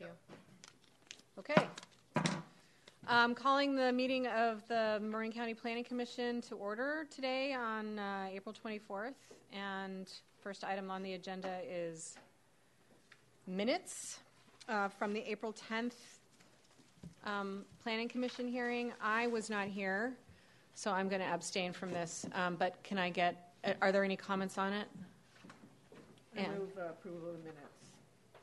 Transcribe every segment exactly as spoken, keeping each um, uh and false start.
you. Okay. Um, calling the meeting of the Marin County Planning Commission to order today on uh, April twenty-fourth. And first item on the agenda is minutes uh, from the April tenth um, Planning Commission hearing. I was not here, so I'm going to abstain from this. Um, but can I get, are there any comments on it? I move uh, approval of the minutes.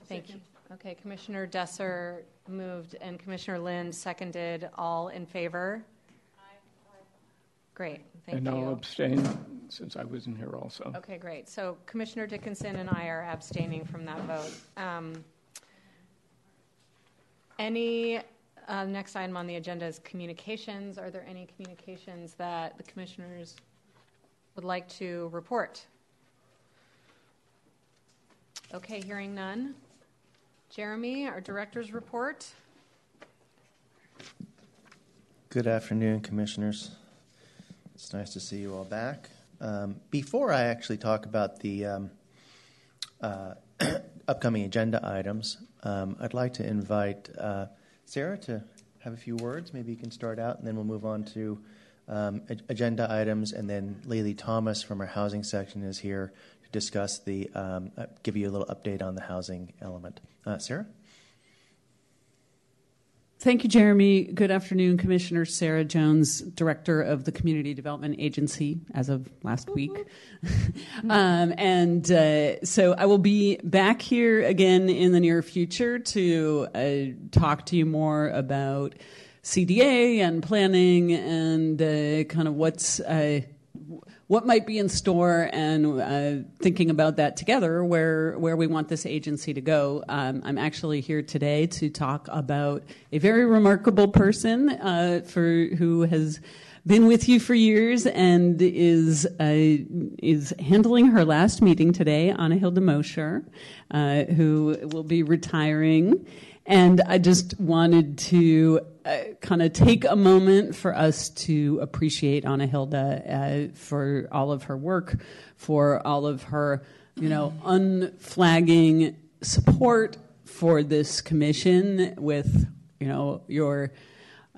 Thank Second. you. Okay, Commissioner Desser moved and Commissioner Lind seconded. All in favor? Aye. Great. Thank and you. And I'll abstain since I wasn't here also. Okay, great. So Commissioner Dickinson and I are abstaining from that vote. Um, any uh, next item on the agenda is communications. Are there any communications that the commissioners would like to report? Okay, hearing none. Jeremy, our director's report. Good afternoon, commissioners. It's nice to see you all back. Um, before I actually talk about the um, uh, upcoming agenda items, um, I'd like to invite uh, Sarah to have a few words. Maybe you can start out, and then we'll move on to um, ag- agenda items, and then Lily Thomas from our housing section is here to discuss the, um, uh, give you a little update on the housing element. Uh, Sarah? Thank you, Jeremy. Good afternoon, Commissioner Sarah Jones, Director of the Community Development Agency as of last week. um, and uh, so I will be back here again in the near future to uh, talk to you more about C D A and planning and uh, kind of what's... Uh, what might be in store and uh, thinking about that together, where where we want this agency to go. Um, I'm actually here today to talk about a very remarkable person uh, for who has been with you for years and is uh, is handling her last meeting today, Ana Hilda Mosher, uh, who will be retiring. And I just wanted to uh, kind of take a moment for us to appreciate Ana Hilda uh, for all of her work, for all of her, you know, unflagging support for this commission with, you know, your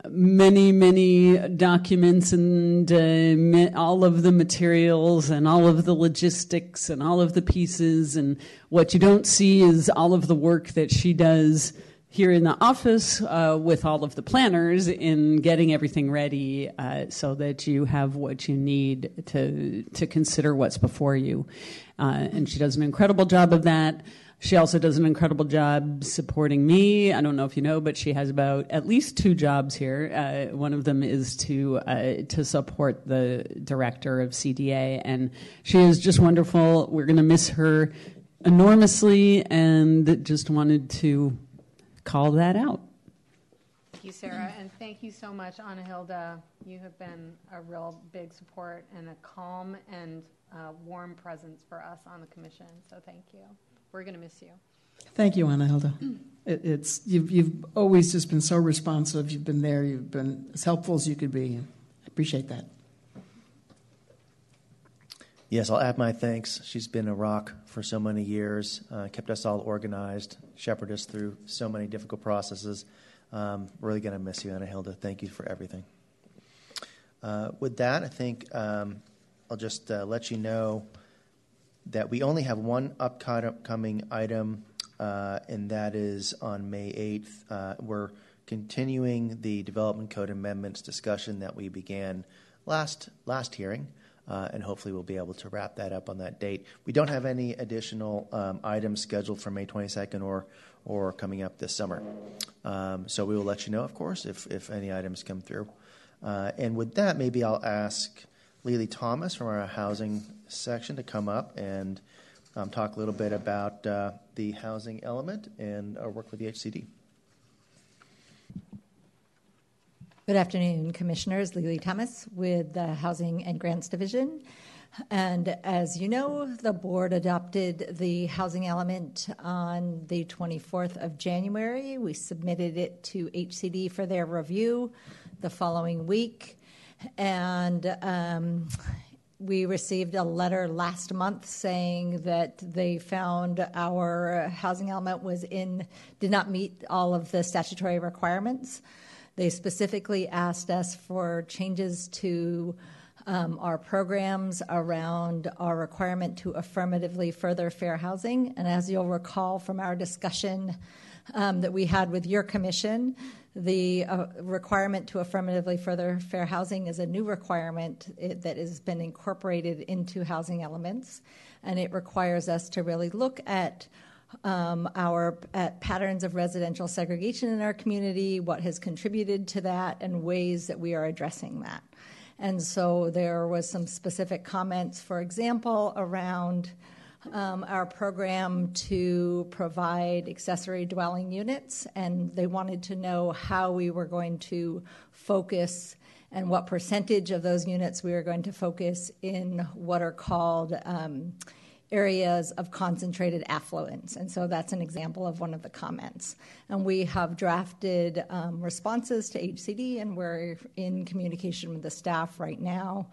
many, many documents and uh, all of the materials and all of the logistics and all of the pieces. And what you don't see is all of the work that she does here in the office uh, with all of the planners in getting everything ready uh, so that you have what you need to to consider what's before you. Uh, and she does an incredible job of that. She also does an incredible job supporting me. I don't know if you know, but she has about at least two jobs here. Uh, one of them is to uh, to support the director of C D A, and she is just wonderful. We're going to miss her enormously, and just wanted to call that out. Thank you, Sarah, and thank you so much, Ana Hilda. You have been a real big support and a calm and uh, warm presence for us on the commission, so thank you. We're going to miss you. Thank you, Ana Hilda. It, it's you've you've always just been so responsive. You've been there. You've been as helpful as you could be. I appreciate that. Yes, I'll add my thanks. She's been a rock for so many years. Uh, kept us all organized. Shepherded us through so many difficult processes. Um, really going to miss you, Ana Hilda. Thank you for everything. Uh, with that, I think um, I'll just uh, let you know that we only have one upcoming item, uh, and that is on May eighth. Uh, we're continuing the Development Code Amendments discussion that we began last last hearing, uh, and hopefully we'll be able to wrap that up on that date. We don't have any additional um, items scheduled for May twenty-second or or coming up this summer. Um, so we will let you know, of course, if, if any items come through. Uh, and with that, maybe I'll ask Lily Thomas from our housing section to come up and um, talk a little bit about uh, the housing element and our work with the H C D. Good afternoon, Commissioners. Lily Thomas with the Housing and Grants Division. And as you know, the board adopted the housing element on the twenty-fourth of January. We submitted it to H C D for their review the following week. And um, we received a letter last month saying that they found our housing element was in, did not meet all of the statutory requirements. They specifically asked us for changes to um, our programs around our requirement to affirmatively further fair housing. And as you'll recall from our discussion um, that we had with your commission, the uh, requirement to affirmatively further fair housing is a new requirement it, that has been incorporated into housing elements, and it requires us to really look at um, our at patterns of residential segregation in our community, what has contributed to that, and ways that we are addressing that. And so there was some specific comments, for example, around Um, our program to provide accessory dwelling units, and they wanted to know how we were going to focus and what percentage of those units we were going to focus in what are called um, areas of concentrated affluence. And so that's an example of one of the comments. And we have drafted um, responses to H C D, and we're in communication with the staff right now.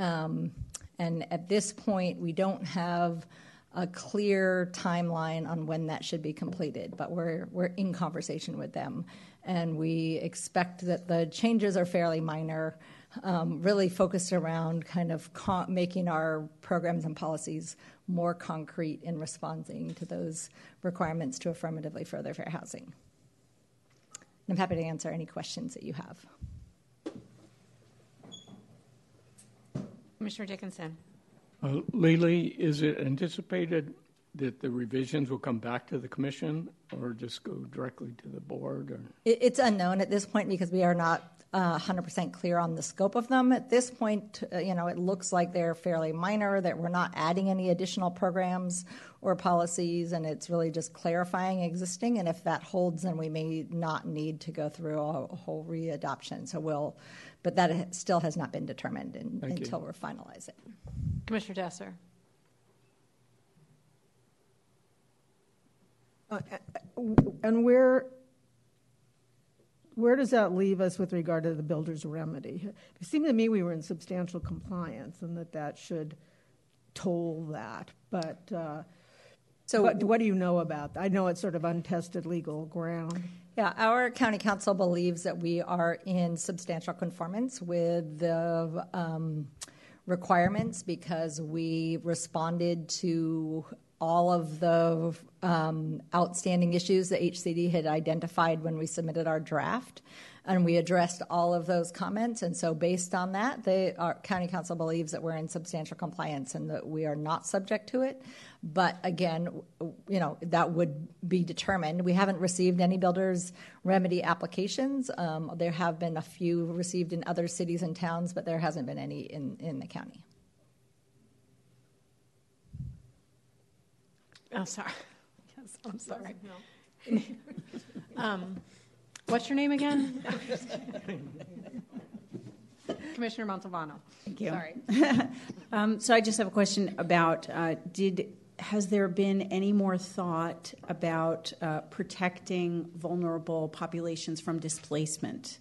Um, And at this point, we don't have a clear timeline on when that should be completed, but we're we're in conversation with them. And we expect that the changes are fairly minor, um, really focused around kind of con- making our programs and policies more concrete in responding to those requirements to affirmatively further fair housing. And I'm happy to answer any questions that you have. Commissioner Dickinson. Uh, Lily, is it anticipated that the revisions will come back to the commission or just go directly to the board? Or? It, it's unknown at this point because we are not uh, one hundred percent clear on the scope of them. At this point, uh, you know, it looks like they're fairly minor, that we're not adding any additional programs or policies, and it's really just clarifying existing. And if that holds, then we may not need to go through a, a whole readoption. So we'll... But that still has not been determined in, until we finalize it. Commissioner Dasser. Uh, and where where does that leave us with regard to the builder's remedy? It seemed to me we were in substantial compliance and that that should toll that. But uh, so what, what do you know about that? I know it's sort of untested legal ground. Yeah, our county council believes that we are in substantial conformance with the um, requirements because we responded to all of the um, outstanding issues that H C D had identified when we submitted our draft, and we addressed all of those comments. And so based on that, they, our county council believes that we're in substantial compliance and that we are not subject to it. But again, you know, that would be determined. We haven't received any builder's remedy applications. Um, there have been a few received in other cities and towns, but there hasn't been any in, in the county. Oh, sorry. Yes, I'm sorry. No. um, what's your name again? Commissioner Montalbano. Thank you. Sorry. um, so I just have a question about, uh, did has there been any more thought about uh, protecting vulnerable populations from displacement?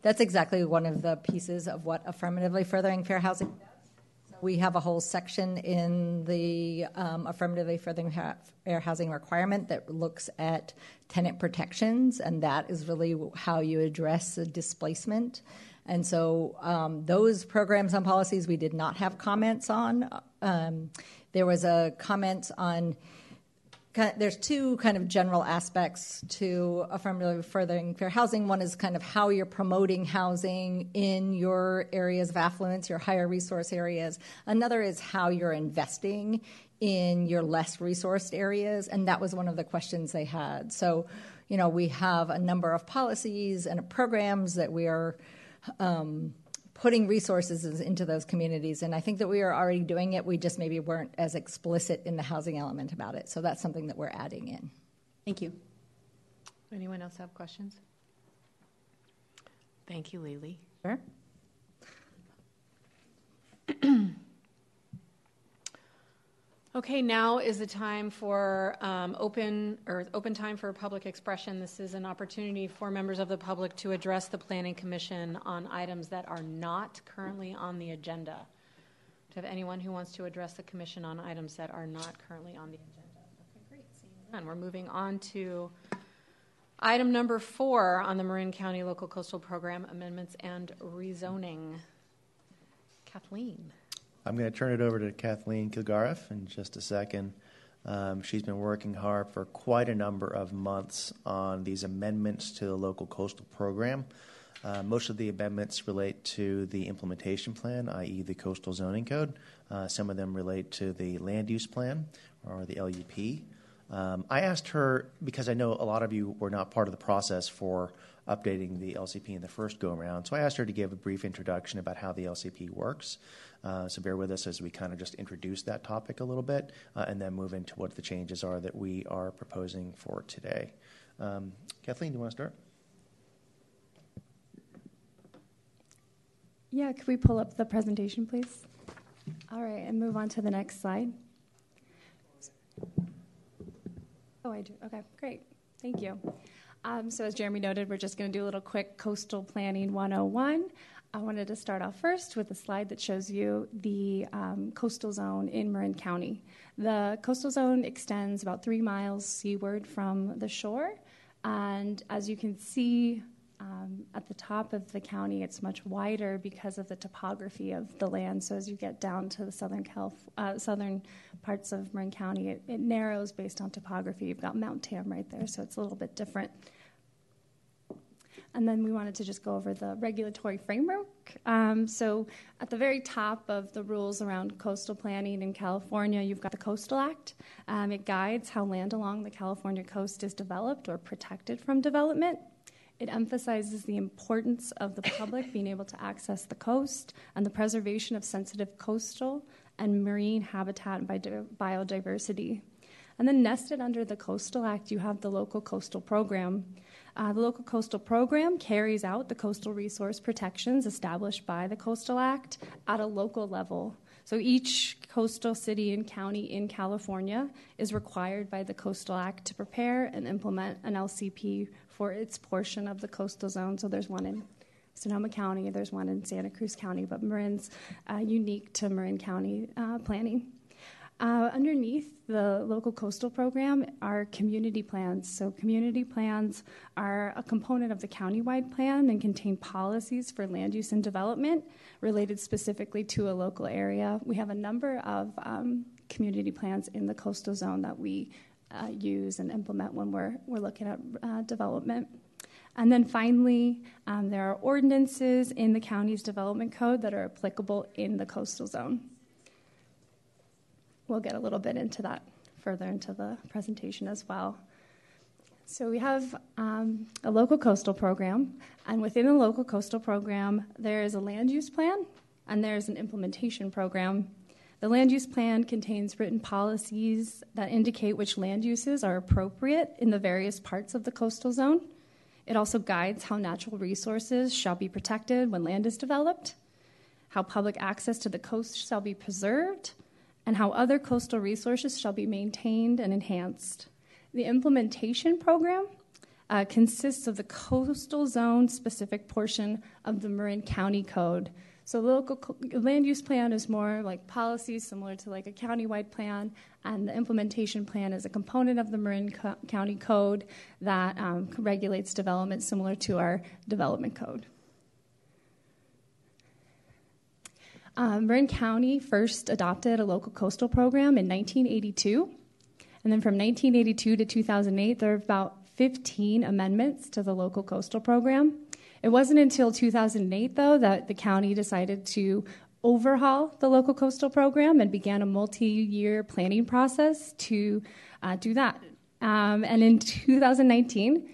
That's exactly one of the pieces of what affirmatively furthering fair housing does. We have a whole section in the um, affirmatively furthering fair housing requirement that looks at tenant protections, and that is really how you address the displacement. And so um, those programs and policies we did not have comments on. Um, there was a comment on kind of, there's two kind of general aspects to affirmatively furthering fair housing. One is kind of how you're promoting housing in your areas of affluence, your higher resource areas. Another is how you're investing in your less resourced areas, and that was one of the questions they had. So, you know, we have a number of policies and programs that we are um, putting resources into those communities, and I think that we are already doing it. We just maybe weren't as explicit in the housing element about it, so that's something that we're adding in. Thank you. Anyone else have questions? Thank you, Lily. Sure. Okay, now is the time for um, open or open time for public expression. This is an opportunity for members of the public to address the Planning Commission on items that are not currently on the agenda. to have anyone who wants to address the commission on items that are not currently on the agenda? Okay, great. Seeing none, we're moving on to item number four on the Marin County Local Coastal Program amendments and rezoning. Kathleen. I'm going to turn it over to Kathleen Kilgariff in just a second. Um, she's been working hard for quite a number of months on these amendments to the Local Coastal Program. Uh, most of the amendments relate to the implementation plan, that is the Coastal Zoning Code. Uh, some of them relate to the Land Use Plan, or the L U P. Um, I asked her, because I know a lot of you were not part of the process for updating the L C P in the first go-around, so I asked her to give a brief introduction about how the L C P works. Uh, so bear with us as we kind of just introduce that topic a little bit, uh, and then move into what the changes are that we are proposing for today. Um, Kathleen, do you want to start? Yeah, could we pull up the presentation, please? All right, and move on to the next slide. Oh, I do. Okay, great. Thank you. Um, so as Jeremy noted, we're just going to do a little quick Coastal Planning one oh one. I wanted to start off first with a slide that shows you the um, coastal zone in Marin County. The coastal zone extends about three miles seaward from the shore, and as you can see um, at the top of the county, it's much wider because of the topography of the land. So as you get down to the southern Calif- uh, southern parts of Marin County, it, it narrows based on topography. You've got Mount Tam right there, so it's a little bit different. And then we wanted to just go over the regulatory framework. Um, so at the very top of the rules around coastal planning in California, you've got the Coastal Act. Um, it guides how land along the California coast is developed or protected from development. It emphasizes the importance of the public being able to access the coast and the preservation of sensitive coastal and marine habitat and biodiversity. And then nested under the Coastal Act, you have the Local Coastal Program. Uh, the Local Coastal Program carries out the coastal resource protections established by the Coastal Act at a local level. So each coastal city and county in California is required by the Coastal Act to prepare and implement an L C P for its portion of the coastal zone. So there's one in Sonoma County, there's one in Santa Cruz County, but Marin's uh, unique to Marin County uh, planning. Uh, underneath the Local Coastal Program are community plans. So community plans are a component of the countywide plan and contain policies for land use and development related specifically to a local area. We have a number of um, community plans in the coastal zone that we uh, use and implement when we're, we're looking at uh, development. And then finally, um, there are ordinances in the county's development code that are applicable in the coastal zone. We'll get a little bit into that further into the presentation as well. So we have um, a local coastal program, and within the local coastal program, there is a land use plan, and there is an implementation program. The land use plan contains written policies that indicate which land uses are appropriate in the various parts of the coastal zone. It also guides how natural resources shall be protected when land is developed, how public access to the coast shall be preserved, and how other coastal resources shall be maintained and enhanced. The implementation program uh, consists of the coastal zone-specific portion of the Marin County Code. So the local co- land use plan is more like policies, similar to like a countywide plan, and the implementation plan is a component of the Marin Co- County Code that um, regulates development similar to our development code. Um, Marin County first adopted a local coastal program in nineteen eighty-two, and then from nineteen eighty-two to two thousand eight, there were about fifteen amendments to the local coastal program. It wasn't until two thousand eight, though, that the county decided to overhaul the local coastal program and began a multi-year planning process to uh, do that. Um, and in two thousand nineteen,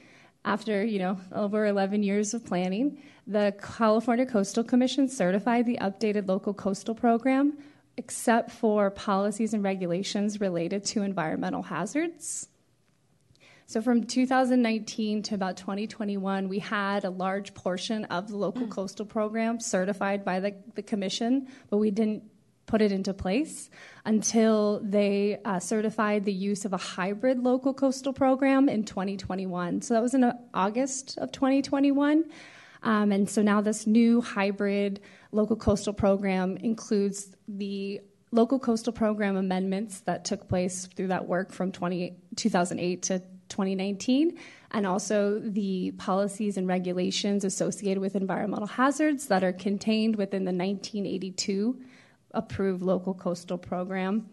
after, you know, over eleven years of planning, the California Coastal Commission certified the updated local coastal program, except for policies and regulations related to environmental hazards. So from two thousand nineteen to about twenty twenty-one, we had a large portion of the local coastal program certified by the, the commission, but we didn't put it into place until they uh, certified the use of a hybrid local coastal program in twenty twenty-one. So that was in uh, August of twenty twenty-one. Um, and so now this new hybrid local coastal program includes the local coastal program amendments that took place through that work from two thousand eight to twenty nineteen, and also the policies and regulations associated with environmental hazards that are contained within the nineteen eighty-two approved local coastal program.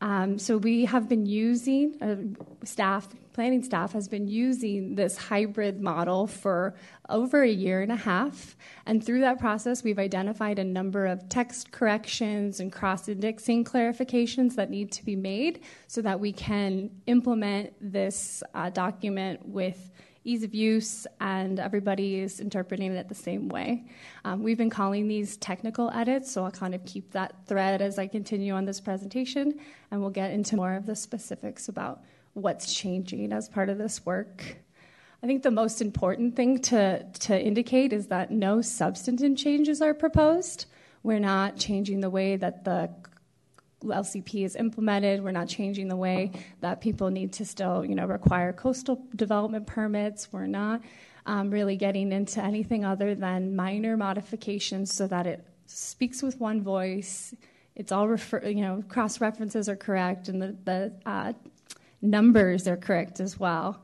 Um, so we have been using, uh, staff, planning staff has been using this hybrid model for over a year and a half. And through that process, we've identified a number of text corrections and cross-indexing clarifications that need to be made so that we can implement this uh, document with ease of use, and everybody is interpreting it the same way. Um, we've been calling these technical edits, so I'll kind of keep that thread as I continue on this presentation, and we'll get into more of the specifics about what's changing as part of this work. I think the most important thing to, to indicate is that no substantive changes are proposed. We're not changing the way that the L C P is implemented. We're not changing the way that people need to still, you know, require coastal development permits. We're not um, really getting into anything other than minor modifications so that it speaks with one voice. It's all refer, you know, cross references are correct, and the, the uh, numbers are correct as well.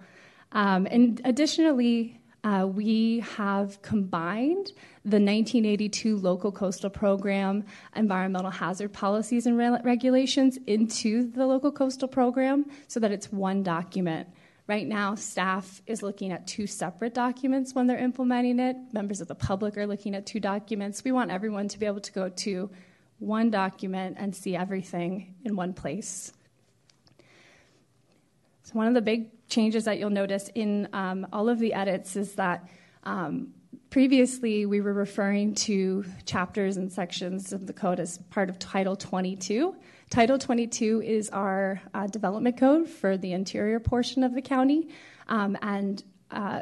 Um, and additionally, Uh, we have combined the nineteen eighty-two Local Coastal Program environmental hazard policies and re- regulations into the Local Coastal Program so that it's one document. Right now, staff is looking at two separate documents when they're implementing it. Members of the public are looking at two documents. We want everyone to be able to go to one document and see everything in one place. So one of the big changes that you'll notice in um, all of the edits is that um, previously we were referring to chapters and sections of the code as part of Title twenty-two. Title twenty-two is our uh, development code for the interior portion of the county um, and uh,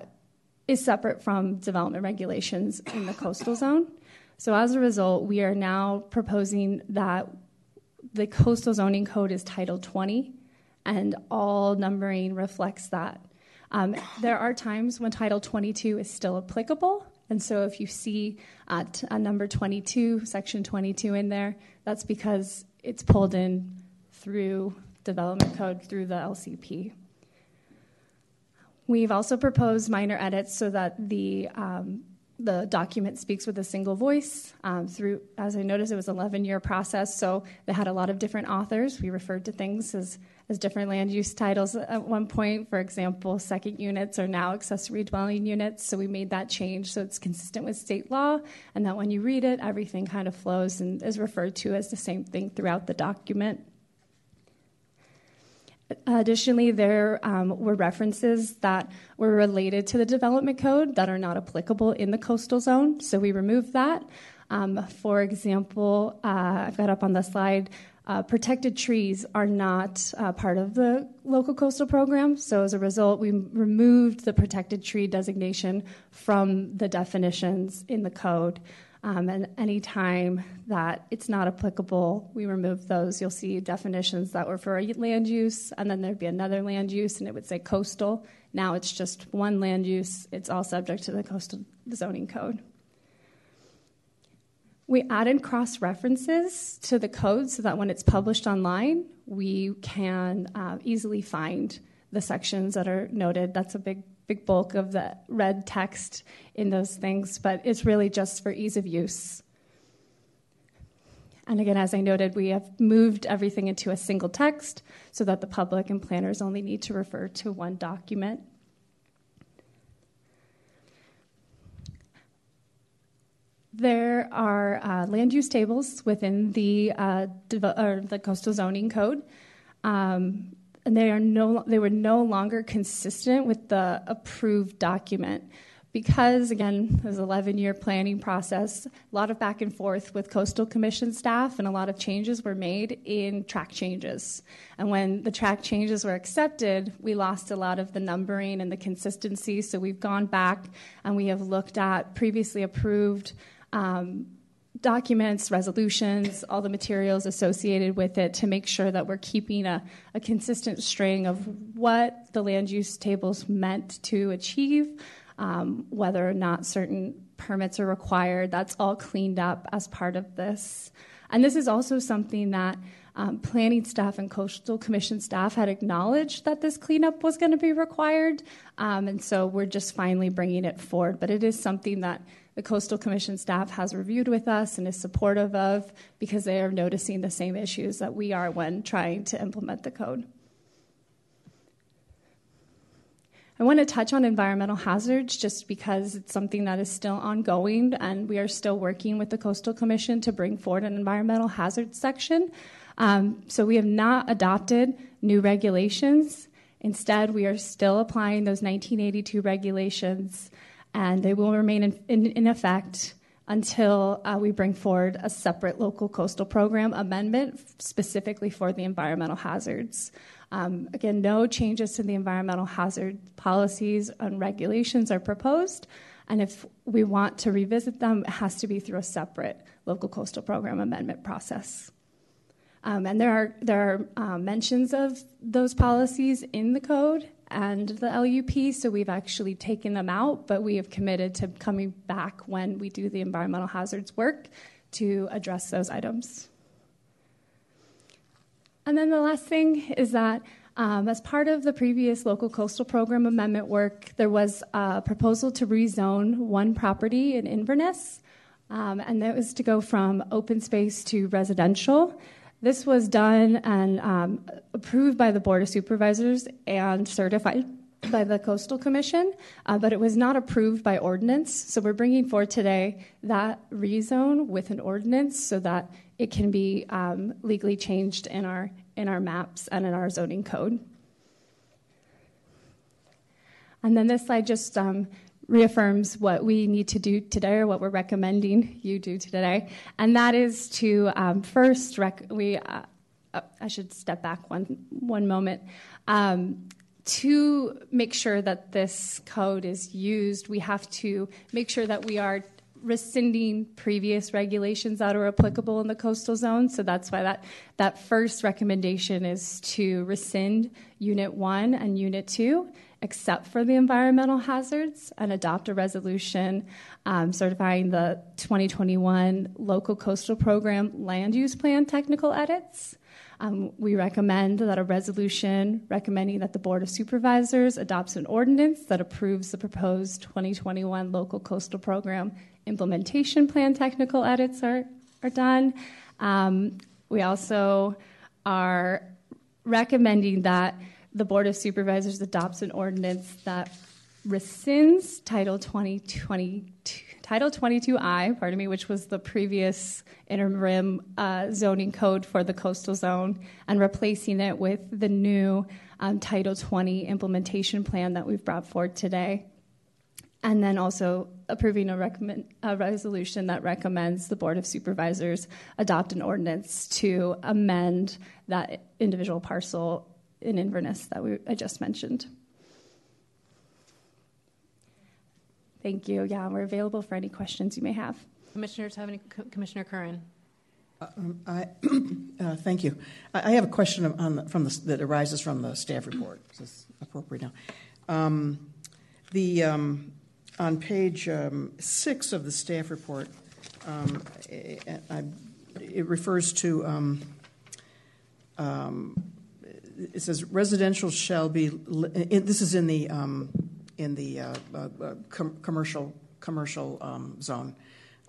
is separate from development regulations in the coastal zone. So as a result, we are now proposing that the coastal zoning code is Title twenty, and all numbering reflects that. Um, there are times when Title twenty-two is still applicable, and so if you see uh, t- a number twenty-two, Section twenty-two in there, that's because it's pulled in through development code, through the L C P. We've also proposed minor edits so that the um, the document speaks with a single voice. Um, through, as I noticed, it was an eleven-year process, so they had a lot of different authors. We referred to things as as different land use titles at one point. For example, second units are now accessory dwelling units, so we made that change so it's consistent with state law, and that when you read it, everything kind of flows and is referred to as the same thing throughout the document. Additionally, there um, were references that were related to the development code that are not applicable in the coastal zone, so we removed that. Um, for example, uh, I've got up on the slide, Uh, protected trees are not uh, part of the local coastal program, so as a result, we removed the protected tree designation from the definitions in the code. Um, and any time that it's not applicable, we remove those. You'll see definitions that were for land use, and then there'd be another land use, and it would say coastal. Now it's just one land use. It's all subject to the coastal zoning code. We added cross-references to the code so that when it's published online, we can uh, easily find the sections that are noted. That's a big, big bulk of the red text in those things, but it's really just for ease of use. And again, as I noted, we have moved everything into a single text so that the public and planners only need to refer to one document. There are uh, land use tables within the uh, dev- or the coastal zoning code, um, and they are no they were no longer consistent with the approved document because, again, it was an eleven-year planning process, a lot of back and forth with coastal commission staff, and a lot of changes were made in track changes. And when the track changes were accepted, we lost a lot of the numbering and the consistency, so we've gone back and we have looked at previously approved Um, documents, resolutions, all the materials associated with it to make sure that we're keeping a, a consistent string of what the land use tables meant to achieve um, whether or not certain permits are required. That's all cleaned up as part of this. And this is also something that um, planning staff and Coastal Commission staff had acknowledged that this cleanup was going to be required. Um, and so we're just finally bringing it forward. But it is something that the Coastal Commission staff has reviewed with us and is supportive of, because they are noticing the same issues that we are when trying to implement the code. I want to touch on environmental hazards just because it's something that is still ongoing, and we are still working with the Coastal Commission to bring forward an environmental hazards section. Um, so we have not adopted new regulations. Instead, we are still applying those nineteen eighty-two regulations, and they will remain in, in, in effect until uh, we bring forward a separate local coastal program amendment specifically for the environmental hazards. Um, again, no changes to the environmental hazard policies and regulations are proposed, and if we want to revisit them, it has to be through a separate local coastal program amendment process. Um, and there are, there are uh, mentions of those policies in the code and the L U P, so we've actually taken them out, but we have committed to coming back when we do the environmental hazards work to address those items. And then the last thing is that um, as part of the previous local coastal program amendment work, there was a proposal to rezone one property in Inverness, um, and that was to go from open space to residential. This was done and um, approved by the Board of Supervisors and certified by the Coastal Commission, uh, but it was not approved by ordinance. So we're bringing forward today that rezone with an ordinance so that it can be um, legally changed in our in our maps and in our zoning code. And then this slide just um, reaffirms what we need to do today, or what we're recommending you do today, and that is to um, first rec- we uh, oh, I should step back one one moment. Um, to make sure that this code is used, we have to make sure that we are rescinding previous regulations that are applicable in the coastal zone. So that's why that, that first recommendation is to rescind Unit one and Unit two, except for the environmental hazards, and adopt a resolution um, certifying the twenty twenty-one Local Coastal Program Land Use Plan technical edits. Um, we recommend that a resolution recommending that the Board of Supervisors adopts an ordinance that approves the proposed twenty twenty-one Local Coastal Program Implementation Plan technical edits are, are done. Um, we also are recommending that the Board of Supervisors adopts an ordinance that rescinds Title twenty-two I, pardon me, which was the previous interim uh, zoning code for the coastal zone, and replacing it with the new um, Title twenty implementation plan that we've brought forward today. And then also approving a, recommend, a resolution that recommends the Board of Supervisors adopt an ordinance to amend that individual parcel in Inverness that we, I just mentioned. Thank you. Yeah, we're available for any questions you may have. Commissioners have any? Co- Commissioner Curran. Uh, um, I, uh, thank you. I, I have a question on the, from the, that arises from the staff report. Is this appropriate now? Um, the um, on page um, six of the staff report, um, it, I, it refers to. Um, um, it says residential shall be. It, this is in the. Um, in the uh, uh, com- commercial commercial um, zone,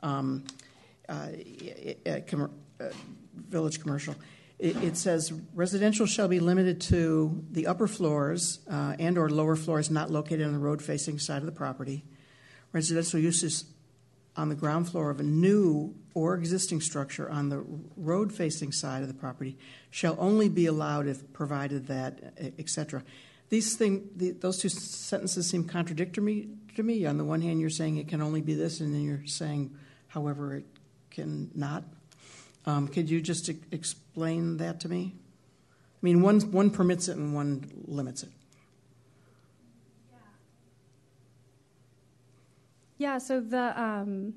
um, uh, uh, com- uh, village commercial. It, it says residential shall be limited to the upper floors uh, and or lower floors not located on the road-facing side of the property. Residential uses on the ground floor of a new or existing structure on the road-facing side of the property shall only be allowed if provided that, et cetera. These thing, the, those two sentences seem contradictory to me. On the one hand, you're saying it can only be this, and then you're saying, however, it can not. Um, could you just e- explain that to me? I mean, one one permits it and one limits it. Yeah. Yeah. So the um,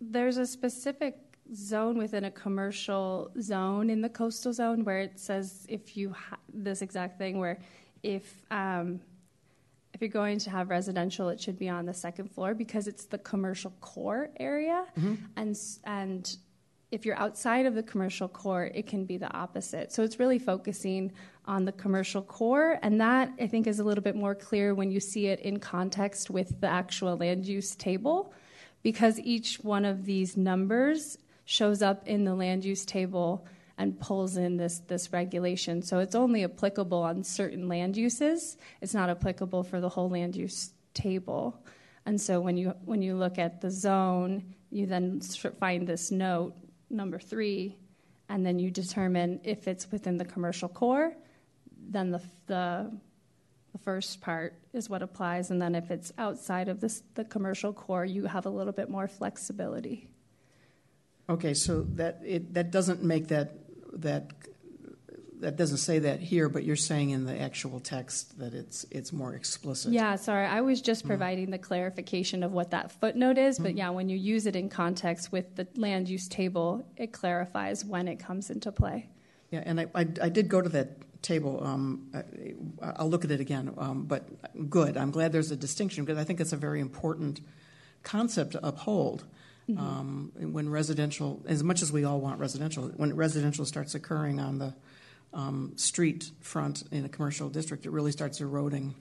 there's a specific zone within a commercial zone in the coastal zone where it says if you ha- this exact thing where. If um, if you're going to have residential, it should be on the second floor because it's the commercial core area. Mm-hmm. And and if you're outside of the commercial core, it can be the opposite. So it's really focusing on the commercial core, and that, I think, is a little bit more clear when you see it in context with the actual land use table, because each one of these numbers shows up in the land use table and pulls in this, this regulation. So it's only applicable on certain land uses. It's not applicable for the whole land use table. And so when you, when you look at the zone, you then find this note, number three, and then you determine if it's within the commercial core, then the, the, the first part is what applies. And then if it's outside of this, the commercial core, you have a little bit more flexibility. Okay, so that it that doesn't make that that that doesn't say that here, but you're saying in the actual text that it's it's more explicit. Yeah, sorry, I was just providing mm-hmm. the clarification of what that footnote is, but mm-hmm. yeah, when you use it in context with the land use table, it clarifies when it comes into play. Yeah, and I I, I did go to that table. Um, I, I'll look at it again. Um, but good, I'm glad there's a distinction because I think it's a very important concept to uphold. Mm-hmm. Um, when residential, as much as we all want residential, when residential starts occurring on the um, street front in a commercial district, it really starts eroding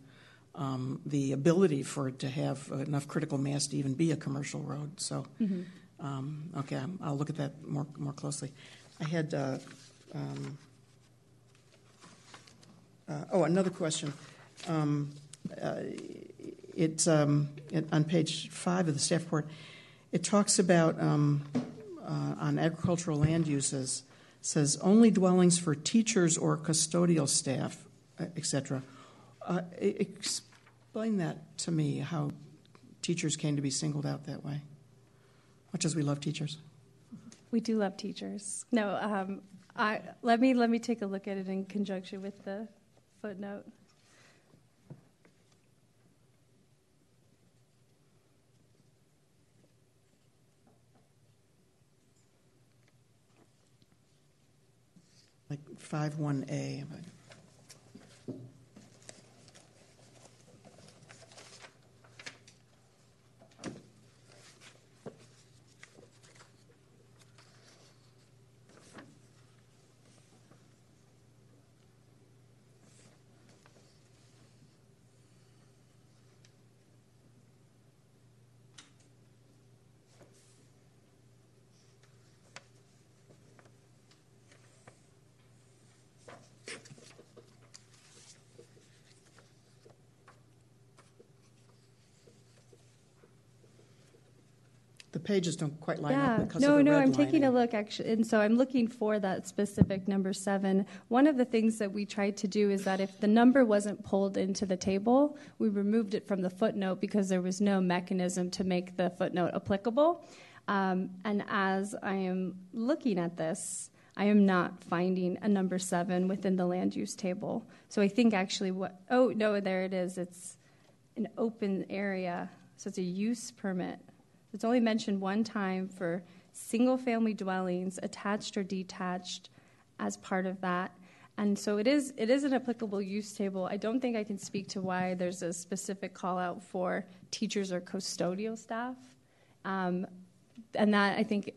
um, the ability for it to have enough critical mass to even be a commercial road. So, mm-hmm. um, okay, I'm, I'll look at that more more closely. I had uh, um, uh, oh another question. Um, uh, it, um, it on page five of the staff report. It talks about, um, uh, on agricultural land uses, says only dwellings for teachers or custodial staff, et cetera. Uh, explain that to me, how teachers came to be singled out that way, much as we love teachers. We do love teachers. No, um, I, let me let me take a look at it in conjunction with the footnote. Like five one A. The pages don't quite line yeah. up because no, of the no, I'm lining. Taking a look, actually, and so I'm looking for that specific number seven. One of the things that we tried to do is that if the number wasn't pulled into the table, we removed it from the footnote because there was no mechanism to make the footnote applicable. Um, and as I am looking at this, I am not finding a number seven within the land use table. So I think actually what, oh, no, there it is. It's an open area, so it's a use permit. It's only mentioned one time for single-family dwellings, attached or detached, as part of that. And so it is it is an applicable use table. I don't think I can speak to why there's a specific call-out for teachers or custodial staff. Um, and that, I think,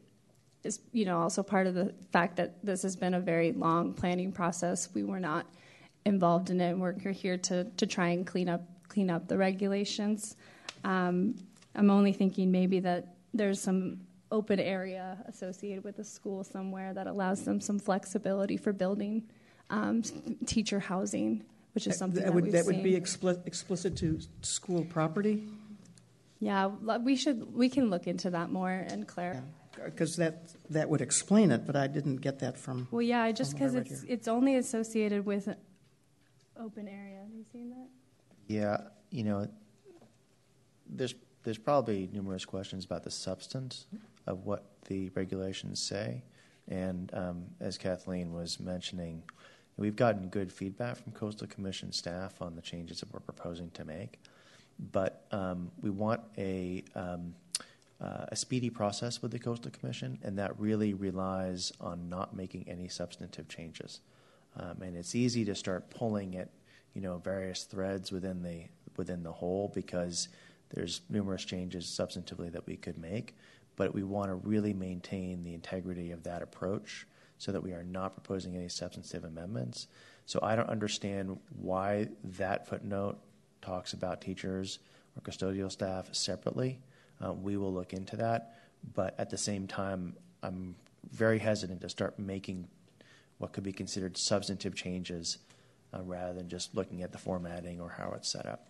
is you know also part of the fact that this has been a very long planning process. We were not involved in it, and we're here to, to try and clean up, clean up the regulations. Um, I'm only thinking maybe that there's some open area associated with a school somewhere that allows them some flexibility for building um, teacher housing, which is something that, that, that we've that seen. Would be expli- explicit to school property? Yeah, we should. We can look into that more and clarify. Because yeah, that that would explain it, but I didn't get that from. Well, yeah, just because it's here. It's only associated with open area. Have you seen that? Yeah, you know, there's. There's probably numerous questions about the substance of what the regulations say. And um, as Kathleen was mentioning, we've gotten good feedback from Coastal Commission staff on the changes that we're proposing to make. But um, we want a, um, uh, a speedy process with the Coastal Commission, and that really relies on not making any substantive changes. Um, and it's easy to start pulling at, you know, various threads within the within the whole, because there's numerous changes substantively that we could make, but we want to really maintain the integrity of that approach so that we are not proposing any substantive amendments. So I don't understand why that footnote talks about teachers or custodial staff separately. Uh, we will look into that, but at the same time, I'm very hesitant to start making what could be considered substantive changes uh, rather than just looking at the formatting or how it's set up.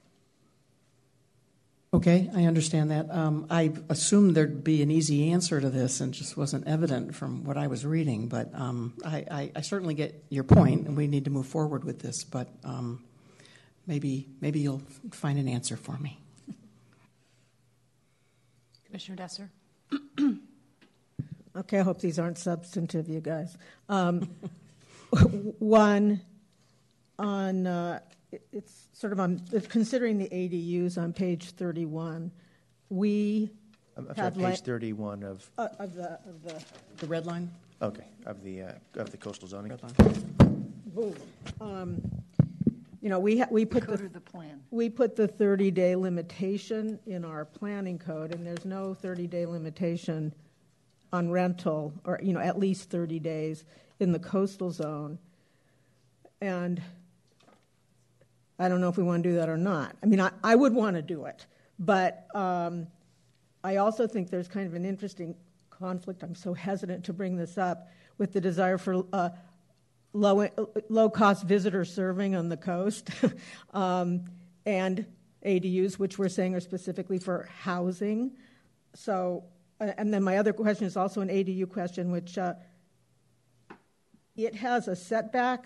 Okay, I understand that. Um, I assumed there'd be an easy answer to this, and just wasn't evident from what I was reading. But um, I, I, I certainly get your point, and we need to move forward with this. But um, maybe, maybe you'll find an answer for me. Commissioner Desser. Okay, I hope these aren't substantive, you guys. Um, one, on uh, it's sort of on it's considering the A D Us on page thirty-one. We I'm sorry, had page thirty-one of uh, of the of the the red line. Okay, of the uh, of the coastal zoning. Red line. Boom. Um, you know, we ha we put the, the plan. We put the thirty-day limitation in our planning code, and there's no thirty-day limitation on rental, or, you know, at least thirty days in the coastal zone. And I don't know if we want to do that or not. I mean, I, I would want to do it, but um, I also think there's kind of an interesting conflict. I'm so hesitant to bring this up with the desire for uh, low, low-cost visitor serving on the coast um, and A D Us, which we're saying are specifically for housing. So... And then my other question is also an A D U question, which uh, it has a setback.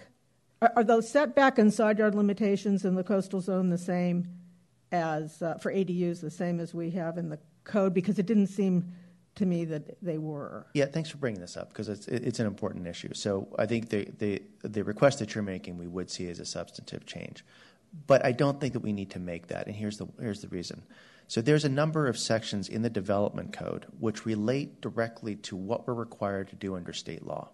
Are, are those setback and side yard limitations in the coastal zone the same as, uh, for A D Us, the same as we have in the code? Because it didn't seem to me that they were. Yeah, thanks for bringing this up, because it's, it's an important issue. So I think the, the, the request that you're making we would see as a substantive change. But I don't think that we need to make that, and here's the, here's the reason. So there's a number of sections in the development code which relate directly to what we're required to do under state law.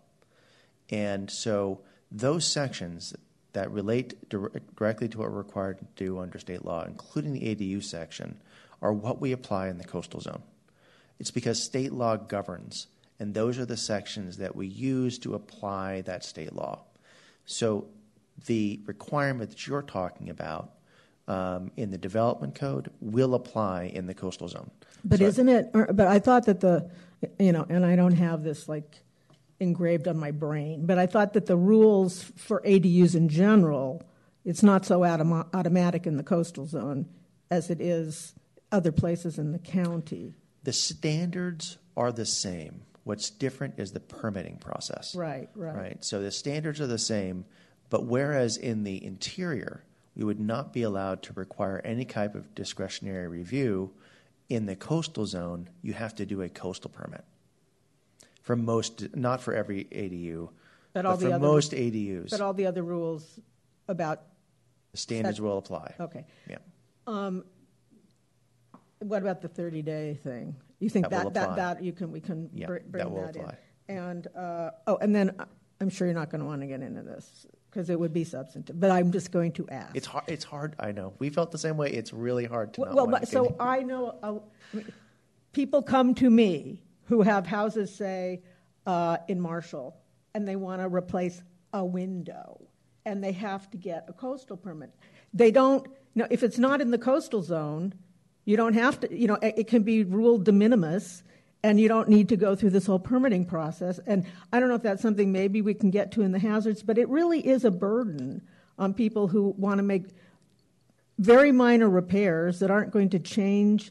And so those sections that relate dire directly to what we're required to do under state law, including the A D U section, are what we apply in the coastal zone. It's because state law governs, and those are the sections that we use to apply that state law. So the requirement that you're talking about Um, in the development code will apply in the coastal zone. But so isn't it, or, but I thought that the, you know, and I don't have this like engraved on my brain, but I thought that the rules for A D Us in general, it's not so autom automatic in the coastal zone as it is other places in the county. The standards are the same. What's different is the permitting process. Right, right. Right. So the standards are the same, but whereas in the interior, we would not be allowed to require any type of discretionary review. In the coastal zone, you have to do a coastal permit. For most, not for every A D U, but, all but the for other, most A D Us. But all the other rules about... The standards will apply. Okay. Yeah. Um, what about the thirty-day thing? You think that, that, that, that you can, we can yeah, br bring that, will that apply. In? And, uh, oh, and then I'm sure you're not going to want to get into this, because it would be substantive, but I'm just going to ask. It's hard. It's hard. I know. We felt the same way. It's really hard to. Well, not well but, so in. I know uh, people come to me who have houses, say, uh, in Marshall, and they want to replace a window, and they have to get a coastal permit. They don't. You know, if it's not in the coastal zone, you don't have to. You know, it can be ruled de minimis. And you don't need to go through this whole permitting process. And I don't know if that's something maybe we can get to in the hazards, but it really is a burden on people who want to make very minor repairs that aren't going to change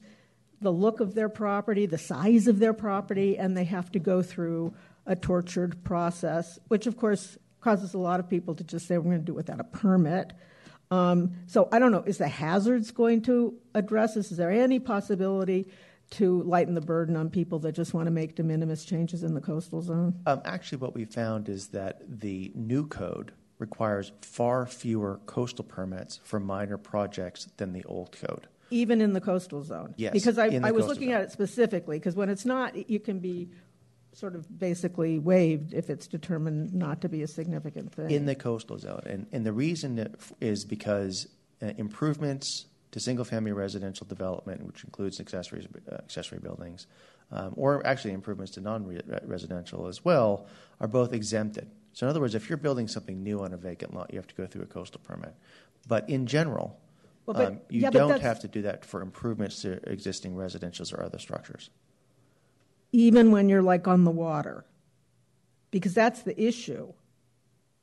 the look of their property, the size of their property, and they have to go through a tortured process, which, of course, causes a lot of people to just say, we're going to do it without a permit. Um, so I don't know, is the hazards going to address this? Is there any possibility to lighten the burden on people that just want to make de minimis changes in the coastal zone? Um, actually, what we found is that the new code requires far fewer coastal permits for minor projects than the old code. Even in the coastal zone? Yes. Because I, I was looking zone. at it specifically, because when it's not, you can be sort of basically waived if it's determined not to be a significant thing. In the coastal zone. And, and the reason is because improvements to single-family residential development, which includes accessories, uh, accessory buildings, um, or actually improvements to non-residential as well, are both exempted. So in other words, if you're building something new on a vacant lot, you have to go through a coastal permit. But in general, well, but, um, you yeah, don't have to do that for improvements to existing residentials or other structures. Even when you're like on the water, because that's the issue.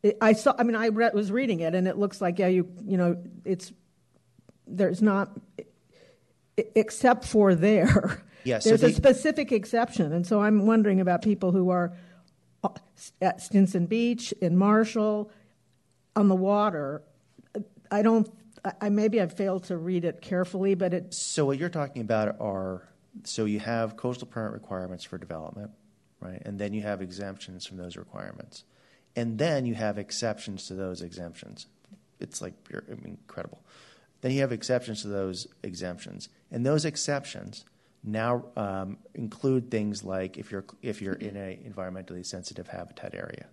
It, I saw. I mean, I re- was reading it, and it looks like yeah, you you know, it's there's not except for there. Yes, yeah, there's so they, a specific exception, and so I'm wondering about people who are at Stinson Beach, in Marshall, on the water. I don't. I maybe I failed to read it carefully, but it. So what you're talking about are so you have coastal permit requirements for development, right? And then you have exemptions from those requirements. And then you have exceptions to those exemptions. It's like you're, I mean, incredible. Then you have exceptions to those exemptions, and those exceptions now um, include things like if you're if you're in an environmentally sensitive habitat area.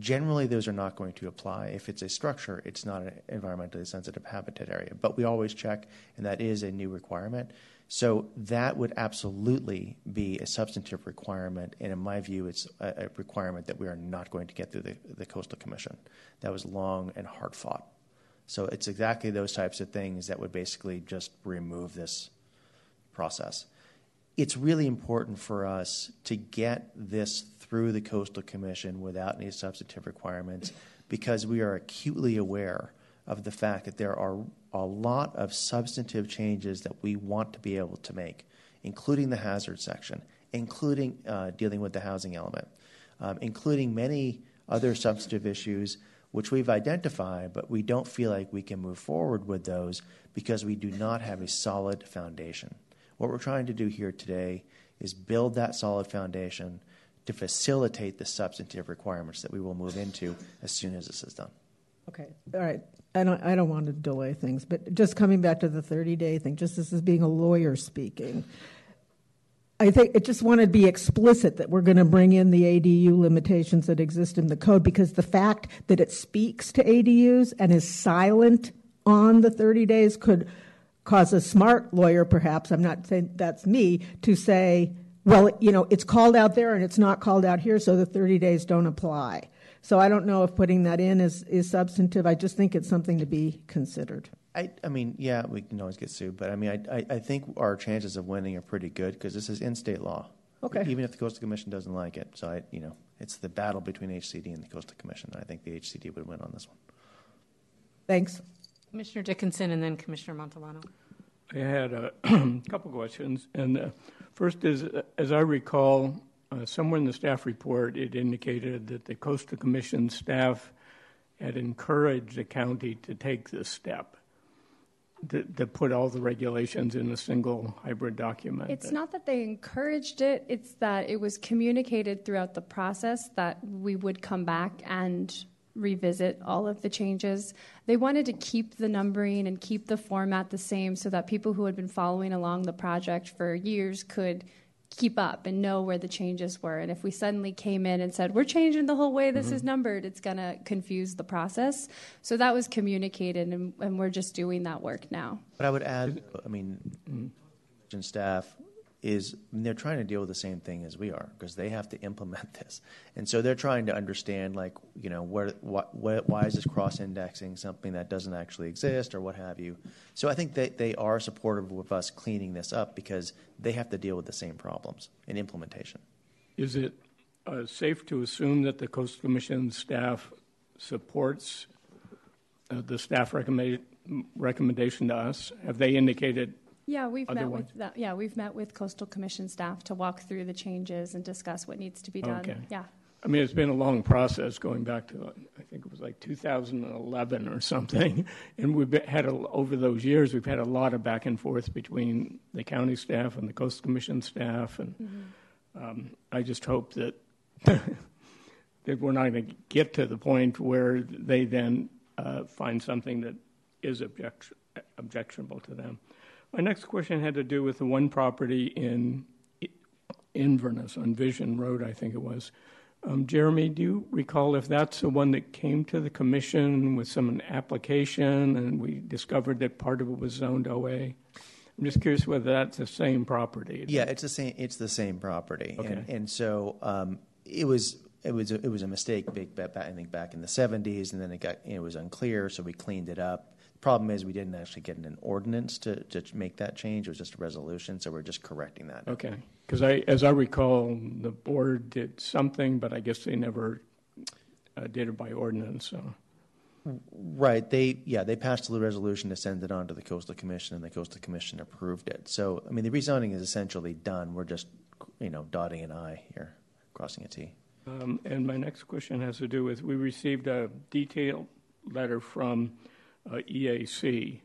Generally, those are not going to apply. If it's a structure, it's not an environmentally sensitive habitat area. But we always check, and that is a new requirement. So that would absolutely be a substantive requirement, and in my view, it's a requirement that we are not going to get through the, the Coastal Commission. That was long and hard fought. So it's exactly those types of things that would basically just remove this process. It's really important for us to get this through the Coastal Commission without any substantive requirements, because we are acutely aware of the fact that there are a lot of substantive changes that we want to be able to make, including the hazard section, including uh, dealing with the housing element, um, including many other substantive issues which we've identified, but we don't feel like we can move forward with those because we do not have a solid foundation. What we're trying to do here today is build that solid foundation to facilitate the substantive requirements that we will move into as soon as this is done. Okay. All right. I don't, I don't want to delay things, but just coming back to the thirty-day thing, just this is being a lawyer speaking, I think it just wanted to be explicit that we're going to bring in the A D U limitations that exist in the code, because the fact that it speaks to A D Us and is silent on the thirty days could cause a smart lawyer, perhaps, I'm not saying that's me, to say, well, you know, it's called out there and it's not called out here, so the thirty days don't apply. So I don't know if putting that in is, is substantive. I just think it's something to be considered. I, I mean, yeah, we can always get sued, but I mean, I, I, I think our chances of winning are pretty good because this is in-state law. Okay. Even if the Coastal Commission doesn't like it, so I, you know, it's the battle between H C D and the Coastal Commission. I think the H C D would win on this one. Thanks, Commissioner Dickinson, and then Commissioner Montalano. I had a couple questions, and the first is, as I recall, Uh, somewhere in the staff report, it indicated that the Coastal Commission staff had encouraged the county to take this step, to, to put all the regulations in a single hybrid document. It's not that they encouraged it. It's that it was communicated throughout the process that we would come back and revisit all of the changes. They wanted to keep the numbering and keep the format the same so that people who had been following along the project for years could keep up and know where the changes were. And if we suddenly came in and said, we're changing the whole way this mm-hmm. is numbered, it's going to confuse the process. So that was communicated, and, and we're just doing that work now. But I would add, I mean, mm-hmm. staff is, they're trying to deal with the same thing as we are because they have to implement this. And so they're trying to understand, like, you know, where, what, what, why is this cross-indexing something that doesn't actually exist or what have you. So I think that they are supportive of us cleaning this up because they have to deal with the same problems in implementation. Is it uh, safe to assume that the Coastal Commission staff supports uh, the staff recommend, recommendation to us? Have they indicated... Yeah, we've Other met ones. with that. Yeah, we've met with Coastal Commission staff to walk through the changes and discuss what needs to be done. Okay. Yeah. I mean, it's been a long process going back to, I think it was like two thousand eleven or something, and we've had a, over those years we've had a lot of back and forth between the county staff and the Coastal Commission staff, and mm-hmm. um, I just hope that that we're not going to get to the point where they then uh, find something that is object- objectionable to them. My next question had to do with the one property in Inverness on Vision Road, I think it was, Um, Jeremy, do you recall if that's the one that came to the commission with some application and we discovered that part of it was zoned O A? I'm just curious whether that's the same property. Yeah, it's the same. It's the same property. Okay. And, and so um, it was it was a, it was a mistake. Big bet, I think back in the seventies, and then it got it was unclear, so we cleaned it up. The problem is we didn't actually get an ordinance to to make that change. It was just a resolution, so we're just correcting that. Okay. Because I, as I recall, the board did something, but I guess they never uh, did it by ordinance. So. Right. They yeah they passed the resolution to send it on to the Coastal Commission, and the Coastal Commission approved it. So I mean the rezoning is essentially done. We're just you know dotting an I here, crossing a T. Um, and my next question has to do with we received a detailed letter from uh, E A C.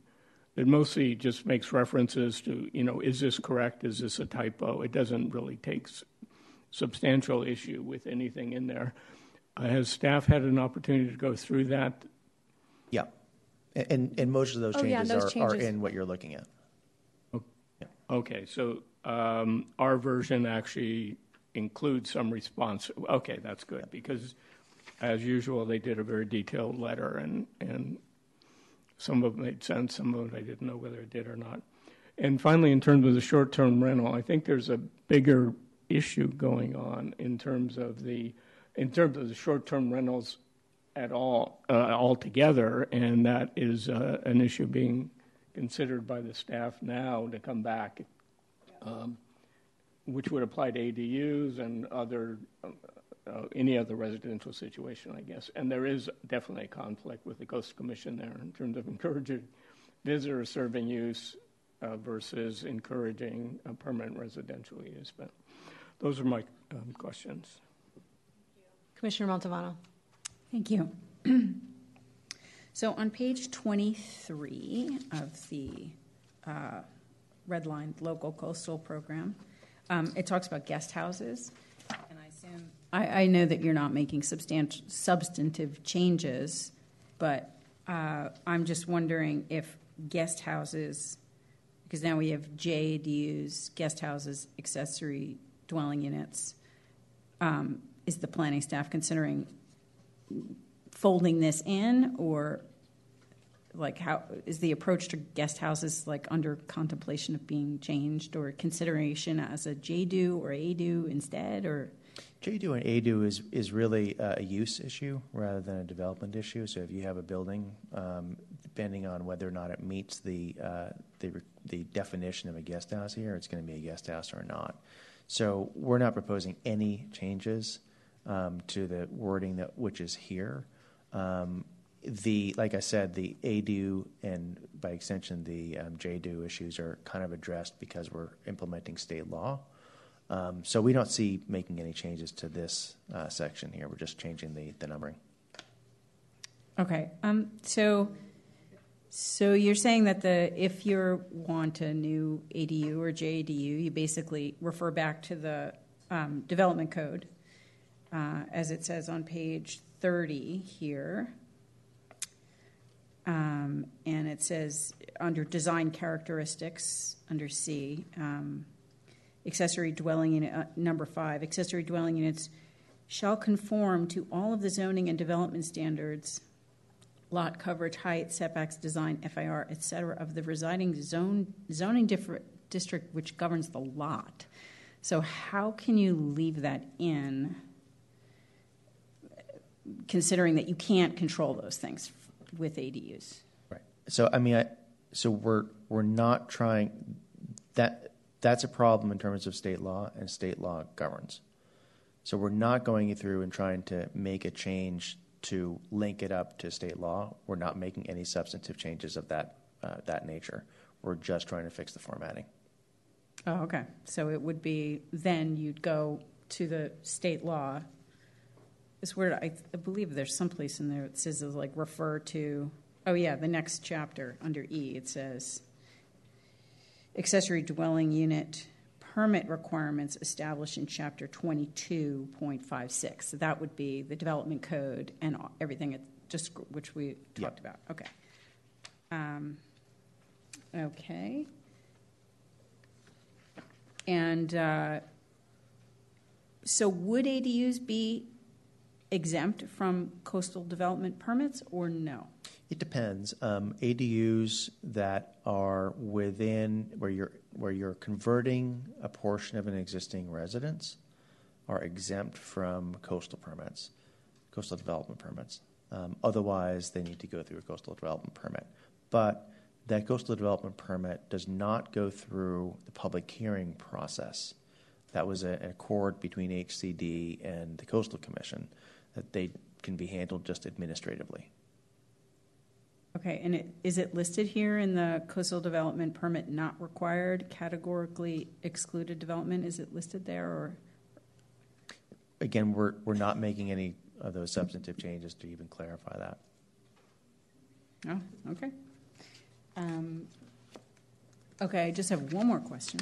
It mostly just makes references to, you know, is this correct? Is this a typo? It doesn't really take substantial issue with anything in there. Uh, has staff had an opportunity to go through that? Yeah. And and most of those changes, oh, yeah, those are, changes. are in what you're looking at. Okay. Yeah. Okay. So um, our version actually includes some response. Okay, that's good. Yeah. Because, as usual, they did a very detailed letter and... and some of it made sense, some of it I didn't know whether it did or not. And finally, in terms of the short-term rental, I think there's a bigger issue going on in terms of the in terms of the short-term rentals at all uh, altogether, and that is uh, an issue being considered by the staff now to come back, um, which would apply to A D Us and other uh, Uh, any other residential situation, I guess. And there is definitely a conflict with the Coastal Commission there in terms of encouraging visitor serving use uh, versus encouraging uh, permanent residential use. But those are my um, questions. Commissioner Montevano. Thank you. So on page twenty-three of the uh, redlined local coastal program, um, it talks about guest houses. And I assume... I, I know that you're not making substanti- substantive changes, but uh, I'm just wondering if guest houses, because now we have J A D Us, guest houses, accessory dwelling units, um, is the planning staff considering folding this in, or like how is the approach to guest houses like under contemplation of being changed or consideration as a J A D U or A D U instead, or... J A D U and A D U is, is really uh, a use issue rather than a development issue. So if you have a building, um, depending on whether or not it meets the, uh, the the definition of a guest house here, it's going to be a guest house or not. So we're not proposing any changes um, to the wording that which is here. Um, the like I said, the A D U and by extension the um, J A D U issues are kind of addressed because we're implementing state law. Um, so we don't see making any changes to this uh, section here. We're just changing the, the numbering. Okay. Um, so so you're saying that the if you want a new A D U or J A D U, you basically refer back to the um, development code, uh, as it says on page thirty here. Um, and it says under design characteristics, under C, um accessory dwelling unit uh, number five, accessory dwelling units shall conform to all of the zoning and development standards, lot coverage, height, setbacks, design, F I R, et cetera, of the residing zone zoning differ- district which governs the lot. So how can you leave that in considering that you can't control those things f- with A D Us? Right. So, I mean, I, so we're we're not trying that... That's a problem in terms of state law, and state law governs. So we're not going through and trying to make a change to link it up to state law. We're not making any substantive changes of that uh, that nature. We're just trying to fix the formatting. Oh, okay. So it would be then you'd go to the state law. It's weird. I, I believe there's someplace in there that says like refer to. Oh yeah, the next chapter under E it says. Accessory dwelling unit permit requirements established in Chapter twenty-two point five six. So that would be the development code and everything it just which we talked yep. about. Okay. Um, okay. And uh, so would A D Us be exempt from coastal development permits or no? It depends. Um, A D Us that are within where you're where you're converting a portion of an existing residence are exempt from coastal permits, coastal development permits. Um, otherwise, they need to go through a coastal development permit. But that coastal development permit does not go through the public hearing process. That was a, an accord between H C D and the Coastal Commission that they can be handled just administratively. Okay, and it, is it listed here in the coastal development permit not required, categorically excluded development? Is it listed there? Or again, we're we're not making any of those substantive changes to even clarify that. Oh, okay. Um, okay, I just have one more question,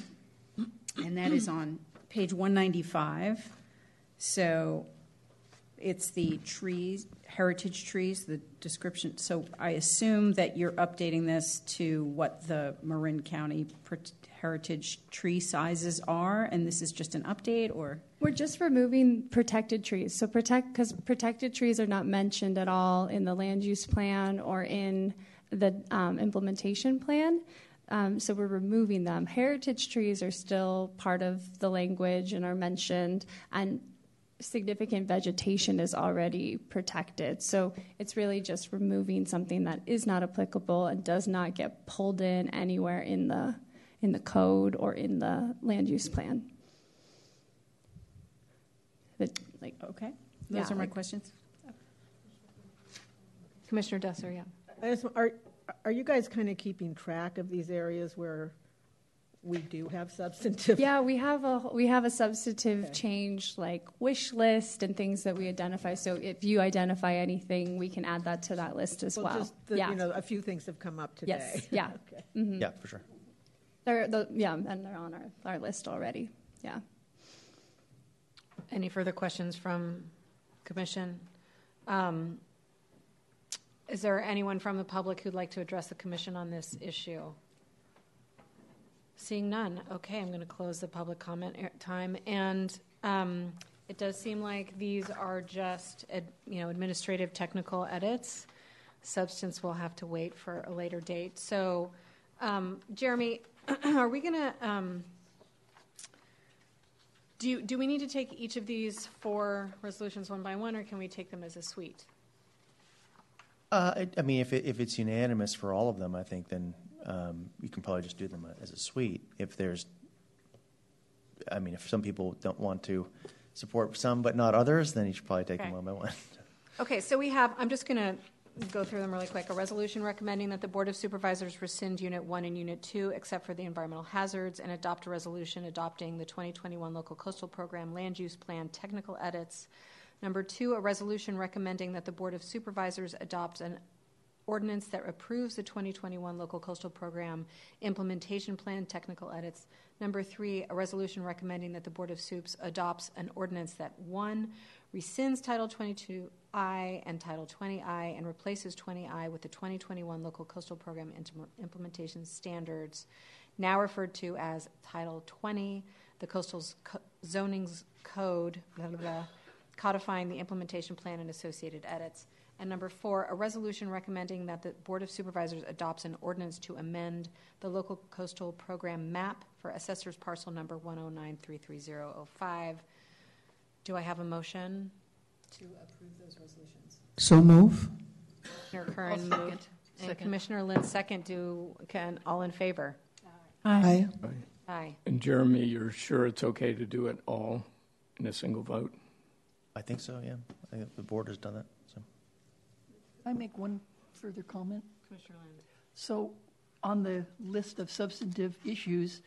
and that is on page one ninety-five. So it's the trees, heritage trees, the description. So I assume that you're updating this to what the Marin County heritage tree sizes are, and this is just an update, or? We're just removing protected trees. So protect, because protected trees are not mentioned at all in the land use plan or in the um, implementation plan. Um, so we're removing them. Heritage trees are still part of the language and are mentioned, and significant vegetation is already protected. So it's really just removing something that is not applicable and does not get pulled in anywhere in the in the code or in the land use plan. But, like, okay, those yeah, are my like, questions. Commissioner Dusser, yeah. I just, are, are you guys kind of keeping track of these areas where we do have substantive? Yeah, we have a we have a substantive okay. change, like wish list and things that we identify. So if you identify anything, we can add that to that list as well. well. Just the, yeah. You know, a few things have come up today. Yes, yeah. Okay. Mm-hmm. Yeah, for sure. They're, the, yeah, and they're on our, our list already, yeah. Any further questions from Commission? Um, Is there anyone from the public who'd like to address the commission on this issue? Seeing none, okay, I'm going to close the public comment time. And um, it does seem like these are just, ad, you know, administrative technical edits. Substance will have to wait for a later date. So, um, Jeremy, are we going to, um, do, do we need to take each of these four resolutions one by one, or can we take them as a suite? Uh, I, I mean, if it, if it's unanimous for all of them, I think then um, you can probably just do them as a suite. If there's, I mean, if some people don't want to support some but not others, then you should probably take okay. them one by one. Okay, so we have, I'm just going to go through them really quick. A resolution recommending that the Board of Supervisors rescind Unit one and Unit two, except for the environmental hazards, and adopt a resolution adopting the twenty twenty-one Local Coastal Program Land Use Plan Technical Edits. Number two, a resolution recommending that the Board of Supervisors adopt an ordinance that approves the twenty twenty-one Local Coastal Program Implementation Plan Technical Edits. Number three, a resolution recommending that the Board of Supes adopts an ordinance that, one, rescinds Title twenty-two I and Title twenty I and replaces twenty I with the twenty twenty-one Local Coastal Program Implementation Standards, now referred to as Title twenty, the Coastal Zoning Code, blah, blah, blah, codifying the implementation plan and associated edits. And number four, a resolution recommending that the Board of Supervisors adopts an ordinance to amend the Local Coastal Program map for assessor's parcel number one oh nine three three oh oh five. Do I have a motion? To approve those resolutions. So move. Commissioner Curran second. moved. Second. And Commissioner Lynn second. Do, can, all in favor? Aye. Aye. Aye. Aye. And Jeremy, you're sure it's okay to do it all in a single vote? I think so, yeah. I think the board has done that. So, I make one further comment. Commissioner Land. So on the list of substantive issues,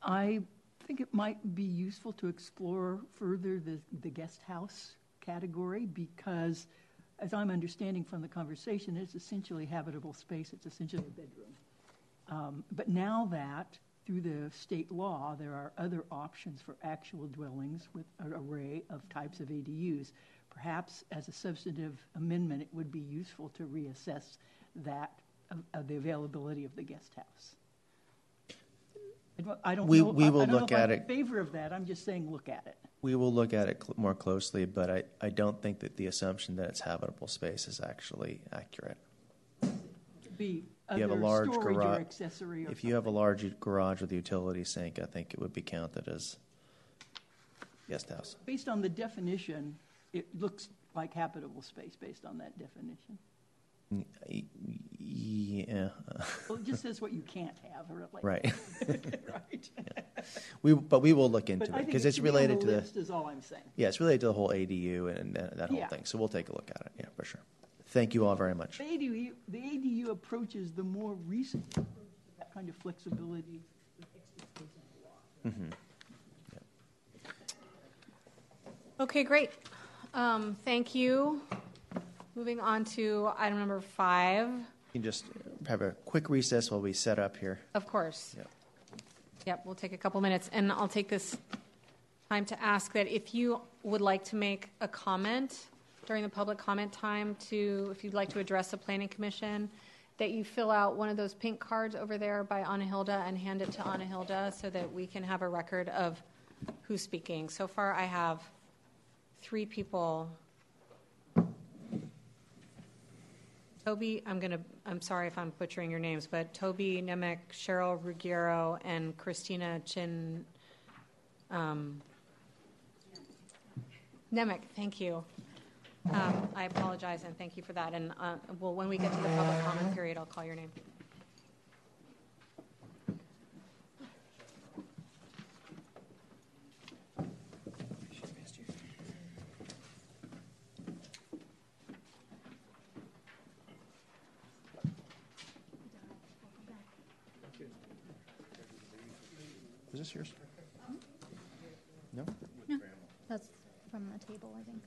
I think it might be useful to explore further the, the guest house category, because as I'm understanding from the conversation, it's essentially habitable space. It's essentially a bedroom. Um, but now that through the state law, there are other options for actual dwellings with an array of types of A D Us. Perhaps as a substantive amendment, it would be useful to reassess that, uh, the availability of the guest house. I I don't we, know, we will I, I don't look know if at I'm it. in favor of that. I'm just saying look at it. We will look at it cl- more closely, but I, I don't think that the assumption that it's habitable space is actually accurate. Be you have a large garage. If something. you have a large garage with a utility sink, I think it would be counted as guest house. Based on the definition, it looks like habitable space based on that definition. Yeah. Well, it just says what you can't have, really. Right. Right. Yeah. We, but we will look into but it because it it's related to the. List is all I'm saying. Yeah, it's related to the whole A D U and that, that whole yeah. thing. So we'll take a look at it. Yeah, for sure. Thank you all very much. The A D U, the A D U approach is the more recent approach to that kind of flexibility. Mm-hmm. Yeah. Okay, great. Um, thank you. Moving on to item number five. You can just have a quick recess while we set up here. Of course. Yep. Yep, we'll take a couple minutes, and I'll take this time to ask that if you would like to make a comment during the public comment time to, if you'd like to address the Planning Commission, that you fill out one of those pink cards over there by Ana Hilda and hand it to Ana Hilda so that we can have a record of who's speaking. So far, I have three people. Toby, I'm gonna. I'm sorry if I'm butchering your names, but Toby Nemec, Cheryl Ruggiero, and Christina Chin um, Nemec. Thank you. Um, I apologize and thank you for that. And uh, well, when we get to the public comment period, I'll call your name. Is this yours? No? No. That's from the table, I think.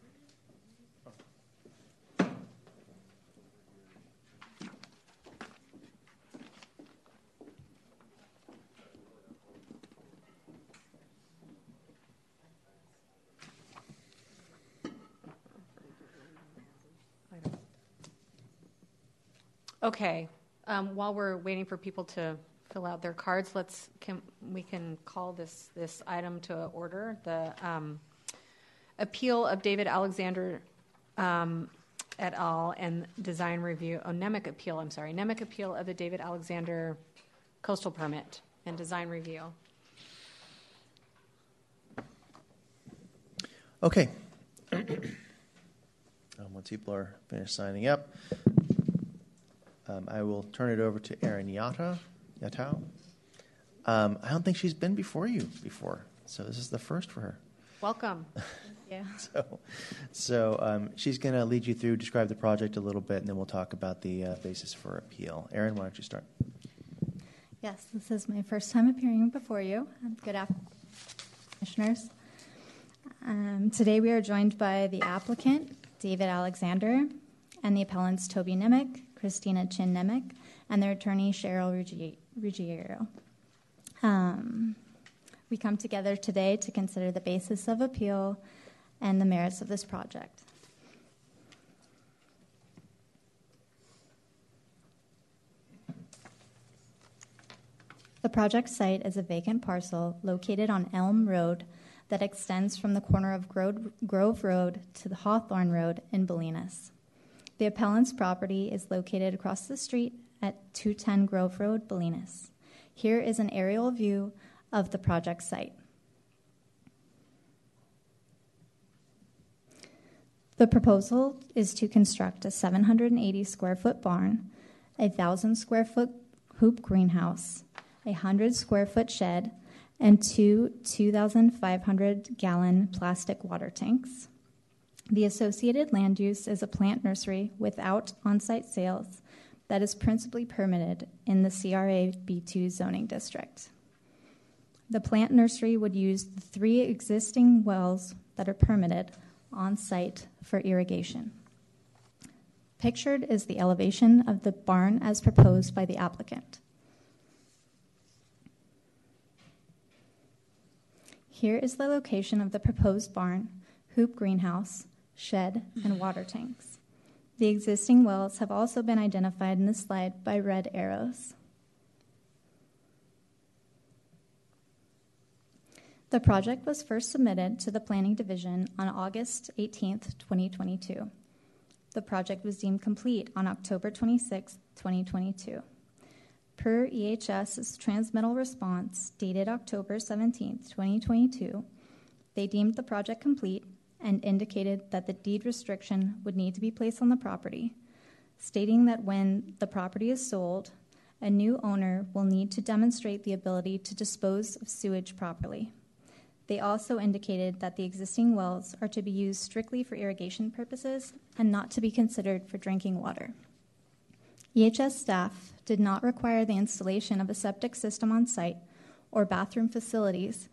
Okay. Um, while we're waiting for people to fill out their cards, let's can we can call this this item to order. The um, appeal of David Alexander um, et al. And design review. Oh, Nemec appeal. I'm sorry, Nemec appeal of the David Alexander coastal permit and design review. Okay. um, once people are finished signing up, um, I will turn it over to Erin Yatta. Yatao. Um, I don't think she's been before you before, so this is the first for her. Welcome. Yeah. So, so um, she's going to lead you through, describe the project a little bit, and then we'll talk about the uh, basis for appeal. Erin, why don't you start? Yes, this is my first time appearing before you. Good afternoon, commissioners. Um, today we are joined by the applicant, David Alexander, and the appellants, Toby Nemec, Christina Chin Nemec, and their attorney, Cheryl Ruggiero. Um, we come together today to consider the basis of appeal and the merits of this project. The project site is a vacant parcel located on Elm Road that extends from the corner of Grove, Grove Road to the Hawthorne Road in Bolinas. The appellant's property is located across the street at two ten Grove Road, Bolinas. Here is an aerial view of the project site. The proposal is to construct a seven hundred eighty square foot barn, a one thousand square foot hoop greenhouse, a one hundred square foot shed, and two two thousand five hundred gallon plastic water tanks. The associated land use is a plant nursery without on-site sales that is principally permitted in the C R A B two zoning district. The plant nursery would use the three existing wells that are permitted on site for irrigation. Pictured is the elevation of the barn as proposed by the applicant. Here is the location of the proposed barn, hoop greenhouse, shed, and water tanks. The existing wells have also been identified in the slide by red arrows. The project was first submitted to the Planning Division on August eighteenth, twenty twenty-two. The project was deemed complete on October twenty-sixth, twenty twenty-two. Per E H S's transmittal response dated October seventeenth, twenty twenty-two, they deemed the project complete and indicated that the deed restriction would need to be placed on the property, stating that when the property is sold, a new owner will need to demonstrate the ability to dispose of sewage properly. They also indicated that the existing wells are to be used strictly for irrigation purposes and not to be considered for drinking water. E H S staff did not require the installation of a septic system on site or bathroom facilities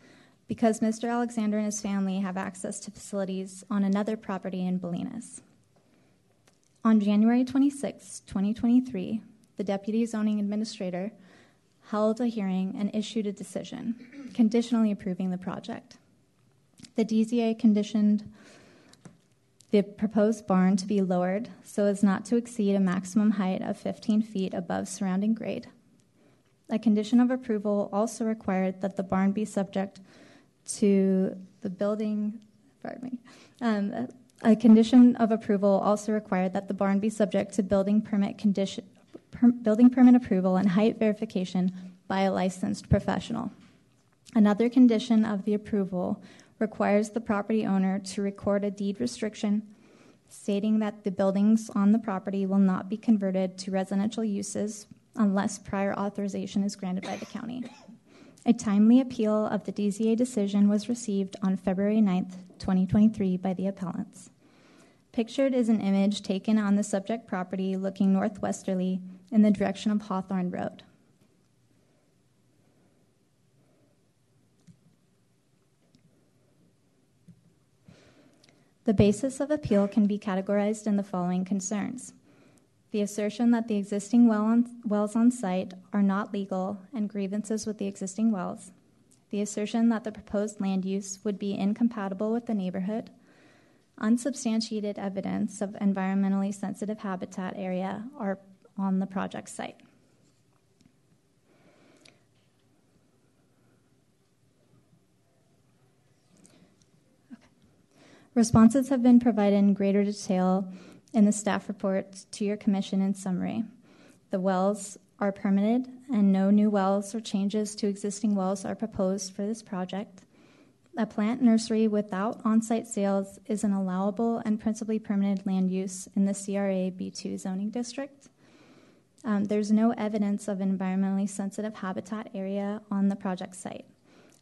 because Mister Alexander and his family have access to facilities on another property in Bolinas. On January twenty-sixth, twenty twenty-three, the Deputy Zoning Administrator held a hearing and issued a decision, conditionally approving the project. The D Z A conditioned the proposed barn to be lowered so as not to exceed a maximum height of fifteen feet above surrounding grade. A condition of approval also required that the barn be subject to the building, pardon me, um, a condition of approval also required that the barn be subject to building permit condition, per, building permit approval and height verification by a licensed professional. Another condition of the approval requires the property owner to record a deed restriction stating that the buildings on the property will not be converted to residential uses unless prior authorization is granted by the county. A timely appeal of the D Z A decision was received on February ninth, twenty twenty-three by the appellants. Pictured is an image taken on the subject property looking northwesterly in the direction of Hawthorne Road. The basis of appeal can be categorized in the following concerns: the assertion that the existing well on, wells on site are not legal and grievances with the existing wells, the assertion that the proposed land use would be incompatible with the neighborhood, unsubstantiated evidence of environmentally sensitive habitat area are on the project site. Okay. Responses have been provided in greater detail in the staff report to your commission in summary. The wells are permitted and no new wells or changes to existing wells are proposed for this project. A plant nursery without on-site sales is an allowable and principally permitted land use in the C R A B two zoning district. Um, there's no evidence of environmentally sensitive habitat area on the project site.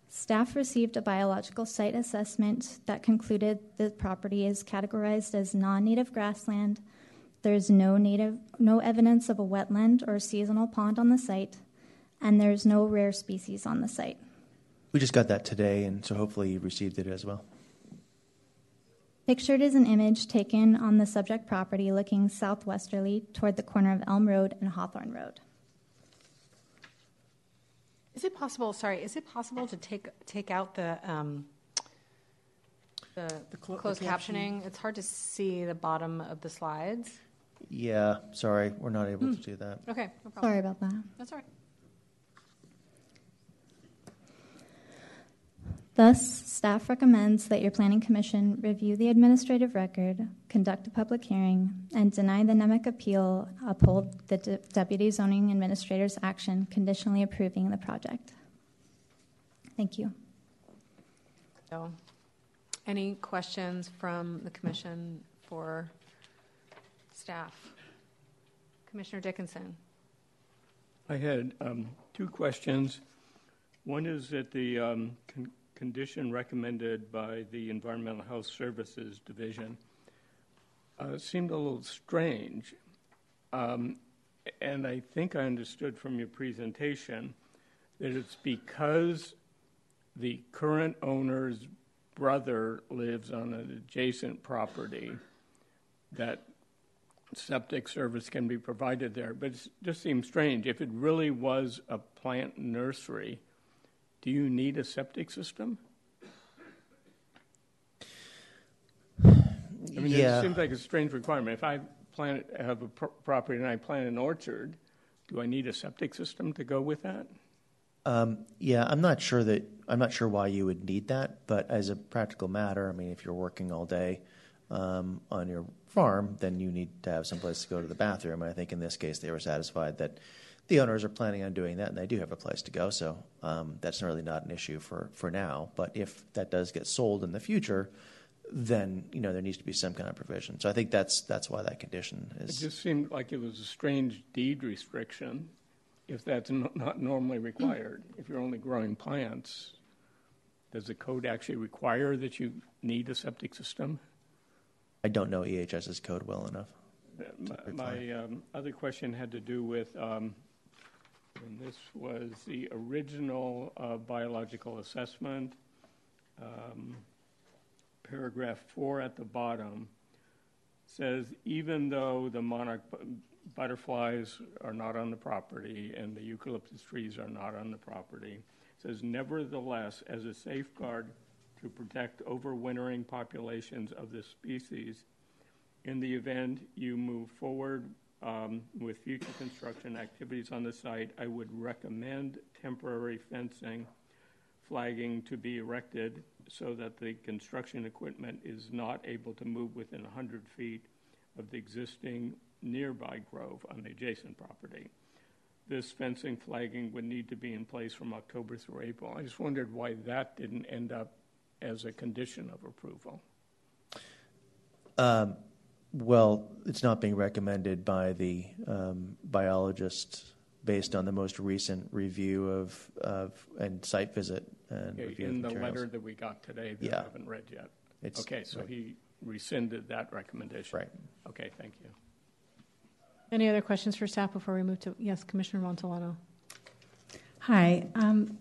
Staff received a biological site assessment that concluded the property is categorized as non-native grassland. There's no native, no evidence of a wetland or seasonal pond on the site, and there's no rare species on the site. We just got that today, and so hopefully you received it as well. Pictured is an image taken on the subject property looking southwesterly toward the corner of Elm Road and Hawthorne Road. Is it possible, sorry, is it possible to take take out the um, the, the clo- closed the captioning? It's hard to see the bottom of the slides. Yeah, sorry, we're not able mm. to do that. Okay, no problem. Sorry about that. That's all right. Thus, staff recommends that your Planning Commission review the administrative record, conduct a public hearing, and deny the Nemec appeal, uphold the de- Deputy Zoning Administrator's action conditionally approving the project. Thank you. So, any questions from the Commission for staff? Commissioner Dickinson. I had um, two questions. One is that the... Um, con- condition recommended by the Environmental Health Services Division uh, seemed a little strange. Um, and I think I understood from your presentation that it's because the current owner's brother lives on an adjacent property that septic service can be provided there. But it just seems strange. If it really was a plant nursery, do you need a septic system? I mean, yeah. It seems like a strange requirement. If I plant, have a pro- property and I plant an orchard, do I need a septic system to go with that? Um, yeah, I'm not sure that I'm not sure why you would need that, but as a practical matter, I mean, if you're working all day um, on your farm, then you need to have some place to go to the bathroom. And I think in this case, they were satisfied that the owners are planning on doing that, and they do have a place to go. So um, that's really not an issue for, for now. But if that does get sold in the future, then you know there needs to be some kind of provision. So I think that's that's why that condition is. It just seemed like it was a strange deed restriction, if that's not normally required. If you're only growing plants, does the code actually require that you need a septic system? I don't know E H S's code well enough. My, my um, other question had to do with, um, and this was the original uh, biological assessment, um, paragraph four at the bottom says, even though the monarch butterflies are not on the property and the eucalyptus trees are not on the property, it says, nevertheless, as a safeguard to protect overwintering populations of this species, in the event you move forward um, with future construction activities on the site, I would recommend temporary fencing, flagging to be erected so that the construction equipment is not able to move within one hundred feet of the existing nearby grove on the adjacent property. This fencing flagging would need to be in place from October through April. I just wondered why that didn't end up as a condition of approval. Um. Well, it's not being recommended by the um, biologists based on the most recent review of, of and site visit. And okay, review in the materials. Letter that we got today that yeah. I haven't read yet. It's, okay, so right. He rescinded that recommendation. Right. Okay, thank you. Any other questions for staff before we move to, yes, Commissioner Montalano. Hi. Um,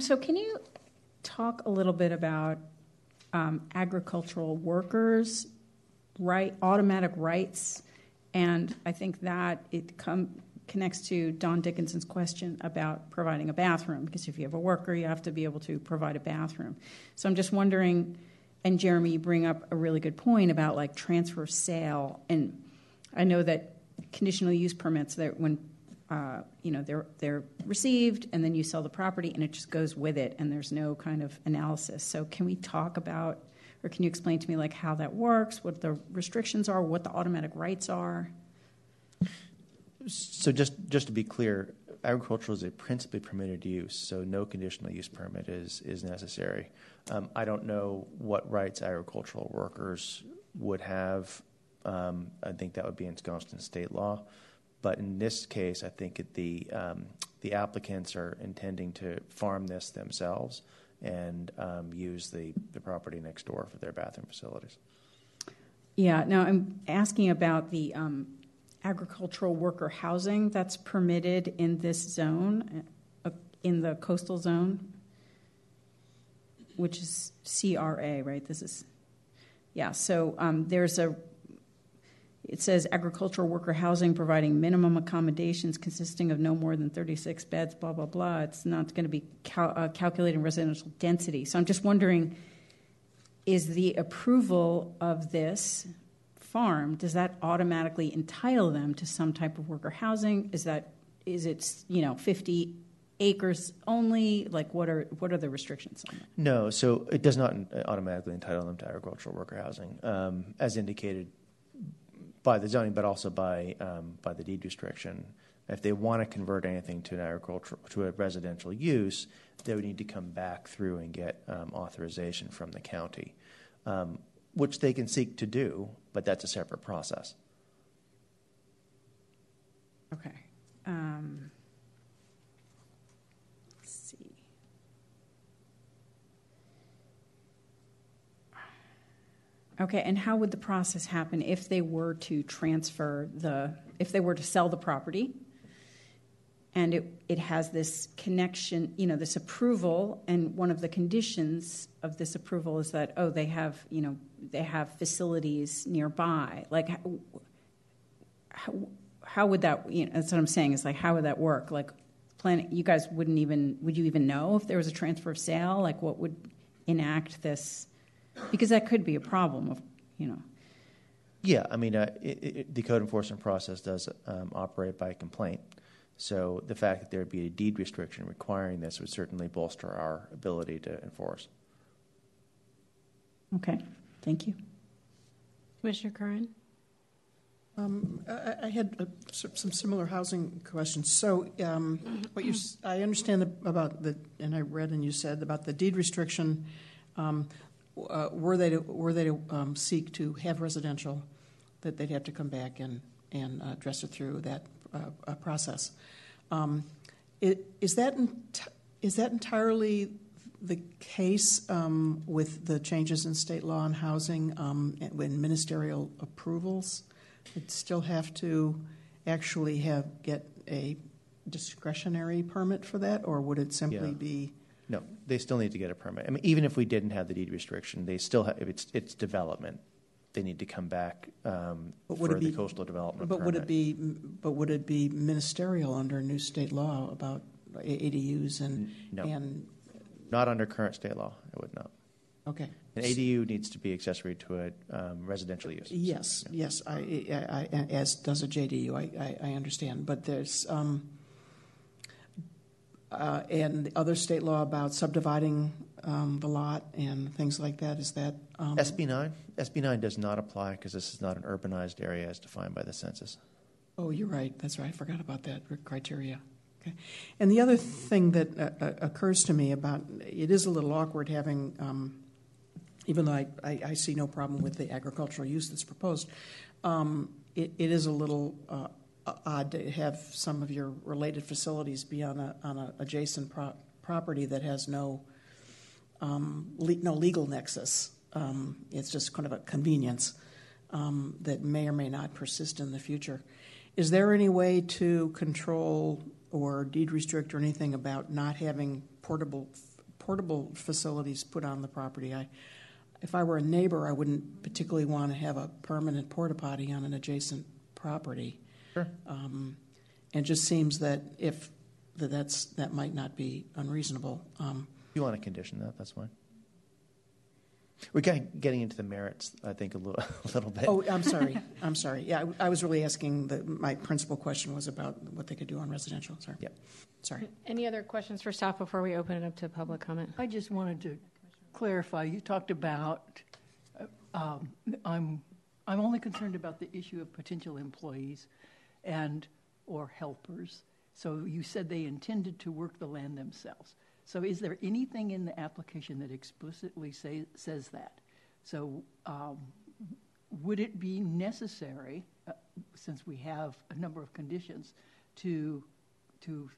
so can you talk a little bit about um, agricultural workers' right, automatic rights, and I think that it com- connects to Don Dickinson's question about providing a bathroom, because if you have a worker, you have to be able to provide a bathroom. So I'm just wondering, and Jeremy, you bring up a really good point about like transfer sale, and I know that conditional use permits that when uh, you know they're they're received and then you sell the property and it just goes with it, and there's no kind of analysis. So can we talk about? Or can you explain to me like how that works, what the restrictions are, what the automatic rights are? So just, just to be clear, agricultural is a principally permitted use, so no conditional use permit is, is necessary. Um, I don't know what rights agricultural workers would have. Um, I think that would be ensconced in state law. But in this case, I think it, the um, the applicants are intending to farm this themselves and um, use the, the property next door for their bathroom facilities. Yeah, now I'm asking about the um, agricultural worker housing that's permitted in this zone, uh, in the coastal zone, which is C R A, right? This is, yeah, so um, there's a, it says agricultural worker housing providing minimum accommodations consisting of no more than thirty-six beds, blah, blah, blah. It's not going to be cal- uh, calculating residential density. So I'm just wondering, is the approval of this farm, does that automatically entitle them to some type of worker housing? Is that, is it, you know, fifty acres only? Like, what are what are the restrictions on that? No, so it does not automatically entitle them to agricultural worker housing, um, as indicated by the zoning, but also by um, by the deed restriction. If they want to convert anything to an agricultural to a residential use, they would need to come back through and get um, authorization from the county, um, which they can seek to do, but that's a separate process. Okay. Um, let's see. Okay, and how would the process happen if they were to transfer the, if they were to sell the property and it, it has this connection, you know, this approval, and one of the conditions of this approval is that, oh, they have, you know, they have facilities nearby. Like, how, how would that, you know, that's what I'm saying, is like, how would that work? Like, planning, you guys wouldn't even, would you even know if there was a transfer of sale? Like, what would enact this? Because that could be a problem of, you know. Yeah, I mean, uh, it, it, the code enforcement process does um, operate by complaint. So the fact that there would be a deed restriction requiring this would certainly bolster our ability to enforce. Okay, thank you. Commissioner Curran? Um, I, I had uh, some similar housing questions. So um, what you, I understand about the, and I read and you said about the deed restriction, um, uh, were they to, were they to um, seek to have residential, that they'd have to come back and, and uh, address it through that uh, process. Um, it, is that ent is that entirely the case um, with the changes in state law on housing um, and when ministerial approvals? You'd still have to actually have get a discretionary permit for that, or would it simply yeah. be? No, they still need to get a permit. I mean, even if we didn't have the deed restriction, they still have, if it's it's development, they need to come back um, for be, the coastal development. But permit. would it be? But would it be ministerial under new state law about A D Us and no. and? Not under current state law, it would not. Okay. An A D U needs to be accessory to a um, residential use. Yes, yeah. yes, I, I, I, as does a J D U, I, I, I understand. But there's, um, uh, and the other state law about subdividing um, the lot and things like that, is that? Um, S B nine? S B nine does not apply because this is not an urbanized area as defined by the census. Oh, you're right. That's right. I forgot about that criteria. Okay. And the other thing that uh, occurs to me about, it is a little awkward having, um, even though I, I, I see no problem with the agricultural use that's proposed, um, it, it is a little uh, odd to have some of your related facilities be on a on an adjacent pro property that has no um, le no legal nexus. Um, it's just kind of a convenience um, that may or may not persist in the future. Is there any way to control or deed restrict or anything about not having portable portable facilities put on the property? I. If I were a neighbor, I wouldn't particularly want to have a permanent porta potty on an adjacent property. Sure. Um, and it just seems that if that that's that might not be unreasonable. Um, if you want to condition that, that's fine. We're kind of getting into the merits, I think, a little, a little bit. Oh, I'm sorry. I'm sorry. Yeah, I, I was really asking. The, my principal question was about what they could do on residential. Sorry. Yeah. Sorry. Any other questions for staff before we open it up to public comment? I just wanted to clarify, you talked about um, I'm I'm only concerned about the issue of potential employees and or helpers. So you said they intended to work the land themselves. So is there anything in the application that explicitly say, says that? So um, would it be necessary, uh, since we have a number of conditions, to to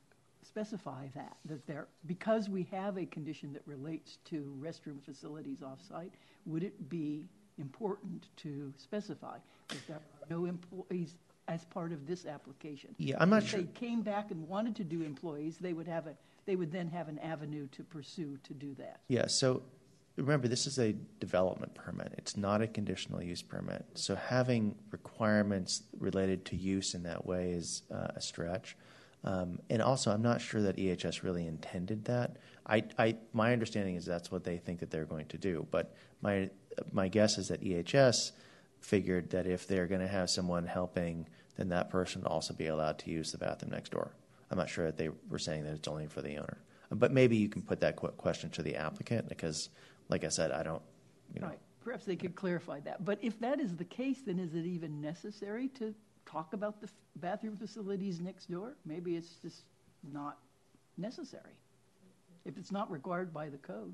specify that, that there, because we have a condition that relates to restroom facilities off-site, would it be important to specify that there are no employees as part of this application? Yeah, I'm not if sure. If they came back and wanted to do employees, they would have a, they would then have an avenue to pursue to do that. Yeah, so remember, this is a development permit. It's not a conditional use permit. So having requirements related to use in that way is uh, a stretch. Um, and also, I'm not sure that E H S really intended that. I, I, my understanding is that's what they think that they're going to do. But my my guess is that E H S figured that if they're going to have someone helping, then that person would also be allowed to use the bathroom next door. I'm not sure that they were saying that it's only for the owner. But maybe you can put that question to the applicant because, like I said, I don't, you know. Right. Perhaps they could clarify that. But if that is the case, then is it even necessary to talk about the bathroom facilities next door? Maybe it's just not necessary if it's not required by the code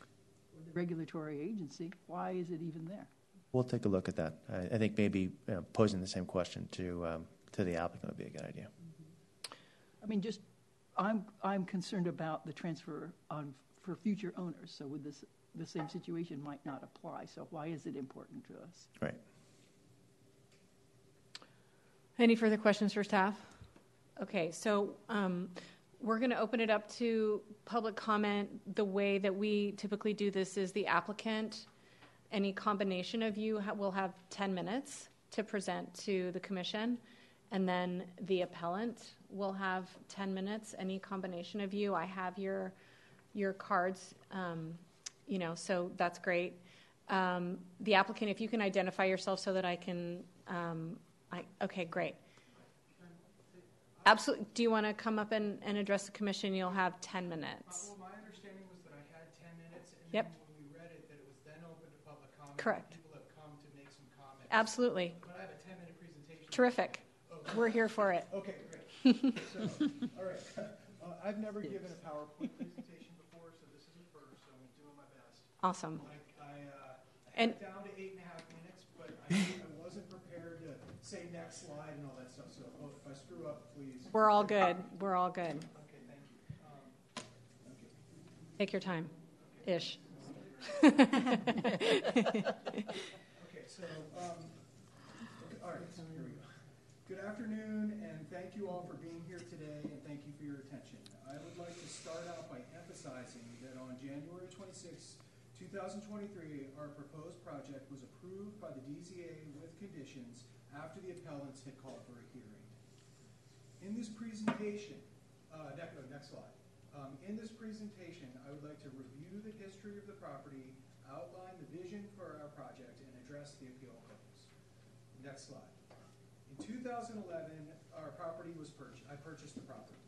or the regulatory agency. Why is it even there? We'll take a look at that. I, I think maybe you know, posing the same question to um, to the applicant would be a good idea. Mm-hmm. I mean, just I'm I'm concerned about the transfer on for future owners. So would this the same situation might not apply. So why is it important to us? Right. Any further questions for staff? Okay, so um, we're going to open it up to public comment. The way that we typically do this is the applicant, any combination of you, ha will have ten minutes to present to the commission, and then the appellant will have ten minutes, any combination of you. I have your, your cards, um, you know, so that's great. Um, the applicant, if you can identify yourself so that I can... Um, I, okay, great. Absolutely. Do you want to come up and, and address the commission? You'll have ten minutes. Uh, well, my understanding was that I had ten minutes, and yep. Then when we read it, that it was then open to public comment. Correct. People have come to make some comments. Absolutely. But I have a ten-minute presentation. Terrific. Okay. We're here for it. Okay, great. So, all right. Uh, I've never yes. given a PowerPoint presentation before, so this is the first, so I'm doing my best. Awesome. I, I, uh, I and down to eight and a half minutes, but I, I wasn't prepared to say next slide and all that stuff, so if I screw up, please. We're all good. We're all good. Okay, thank you. Um, okay. Take your time, okay. Ish. Okay, so, um, all right, so here we go. Good afternoon, and thank you all for being here today, and thank you for your attention. I would like to start out by emphasizing that on January twenty-sixth, two thousand twenty-three, our proposed project was approved by the D Z A with conditions after the appellants had called for a hearing. In this presentation, uh, next, oh, next slide. Um, in this presentation, I would like to review the history of the property, outline the vision for our project, and address the appeal claims. Next slide. In two thousand eleven, our property was purchased. I purchased the property.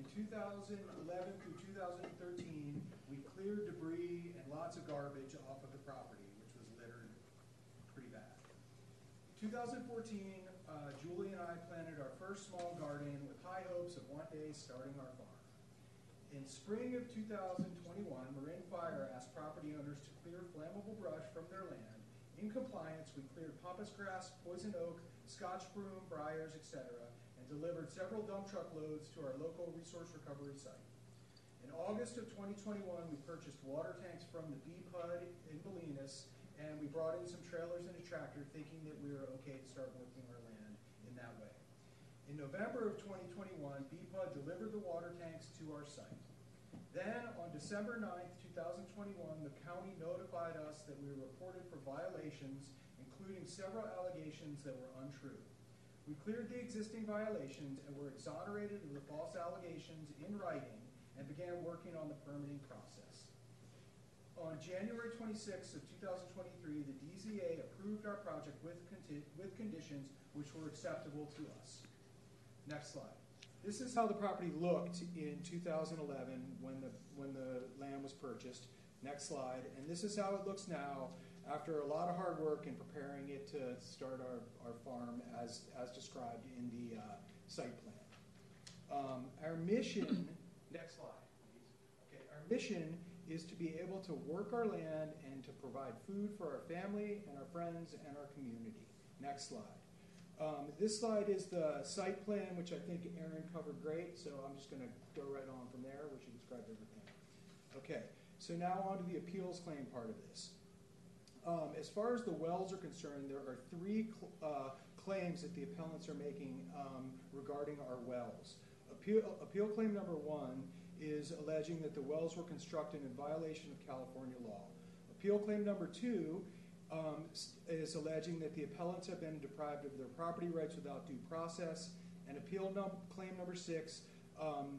In two thousand eleven through two thousand thirteen, we cleared debris and lots of garbage off of the property, which was littered pretty bad. In twenty fourteen, uh, Julie and I planted our first small garden with high hopes of one day starting our farm. In spring of two thousand twenty-one, Marin Fire asked property owners to clear flammable brush from their land. In compliance, we cleared pampas grass, poison oak, Scotch broom, briars, et cetera, and delivered several dump truck loads to our local resource recovery site. In August of twenty twenty-one, we purchased water tanks from the B P U D in Bolinas, and we brought in some trailers and a tractor, thinking that we were okay to start working our land in that way. In November of twenty twenty-one, B P U D delivered the water tanks to our site. Then, on December ninth, two thousand twenty-one, the county notified us that we were reported for violations, including several allegations that were untrue. We cleared the existing violations and were exonerated of the false allegations in writing and began working on the permitting process. On January twenty-sixth of two thousand twenty-three, the D Z A approved our project with, conti with conditions which were acceptable to us. Next slide. This is how the property looked in two thousand eleven when the, when the land was purchased. Next slide. And this is how it looks now, after a lot of hard work in preparing it to start our, our farm as, as described in the uh, site plan. Um, our mission, next slide, please. Okay, our mission is to be able to work our land and to provide food for our family and our friends and our community. Next slide. Um, this slide is the site plan, which I think Aaron covered great, so I'm just gonna go right on from there, which you described everything. Okay, so now on to the appeals claim part of this. Um, as far as the wells are concerned, there are three cl uh, claims that the appellants are making um, regarding our wells. Appeal, appeal claim number one is alleging that the wells were constructed in violation of California law. Appeal claim number two um, is alleging that the appellants have been deprived of their property rights without due process. And appeal num claim number six um,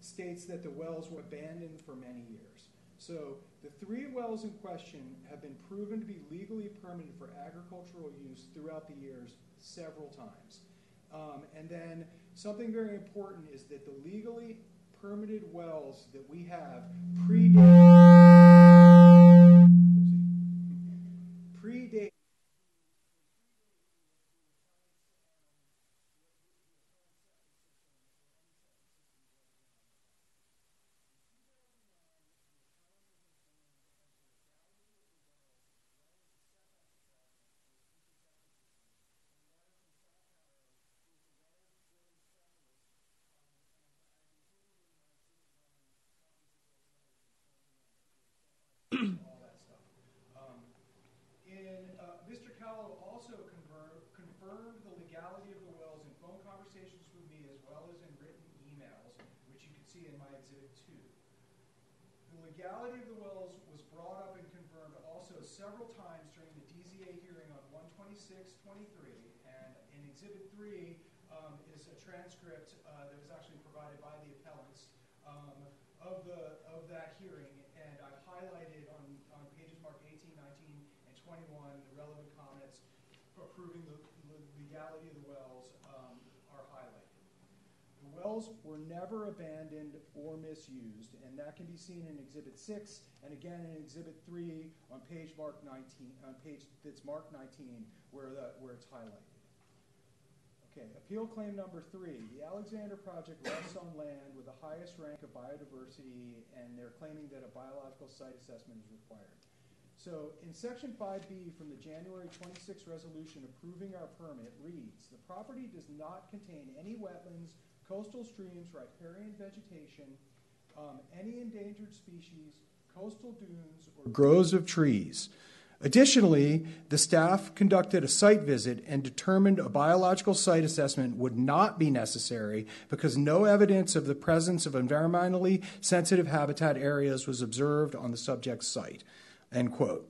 states that the wells were abandoned for many years. So the three wells in question have been proven to be legally permitted for agricultural use throughout the years several times. Um, and then something very important is that the legally permitted wells that we have predate, predate The legality of the wells was brought up and confirmed also several times during the D Z A hearing on one twenty-six twenty-three, and in Exhibit three um, is a transcript uh, that was actually provided by the appellants um, of, the, of that hearing, and I've highlighted on, on pages marked eighteen, nineteen, and twenty-one the relevant comments approving the, the legality of the wells um, are highlighted. The Wells were never abandoned or misused, and that can be seen in Exhibit six and again in Exhibit three on page mark nineteen, on page that's marked nineteen, where the, where it's highlighted. Okay, appeal claim number three. The Alexander Project rests on land with the highest rank of biodiversity, and they're claiming that a biological site assessment is required. So in Section five B from the January twenty-sixth resolution approving our permit reads, the property does not contain any wetlands, coastal streams, riparian vegetation, um, any endangered species, coastal dunes, or groves of trees. Additionally, the staff conducted a site visit and determined a biological site assessment would not be necessary because no evidence of the presence of environmentally sensitive habitat areas was observed on the subject site, end quote.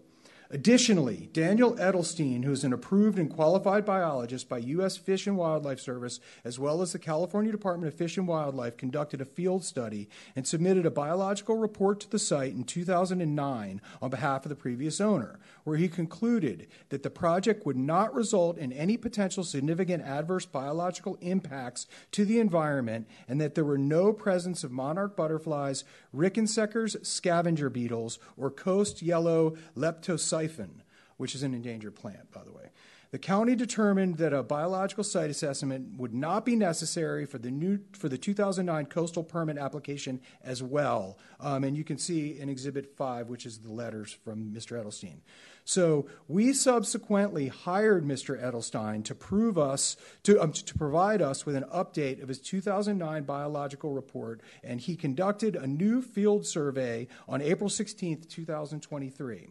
Additionally, Daniel Edelstein, who is an approved and qualified biologist by U S Fish and Wildlife Service, as well as the California Department of Fish and Wildlife, conducted a field study and submitted a biological report to the site in two thousand nine on behalf of the previous owner, where he concluded that the project would not result in any potential significant adverse biological impacts to the environment and that there were no presence of monarch butterflies, rickensickers, scavenger beetles, or coast yellow leptocycline, which is an endangered plant, by the way. The county determined that a biological site assessment would not be necessary for the new for the two thousand nine coastal permit application as well, um, and you can see in Exhibit five, which is the letters from Mister Edelstein. So we subsequently hired Mister Edelstein to prove us to um, to provide us with an update of his two thousand nine biological report, and he conducted a new field survey on April sixteenth two thousand twenty-three.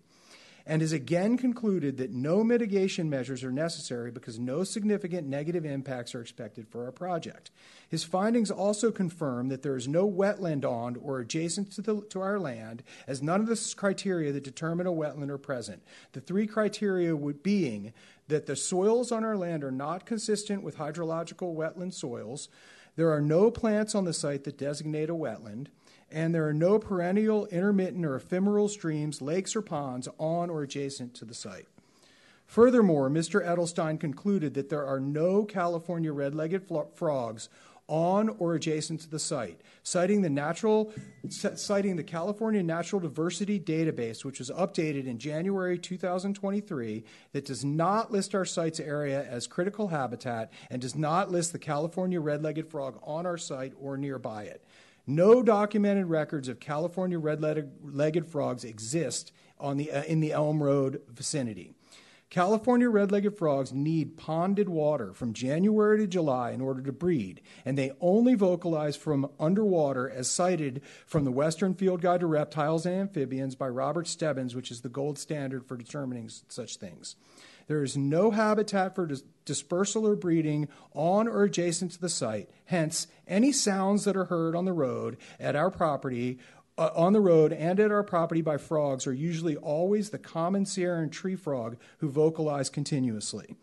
And has again concluded that no mitigation measures are necessary because no significant negative impacts are expected for our project. His findings also confirm that there is no wetland on or adjacent to, the, to our land, as none of the criteria that determine a wetland are present. The three criteria would being that the soils on our land are not consistent with hydrological wetland soils, there are no plants on the site that designate a wetland, and there are no perennial, intermittent, or ephemeral streams, lakes, or ponds on or adjacent to the site. Furthermore, Mister Edelstein concluded that there are no California red-legged frogs on or adjacent to the site, citing the natural, citing the California Natural Diversity Database, which was updated in January two thousand twenty-three, that does not list our site's area as critical habitat and does not list the California red-legged frog on our site or nearby it. No documented records of California red-legged frogs exist on the, uh, in the Elm Road vicinity. California red-legged frogs need ponded water from January to July in order to breed, and they only vocalize from underwater as cited from the Western Field Guide to Reptiles and Amphibians by Robert Stebbins, which is the gold standard for determining such things. There is no habitat for dis dispersal or breeding on or adjacent to the site. Hence, any sounds that are heard on the road at our property, uh, on the road and at our property by frogs are usually always the common Sierra tree frog who vocalize continuously.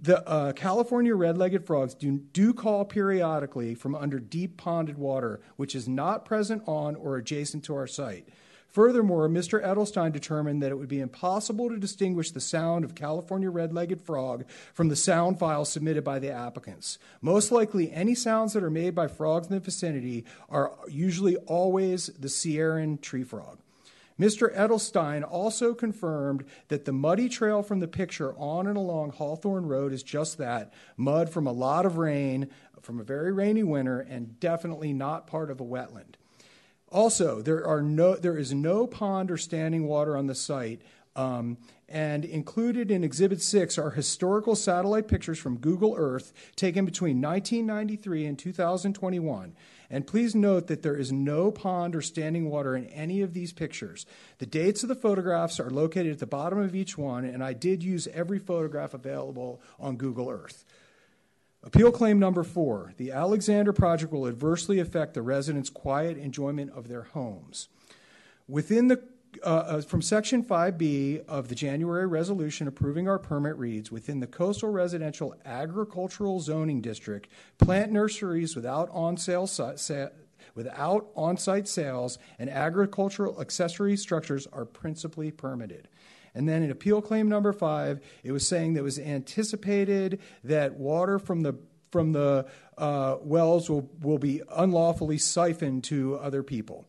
The uh, California red-legged frogs do, do call periodically from under deep ponded water, which is not present on or adjacent to our site. Furthermore, Mister Edelstein determined that it would be impossible to distinguish the sound of California red-legged frog from the sound file submitted by the applicants. Most likely, any sounds that are made by frogs in the vicinity are usually always the Sierra tree frog. Mister Edelstein also confirmed that the muddy trail from the picture on and along Hawthorne Road is just that, mud from a lot of rain, from a very rainy winter, and definitely not part of a wetland. Also, there are no, there is no pond or standing water on the site, um, and included in Exhibit six are historical satellite pictures from Google Earth taken between nineteen ninety-three and two thousand twenty-one. And please note that there is no pond or standing water in any of these pictures. The dates of the photographs are located at the bottom of each one, and I did use every photograph available on Google Earth. Appeal claim number four, the Alexander Project will adversely affect the residents' quiet enjoyment of their homes. Within the, uh, from Section five B of the January resolution approving our permit reads, within the Coastal Residential Agricultural Zoning District, plant nurseries without on-sale sale, without on-site sales and agricultural accessory structures are principally permitted. And then in appeal claim number five, it was saying that it was anticipated that water from the from the uh, wells will, will be unlawfully siphoned to other people.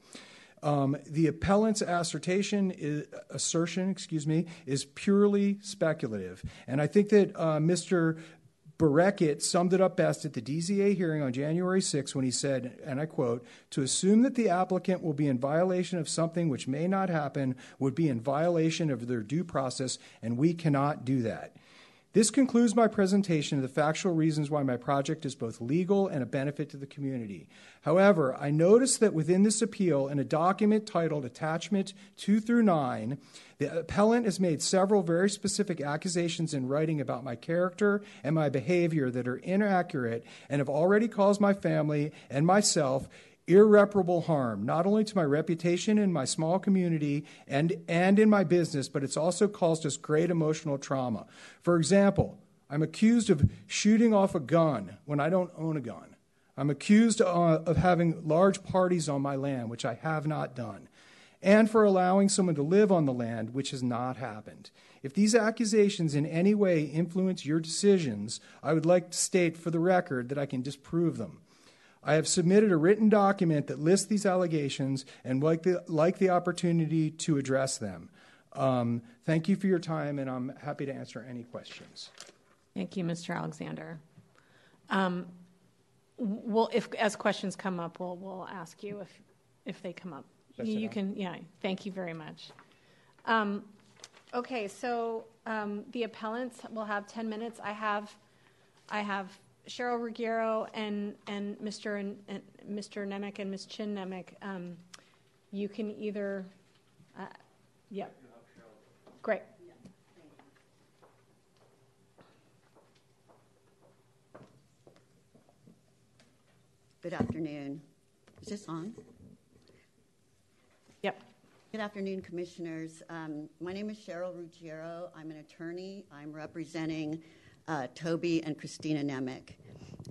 Um, the appellant's assertion is, assertion, excuse me, is purely speculative. And I think that uh, Mister Berekit summed it up best at the D Z A hearing on January sixth when he said, and I quote, "To assume that the applicant will be in violation of something which may not happen would be in violation of their due process, and we cannot do that. This concludes my presentation of the factual reasons why my project is both legal and a benefit to the community. However, I noticed that within this appeal, in a document titled Attachment two through nine, the appellant has made several very specific accusations in writing about my character and my behavior that are inaccurate and have already caused my family and myself irreparable harm, not only to my reputation in my small community and, and in my business, but it's also caused us great emotional trauma. For example, I'm accused of shooting off a gun when I don't own a gun. I'm accused uh, of having large parties on my land, which I have not done, and for allowing someone to live on the land, which has not happened. If these accusations in any way influence your decisions, I would like to state for the record that I can disprove them. I have submitted a written document that lists these allegations and would like the, like the opportunity to address them. Um, thank you for your time, and I'm happy to answer any questions." Thank you, Mister Alexander. Um, we'll, if as questions come up, we'll we'll ask you if if they come up. That's you enough. Can, yeah. Thank you very much. Um, okay, so um, the appellants will have ten minutes. I have, I have. Cheryl Ruggiero and and Mister and, and Mister Nemec and Miz Chin Nemec, um, you can either, uh, yeah, great. Good afternoon. Is this on? Yep. Good afternoon, commissioners. Um, my name is Cheryl Ruggiero. I'm an attorney. I'm representing Uh, Toby and Christina Nemec,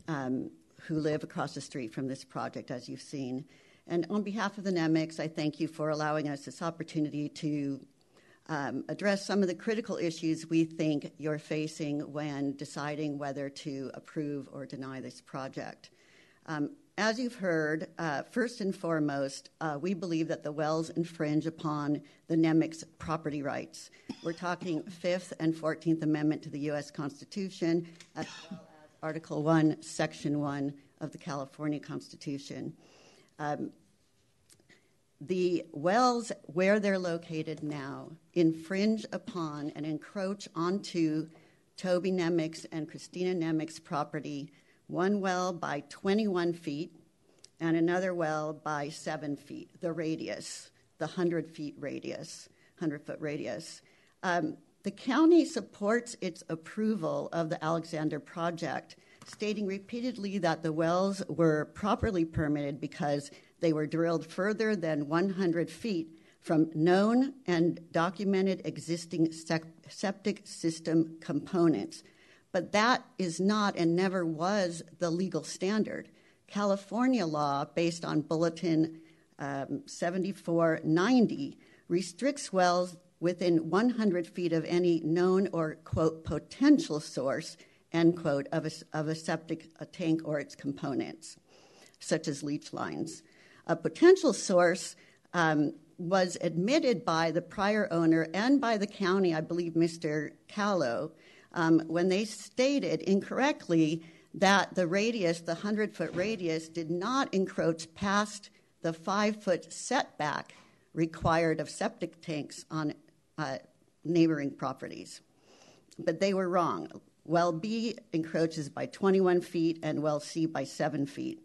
um, who live across the street from this project, as you've seen. And on behalf of the Nemecs, I thank you for allowing us this opportunity to um, address some of the critical issues we think you're facing when deciding whether to approve or deny this project. Um, as you've heard, uh, first and foremost, uh, we believe that the wells infringe upon the Nemec's property rights. We're talking Fifth and Fourteenth Amendment to the U S Constitution, as well as Article one, Section one of the California Constitution. Um, the wells, where they're located now, infringe upon and encroach onto Toby Nemec's and Christina Nemec's property, one well by twenty-one feet and another well by seven feet, the radius, the one hundred feet radius, one hundred foot radius. Um, the county supports its approval of the Alexander project, stating repeatedly that the wells were properly permitted because they were drilled further than one hundred feet from known and documented existing septic system components. But that is not and never was the legal standard. California law, based on Bulletin um, seventy-four ninety, restricts wells within one hundred feet of any known or, quote, potential source, end quote, of a, of a septic a tank or its components, such as leach lines. A potential source um, was admitted by the prior owner and by the county, I believe Mister Callow, um, when they stated incorrectly that the radius, the one hundred foot radius, did not encroach past the five foot setback required of septic tanks on Uh, neighboring properties. But they were wrong. Well B encroaches by twenty-one feet and well C by seven feet.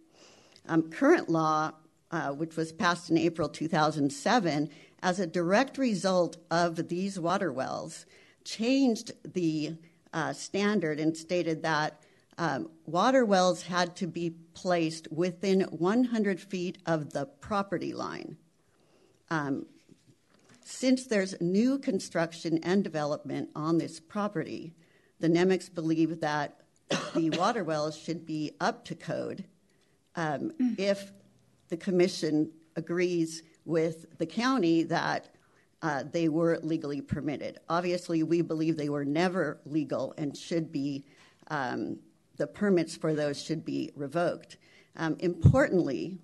Um, current law, uh, which was passed in April two thousand seven, as a direct result of these water wells, changed the uh, standard and stated that um, water wells had to be placed within one hundred feet of the property line. Um, Since there's new construction and development on this property, the Nemecs believe that the water wells should be up to code um, if the commission agrees with the county that uh, they were legally permitted. Obviously, we believe they were never legal and should be um, the permits for those should be revoked. Um, importantly,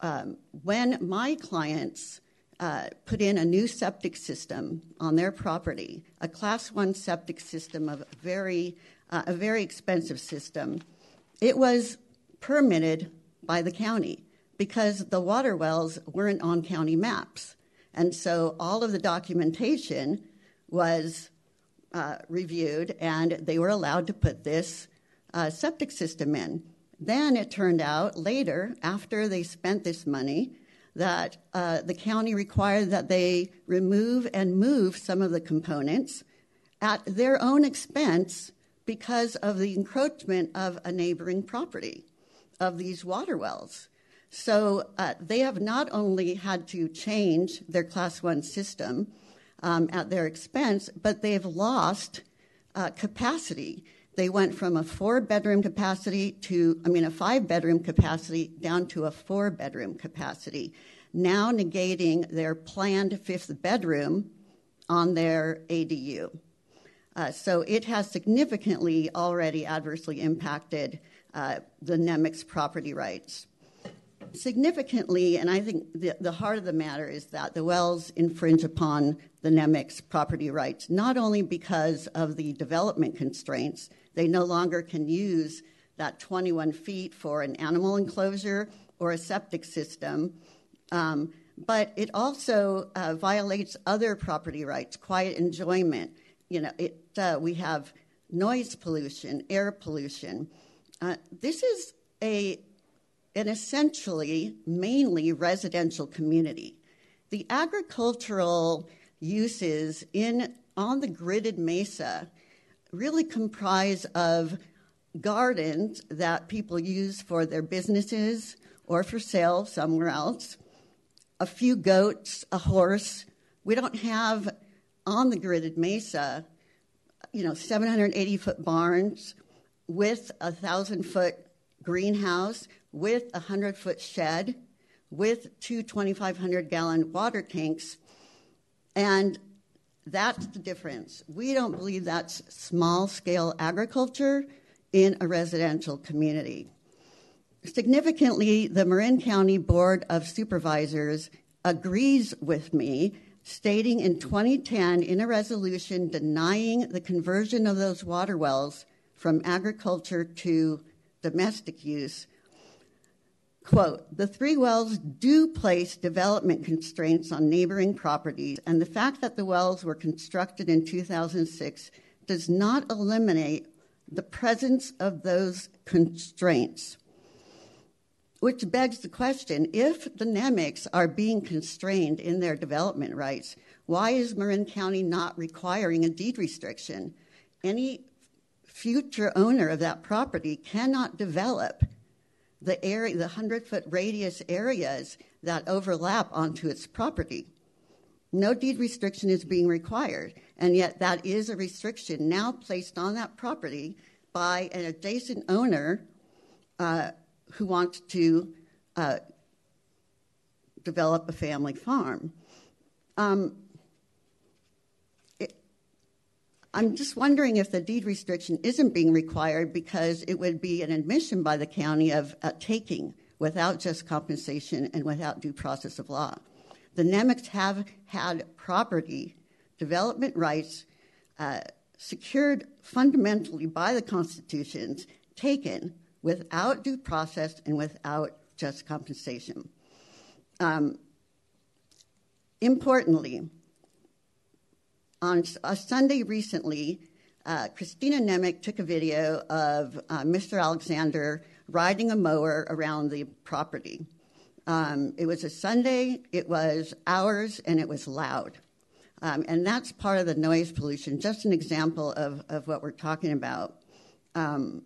um, when my clients uh, put in a new septic system on their property, a class one septic system of very, uh, a very expensive system, it was permitted by the county because the water wells weren't on county maps. And so all of the documentation was uh, reviewed, and they were allowed to put this uh, septic system in. Then it turned out later, after they spent this money, that uh, the county required that they remove and move some of the components at their own expense because of the encroachment of a neighboring property of these water wells. So uh, they have not only had to change their class one system um, at their expense, but they've lost uh, capacity. They went from a four-bedroom capacity to, I mean, a five-bedroom capacity down to a four-bedroom capacity, now negating their planned fifth bedroom on their A D U. Uh, so it has significantly already adversely impacted uh, the Nemec's property rights. Significantly, and I think the, the heart of the matter is that the wells infringe upon the Nemec's property rights, not only because of the development constraints. They no longer can use that twenty-one feet for an animal enclosure or a septic system, um, but it also uh, violates other property rights, quiet enjoyment. You know, it, uh, we have noise pollution, air pollution. Uh, this is a an essentially mainly residential community. The agricultural uses in on the gridded mesa really comprise of gardens that people use for their businesses or for sale somewhere else, a few goats, a horse. We don't have on the gridded mesa, you know, seven hundred eighty foot barns with a thousand foot greenhouse, with a hundred foot shed, with two twenty-five hundred gallon water tanks, and that's the difference. We don't believe that's small-scale agriculture in a residential community. Significantly, the Marin County Board of Supervisors agrees with me, stating in twenty ten in a resolution denying the conversion of those water wells from agriculture to domestic use, quote, the three wells do place development constraints on neighboring properties, and the fact that the wells were constructed in two thousand six does not eliminate the presence of those constraints. Which begs the question, if the Nemecs are being constrained in their development rights, why is Marin County not requiring a deed restriction? Any future owner of that property cannot develop the area, the hundred foot radius areas that overlap onto its property. No deed restriction is being required, and yet that is a restriction now placed on that property by an adjacent owner uh, who wants to uh, develop a family farm. Um, it, I'm just wondering if the deed restriction isn't being required because it would be an admission by the county of uh, taking without just compensation and without due process of law. The Nemecs have had property development rights uh, secured fundamentally by the constitutions, taken without due process and without just compensation. Um, importantly, on a Sunday recently, uh, Christina Nemec took a video of uh, Mister Alexander riding a mower around the property. Um, it was a Sunday, it was hours, and it was loud. Um, and that's part of the noise pollution, just an example of, of what we're talking about. Um,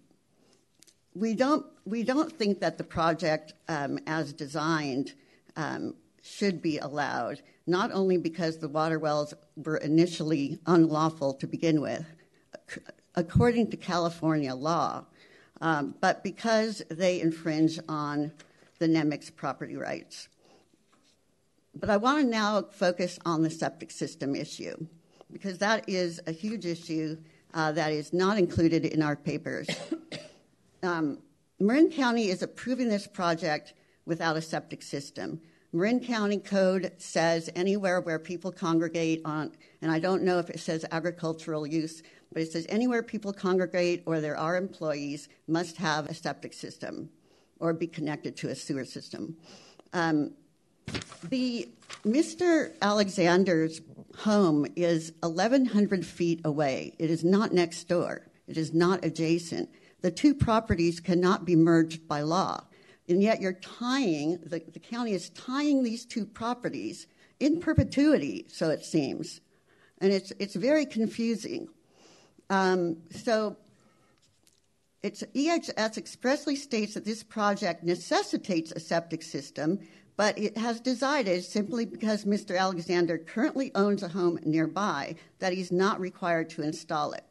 we, don't, we don't think that the project um, as designed um, should be allowed, not only because the water wells were initially unlawful to begin with, according to California law, um, but because they infringe on the Nemec's property rights. But I want to now focus on the septic system issue, because that is a huge issue uh, that is not included in our papers. um, Marin County is approving this project without a septic system. Marin County Code says anywhere where people congregate on, and I don't know if it says agricultural use, but it says anywhere people congregate or there are employees must have a septic system or be connected to a sewer system. Um, the Mister Alexander's home is eleven hundred feet away. It is not next door. It is not adjacent. The two properties cannot be merged by law. And yet you're tying, the, the county is tying these two properties in perpetuity, so it seems. And it's, it's very confusing. Um, so it's, E H S expressly states that this project necessitates a septic system, but it has decided simply because Mister Alexander currently owns a home nearby that he's not required to install it.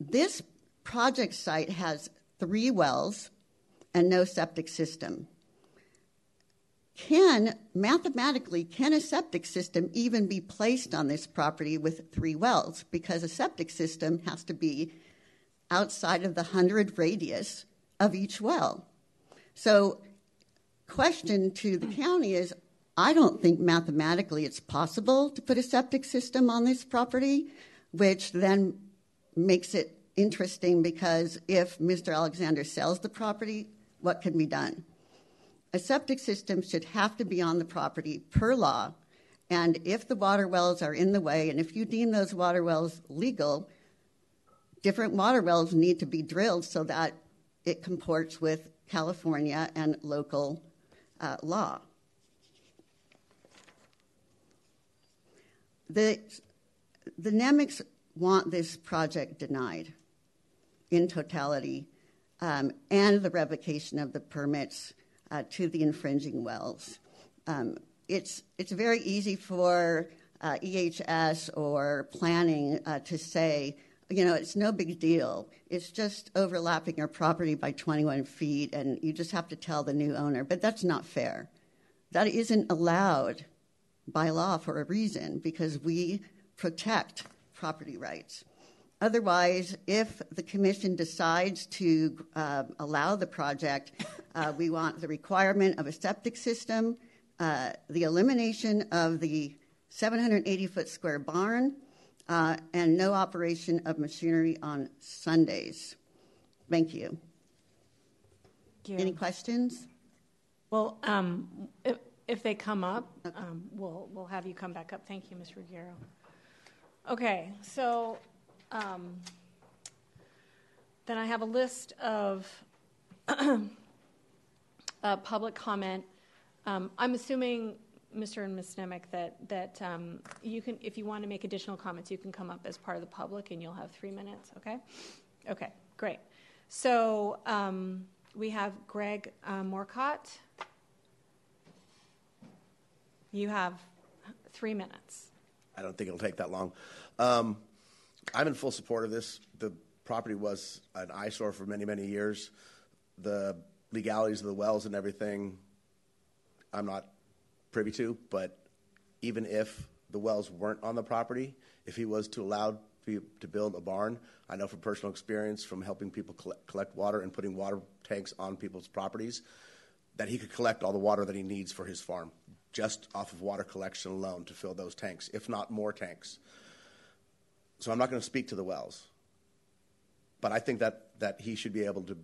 This project site has three wells and no septic system. Can, mathematically, can a septic system even be placed on this property with three wells? Because a septic system has to be outside of the one hundred radius of each well. So, question to the county is, I don't think mathematically it's possible to put a septic system on this property, which then makes it interesting because if Mister Alexander sells the property, what can be done? A septic system should have to be on the property per law, and if the water wells are in the way, and if you deem those water wells legal, different water wells need to be drilled so that it comports with California and local uh, law. The, the Nemecs want this project denied in totality um, and the revocation of the permits uh, to the infringing wells. Um, it's, it's very easy for uh, E H S or planning uh, to say, you know, it's no big deal. It's just overlapping your property by twenty-one feet and you just have to tell the new owner, but that's not fair. That isn't allowed by law for a reason because we protect property rights. Otherwise, if the commission decides to uh, allow the project, uh, we want the requirement of a septic system, uh, the elimination of the seven hundred eighty foot square barn, Uh, and no operation of machinery on Sundays. Thank you. Thank you. Any questions? Well, um, if, if they come up, okay. um, we'll we'll have you come back up. Thank you, Miz Ruggiero. Okay, so um, then I have a list of uh, public comment. Um, I'm assuming, Mister and Miz Nemec, that, that um, you can, if you want to make additional comments, you can come up as part of the public and you'll have three minutes, okay? Okay, great. So um, we have Greg uh, Morcott. You have three minutes. I don't think it'll take that long. Um, I'm in full support of this. The property was an eyesore for many, many years. The legalities of the wells and everything, I'm not privy to, but even if the wells weren't on the property, if he was to allow to, to build a barn, I know from personal experience from helping people collect, collect water and putting water tanks on people's properties, that he could collect all the water that he needs for his farm just off of water collection alone to fill those tanks, if not more tanks. So I'm not going to speak to the wells, but I think that, that he should be able to,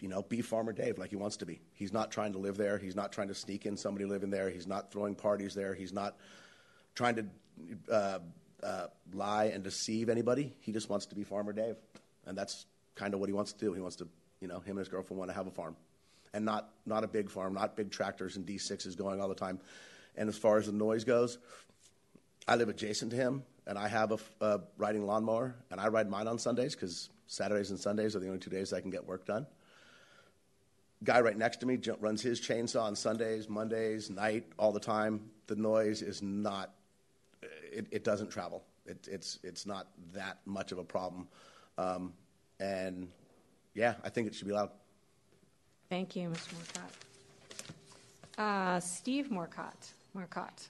you know, be Farmer Dave like he wants to be. He's not trying to live there. He's not trying to sneak in somebody living there. He's not throwing parties there. He's not trying to uh, uh, lie and deceive anybody. He just wants to be Farmer Dave, and that's kind of what he wants to do. He wants to, you know, him and his girlfriend want to have a farm, and not not a big farm, not big tractors and D sixes going all the time. And as far as the noise goes, I live adjacent to him, and I have a, a riding lawnmower, and I ride mine on Sundays because Saturdays and Sundays are the only two days I can get work done. Guy right next to me runs his chainsaw on Sundays, Mondays, night, all the time. The noise is not, it, it doesn't travel. It, it's it's not that much of a problem. Um, and, yeah, I think it should be allowed. Thank you, Mister Morcott. Uh, Steve Morcott. Morcott.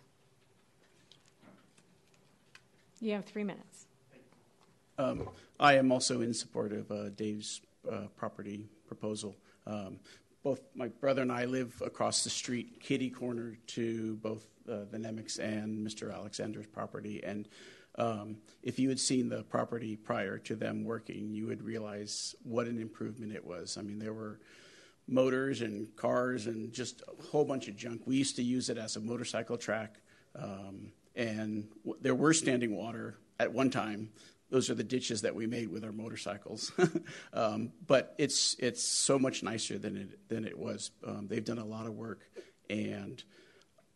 You have three minutes. Um, I am also in support of uh, Dave's uh, property proposal. Um, both my brother and I live across the street, kitty corner to both uh, the Nemec's and Mister Alexander's property. And um, if you had seen the property prior to them working, you would realize what an improvement it was. I mean, there were motors and cars and just a whole bunch of junk. We used to use it as a motorcycle track, um, and w there were standing water at one time. Those are the ditches that we made with our motorcycles. um, but it's it's so much nicer than it than it was. Um, they've done a lot of work, and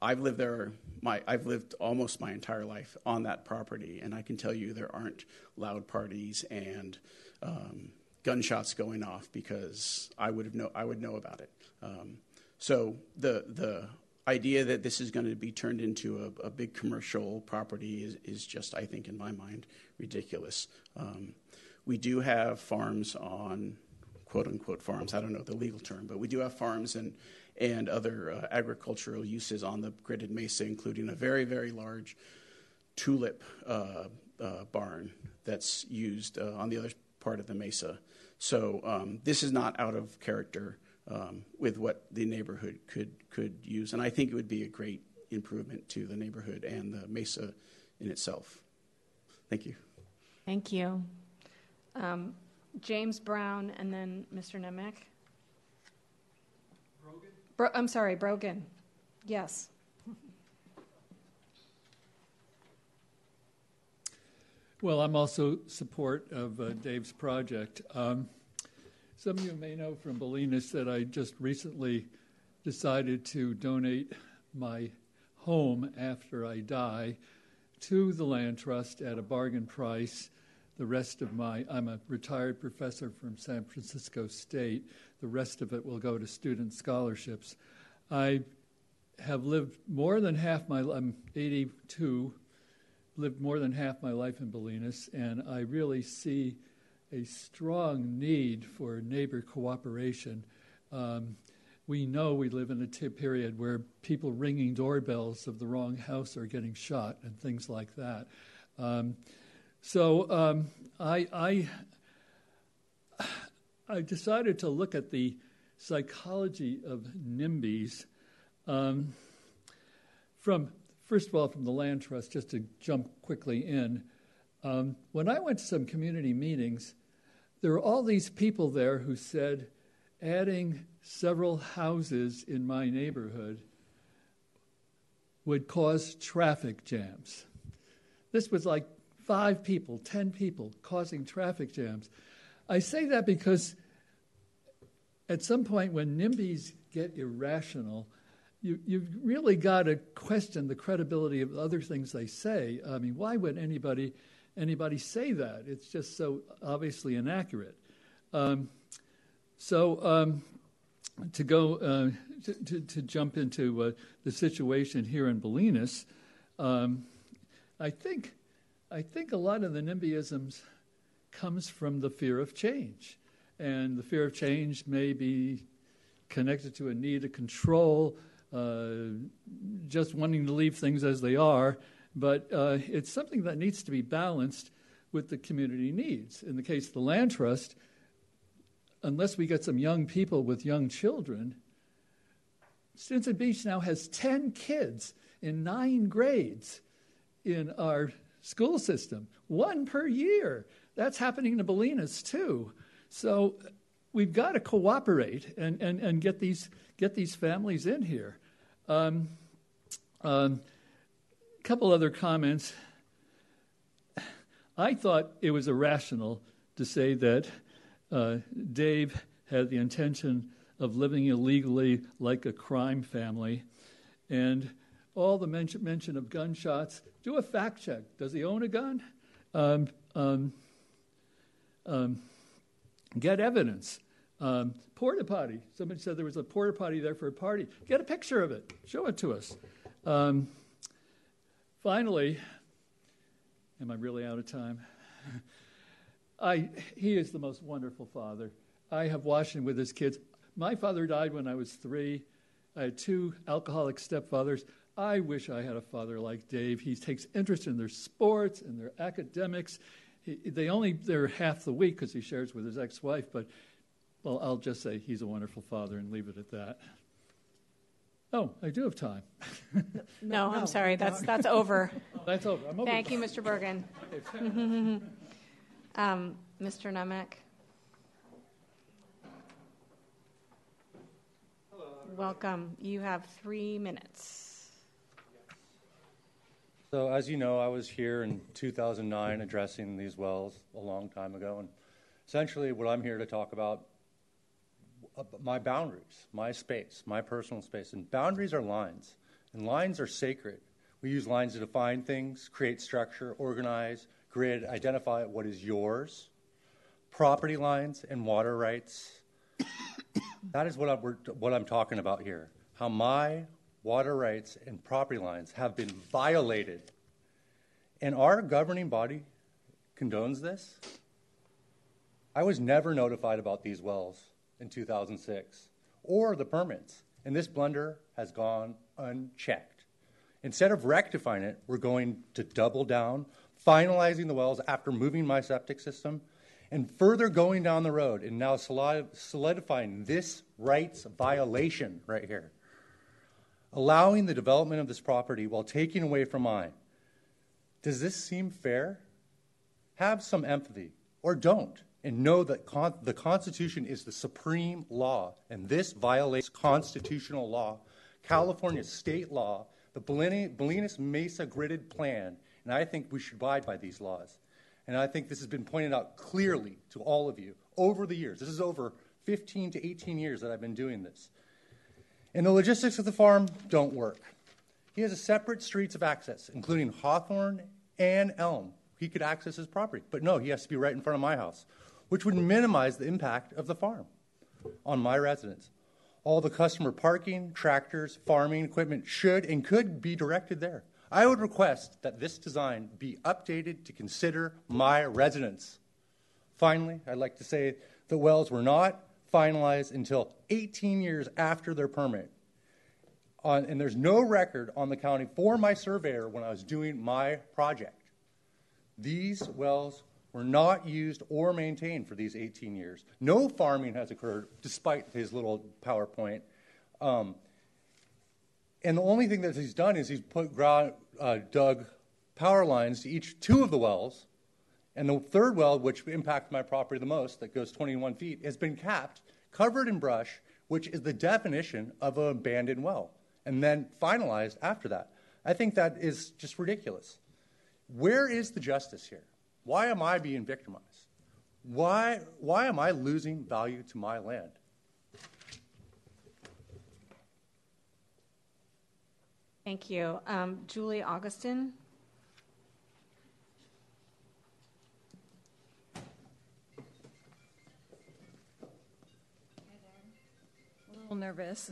I've lived there. My I've lived almost my entire life on that property, and I can tell you there aren't loud parties and um, gunshots going off, because I would have know I would know about it. Um, so the the idea that this is going to be turned into a, a big commercial property is, is just, I think, in my mind, ridiculous. Um, we do have farms on, quote unquote farms. I don't know the legal term, but we do have farms and and other uh, agricultural uses on the gridded mesa, including a very very large tulip uh, uh, barn that's used uh, on the other part of the mesa. So um, this is not out of character um, with what the neighborhood could could use, and I think it would be a great improvement to the neighborhood and the mesa in itself. Thank you. Thank you. Um, James Brown, and then Mister Nemec. Brogan? Bro I'm sorry, Brogan. Yes. Well, I'm also support of uh, Dave's project. Um, some of you may know from Bolinas that I just recently decided to donate my home after I die to the Land Trust at a bargain price. The rest of my, I'm a retired professor from San Francisco State. The rest of it will go to student scholarships. I have lived more than half my, I'm eighty-two, lived more than half my life in Bolinas, and I really see a strong need for neighbor cooperation. Um, we know we live in a period where people ringing doorbells of the wrong house are getting shot and things like that. Um, so um, I, I, I decided to look at the psychology of NIMBYs um, from... First of all, from the Land Trust, just to jump quickly in, um, when I went to some community meetings, there were all these people there who said, adding several houses in my neighborhood would cause traffic jams. This was like five people, ten people causing traffic jams. I say that because at some point when NIMBYs get irrational, You, you've really got to question the credibility of other things they say. I mean, why would anybody anybody say that? It's just so obviously inaccurate. Um, so um, to go uh, to, to, to jump into uh, the situation here in Bolinas, um, I think I think a lot of the NIMBYisms comes from the fear of change, and the fear of change may be connected to a need to control. Uh, just wanting to leave things as they are, but uh, it's something that needs to be balanced with the community needs. In the case of the Land Trust, unless we get some young people with young children, Stinson Beach now has ten kids in nine grades in our school system, one per year. That's happening to Bolinas too. So we've got to cooperate and, and, and get these get these families in here. A um, um, couple other comments. I thought it was irrational to say that uh, Dave had the intention of living illegally like a crime family. And all the men mention of gunshots, do a fact check. Does he own a gun? Um, um, um, get evidence. Um, porta potty. Somebody said there was a porta potty there for a party. Get a picture of it. Show it to us. Um, finally, am I really out of time? I, he is the most wonderful father. I have watched him with his kids. My father died when I was three. I had two alcoholic stepfathers. I wish I had a father like Dave. He takes interest in their sports and their academics. they only, they're half the week because he shares with his ex-wife, but, well, I'll just say he's a wonderful father and leave it at that. Oh, I do have time. No, I'm sorry. That's, that's over. That's over. I'm over. Thank you, Mister Bergen. um, Mister Nemec. Hello. Welcome. You have three minutes. So, as you know, I was here in two thousand nine addressing these wells a long time ago, and essentially what I'm here to talk about, my boundaries, my space, my personal space. And boundaries are lines, and lines are sacred. We use lines to define things, create structure, organize, grid, identify what is yours. Property lines and water rights. That is what I'm, what I'm talking about here, how my water rights and property lines have been violated. And our governing body condones this. I was never notified about these wells in two thousand six, or the permits, and this blunder has gone unchecked. Instead of rectifying it, we're going to double down, finalizing the wells after moving my septic system, and further going down the road, and now solidifying this rights violation right here, allowing the development of this property while taking away from mine. Does this seem fair? Have some empathy, or don't. And know that con the Constitution is the supreme law, and this violates constitutional law, California state law, the Bolinas Mesa gridded plan, and I think we should abide by these laws. And I think this has been pointed out clearly to all of you over the years. This is over fifteen to eighteen years that I've been doing this. And the logistics of the farm don't work. He has a separate streets of access, including Hawthorne and Elm. He could access his property, but no, he has to be right in front of my house, which would minimize the impact of the farm on my residents. All the customer parking, tractors, farming equipment should and could be directed there. I would request that this design be updated to consider my residents. Finally, I'd like to say the wells were not finalized until eighteen years after their permit. On, and there's no record on the county for my surveyor when I was doing my project. These wells were not used or maintained for these eighteen years. No farming has occurred, despite his little PowerPoint. Um, and the only thing that he's done is he's put ground, uh, dug power lines to each two of the wells, and the third well, which impacts my property the most, that goes twenty-one feet, has been capped, covered in brush, which is the definition of an abandoned well, and then finalized after that. I think that is just ridiculous. Where is the justice here? Why am I being victimized? Why, why am I losing value to my land? Thank you. Um, Julie Augustin. I'm a little nervous.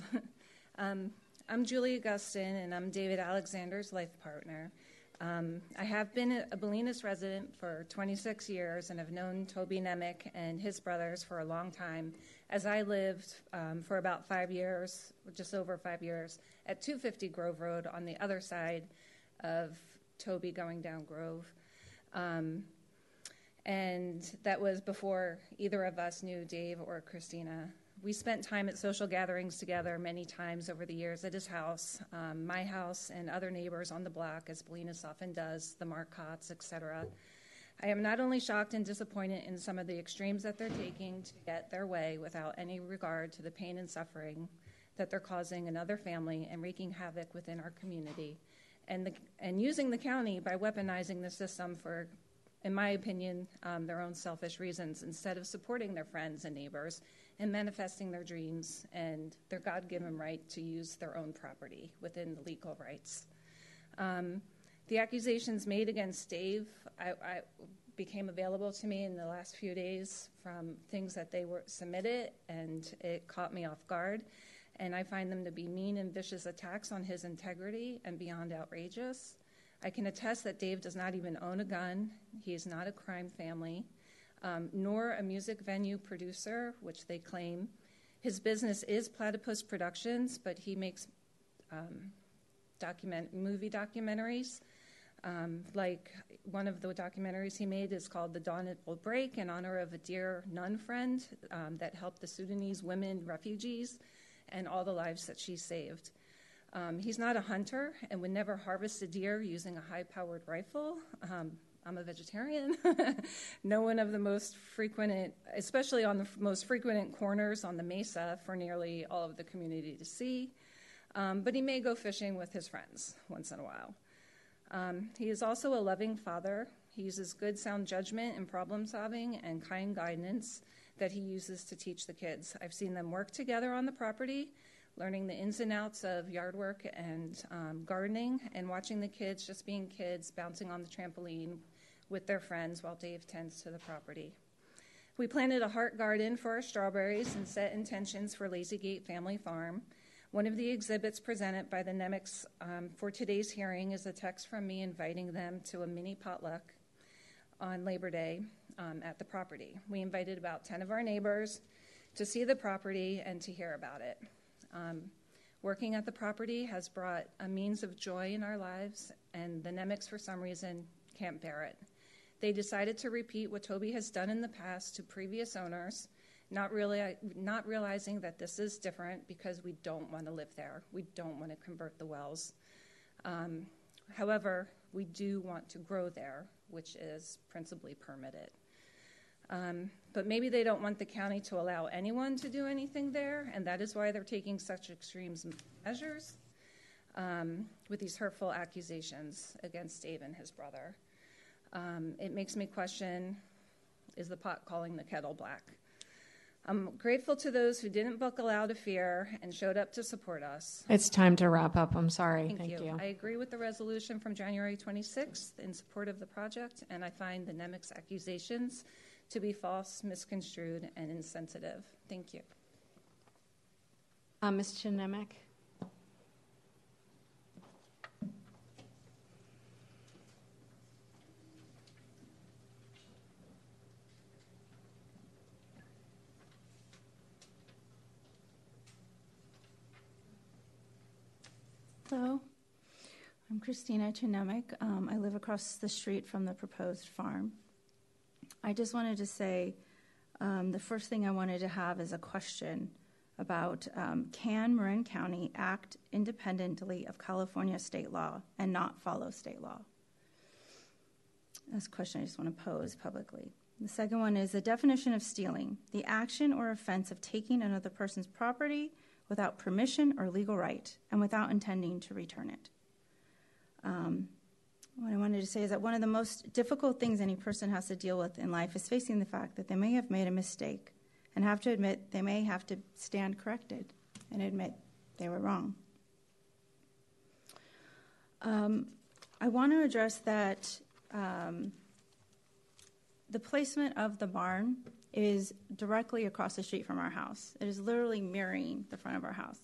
um, I'm Julie Augustin, and I'm David Alexander's life partner. Um, I have been a Bolinas resident for twenty-six years and have known Toby Nemec and his brothers for a long time, as I lived um, for about five years, just over five years, at two fifty Grove Road on the other side of Toby going down Grove. Um, and that was before either of us knew Dave or Christina. We spent time at social gatherings together many times over the years at his house, um, my house, and other neighbors on the block, as Bolinas often does, the Marcotts, et cetera. I am not only shocked and disappointed in some of the extremes that they're taking to get their way without any regard to the pain and suffering that they're causing another family and wreaking havoc within our community, and, the, and using the county by weaponizing the system for, in my opinion, um, their own selfish reasons, instead of supporting their friends and neighbors and manifesting their dreams and their God-given right to use their own property within the legal rights. Um, the accusations made against Dave I, I became available to me in the last few days from things that they were submitted, and it caught me off guard. And I find them to be mean and vicious attacks on his integrity and beyond outrageous. I can attest that Dave does not even own a gun. He is not a crime family. Um, nor a music venue producer, which they claim. His business is Platypus Productions, but he makes um, document, movie documentaries. Um, like one of the documentaries he made is called The Dawn It Will Break, in honor of a dear nun friend um, that helped the Sudanese women refugees and all the lives that she saved. Um, he's not a hunter and would never harvest a deer using a high-powered rifle. Um, I'm a vegetarian. No one of the most frequent, especially on the f- most frequent corners on the mesa for nearly all of the community to see. Um, but he may go fishing with his friends once in a while. Um, he is also a loving father. He uses good sound judgment and problem solving and kind guidance that he uses to teach the kids. I've seen them work together on the property, learning the ins and outs of yard work and um, gardening, and watching the kids just being kids, bouncing on the trampoline with their friends while Dave tends to the property. We planted a heart garden for our strawberries and set intentions for Lazy Gate Family Farm. One of the exhibits presented by the Nemecs um, for today's hearing is a text from me inviting them to a mini potluck on Labor Day um, at the property. We invited about ten of our neighbors to see the property and to hear about it. Um, working at the property has brought a means of joy in our lives, and the Nemecs, for some reason, can't bear it. They decided to repeat what Toby has done in the past to previous owners, Not really, not realizing that this is different because we don't want to live there. We don't want to convert the wells. Um, however, we do want to grow there, which is principally permitted. Um, but maybe they don't want the county to allow anyone to do anything there, and that is why they're taking such extreme measures um, with these hurtful accusations against Dave and his brother. Um, it makes me question, is the pot calling the kettle black? I'm grateful to those who didn't buckle out of fear and showed up to support us. It's time to wrap up. I'm sorry. Thank, Thank you. you. I agree with the resolution from January twenty-sixth in support of the project, and I find the Nemec's accusations to be false, misconstrued, and insensitive. Thank you. Uh, Miz Chin Nemec. Hello, I'm Christina Chin Nemec. Um, I live across the street from the proposed farm. I just wanted to say um, the first thing I wanted to have is a question about um, can Marin County act independently of California state law and not follow state law? That's a question I just want to pose publicly. The second one is the definition of stealing, the action or offense of taking another person's property without permission or legal right, and without intending to return it. Um, what I wanted to say is that one of the most difficult things any person has to deal with in life is facing the fact that they may have made a mistake and have to admit they may have to stand corrected and admit they were wrong. Um, I want to address that um, the placement of the barn is directly across the street from our house. It is literally mirroring the front of our house.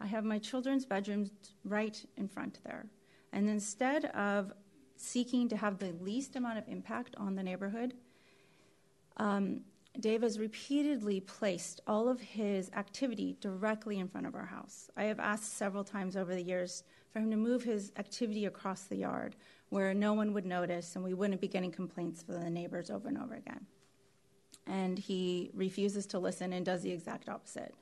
I have my children's bedrooms right in front there. And instead of seeking to have the least amount of impact on the neighborhood, um, Dave has repeatedly placed all of his activity directly in front of our house. I have asked several times over the years for him to move his activity across the yard where no one would notice and we wouldn't be getting complaints from the neighbors over and over again. And he refuses to listen and does the exact opposite.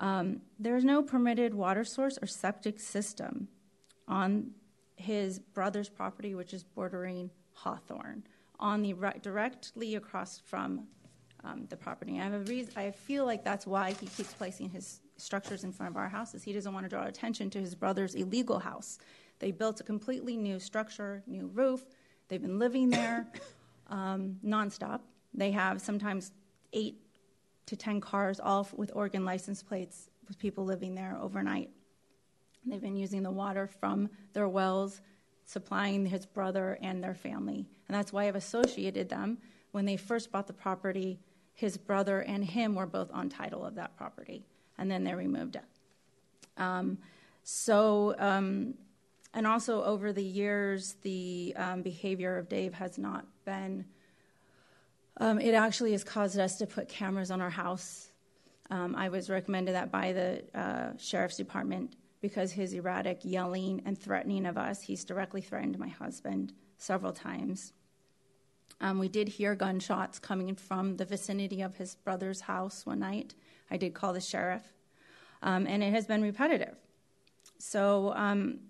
Um, there is no permitted water source or septic system on his brother's property, which is bordering Hawthorne, on the re- directly across from um, the property. I have a re- I feel like that's why he keeps placing his structures in front of our houses. He doesn't want to draw attention to his brother's illegal house. They built a completely new structure, new roof. They've been living there um, nonstop. They have sometimes eight to ten cars, all with Oregon license plates, with people living there overnight. They've been using the water from their wells, supplying his brother and their family. And that's why I've associated them. When they first bought the property, his brother and him were both on title of that property, and then they removed it. Um, so, um, and also over the years, the um, behavior of Dave has not been... Um, it actually has caused us to put cameras on our house. Um, I was recommended that by the uh, sheriff's department because his erratic yelling and threatening of us, he's directly threatened my husband several times. Um, we did hear gunshots coming from the vicinity of his brother's house one night. I did call the sheriff, um, and it has been repetitive. So, um,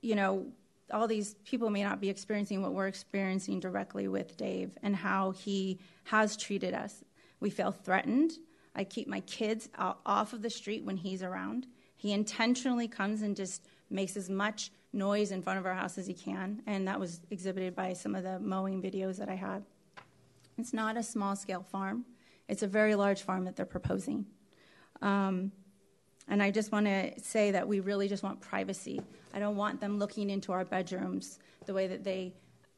you know, all these people may not be experiencing what we're experiencing directly with Dave and how he has treated us. We feel threatened. I keep my kids off of the street when he's around. He intentionally comes and just makes as much noise in front of our house as he can, and that was exhibited by some of the mowing videos that I had. It's not a small-scale farm. It's a very large farm that they're proposing. Um, and I just want to say that we really just want privacy. I don't want them looking into our bedrooms the way that they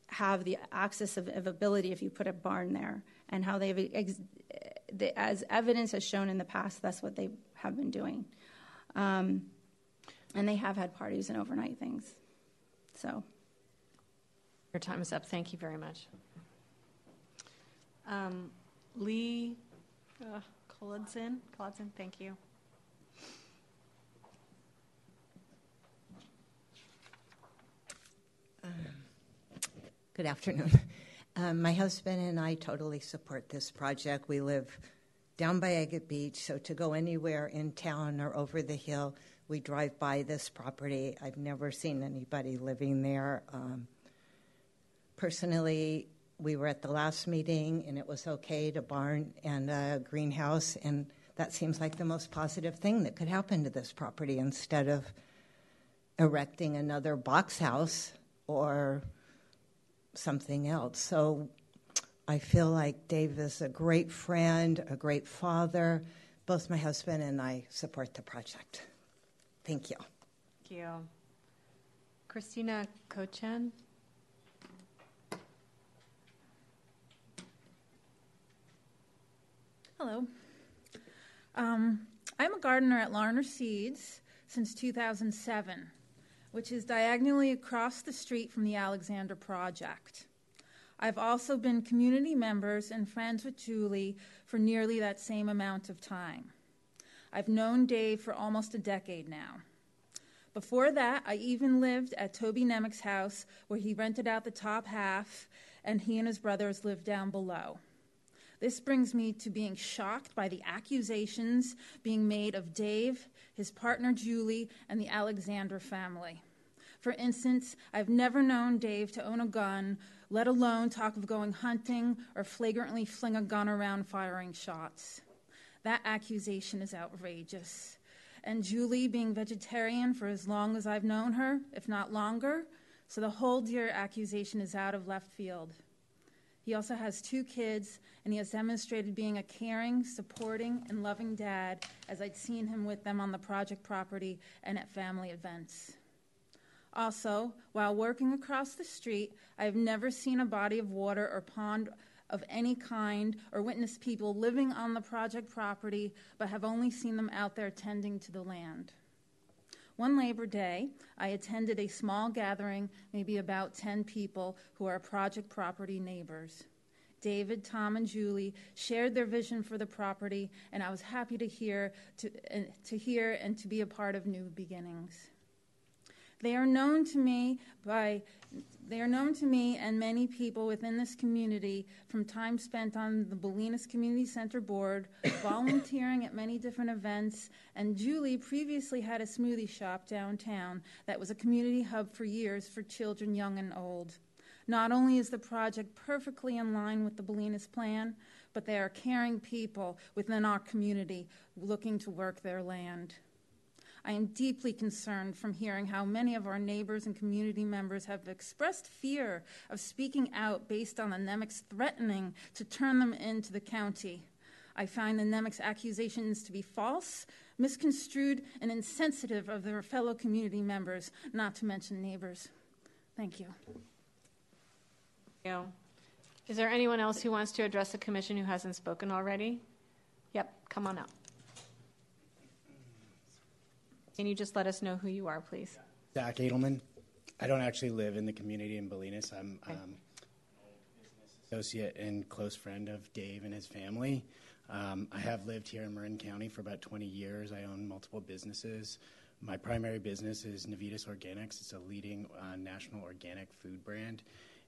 have the access of, of ability if you put a barn there, and how they've, ex- they, as evidence has shown in the past, that's what they have been doing. Um, and they have had parties and overnight things. So. Your time is up. Thank you very much. Um, Lee uh, Colodson. Colodson, thank you. Um, good afternoon. Um, my husband and I totally support this project. We live down by Agate Beach, so to go anywhere in town or over the hill, we drive by this property. I've never seen anybody living there. Um, personally, we were at the last meeting, and it was okay to barn and a greenhouse, and that seems like the most positive thing that could happen to this property instead of erecting another box house or something else. So I feel like Dave is a great friend, a great father. Both my husband and I support the project. Thank you. Thank you. Christina Cochin. Hello. Um, I'm a gardener at Larner Seeds since two thousand seven, which is diagonally across the street from the Alexander Project. I've also been community members and friends with Julie for nearly that same amount of time. I've known Dave for almost a decade now. Before that, I even lived at Toby Nemec's house, where he rented out the top half, and he and his brothers lived down below. This brings me to being shocked by the accusations being made of Dave, his partner Julie, and the Alexander family. For instance, I've never known Dave to own a gun, let alone talk of going hunting or flagrantly fling a gun around firing shots. That accusation is outrageous. And Julie being vegetarian for as long as I've known her, if not longer, so the whole deer accusation is out of left field. He also has two kids, and he has demonstrated being a caring, supporting, and loving dad, as I'd seen him with them on the project property and at family events. Also, while working across the street, I have never seen a body of water or pond of any kind or witnessed people living on the project property, but have only seen them out there tending to the land. One Labor Day, I attended a small gathering, maybe about ten people, who are project property neighbors. David, Tom, and Julie shared their vision for the property, and I was happy to hear, to, uh, to hear and to be a part of new beginnings. They are known to me by, they are known to me and many people within this community from time spent on the Bolinas Community Center Board, volunteering at many different events, and Julie previously had a smoothie shop downtown that was a community hub for years for children young and old. Not only is the project perfectly in line with the Bolinas plan, but they are caring people within our community looking to work their land. I am deeply concerned from hearing how many of our neighbors and community members have expressed fear of speaking out based on the Nemecs threatening to turn them into the county. I find the Nemecs accusations to be false, misconstrued, and insensitive of their fellow community members, not to mention neighbors. Thank you. Is there anyone else who wants to address the commission who hasn't spoken already? Yep, come on up. Can you just let us know who you are, please? Zach Edelman. I don't actually live in the community in Bolinas. I'm okay. um, associate and close friend of Dave and his family. Um, I have lived here in Marin County for about twenty years. I own multiple businesses. My primary business is Navitas Organics. It's a leading uh, national organic food brand.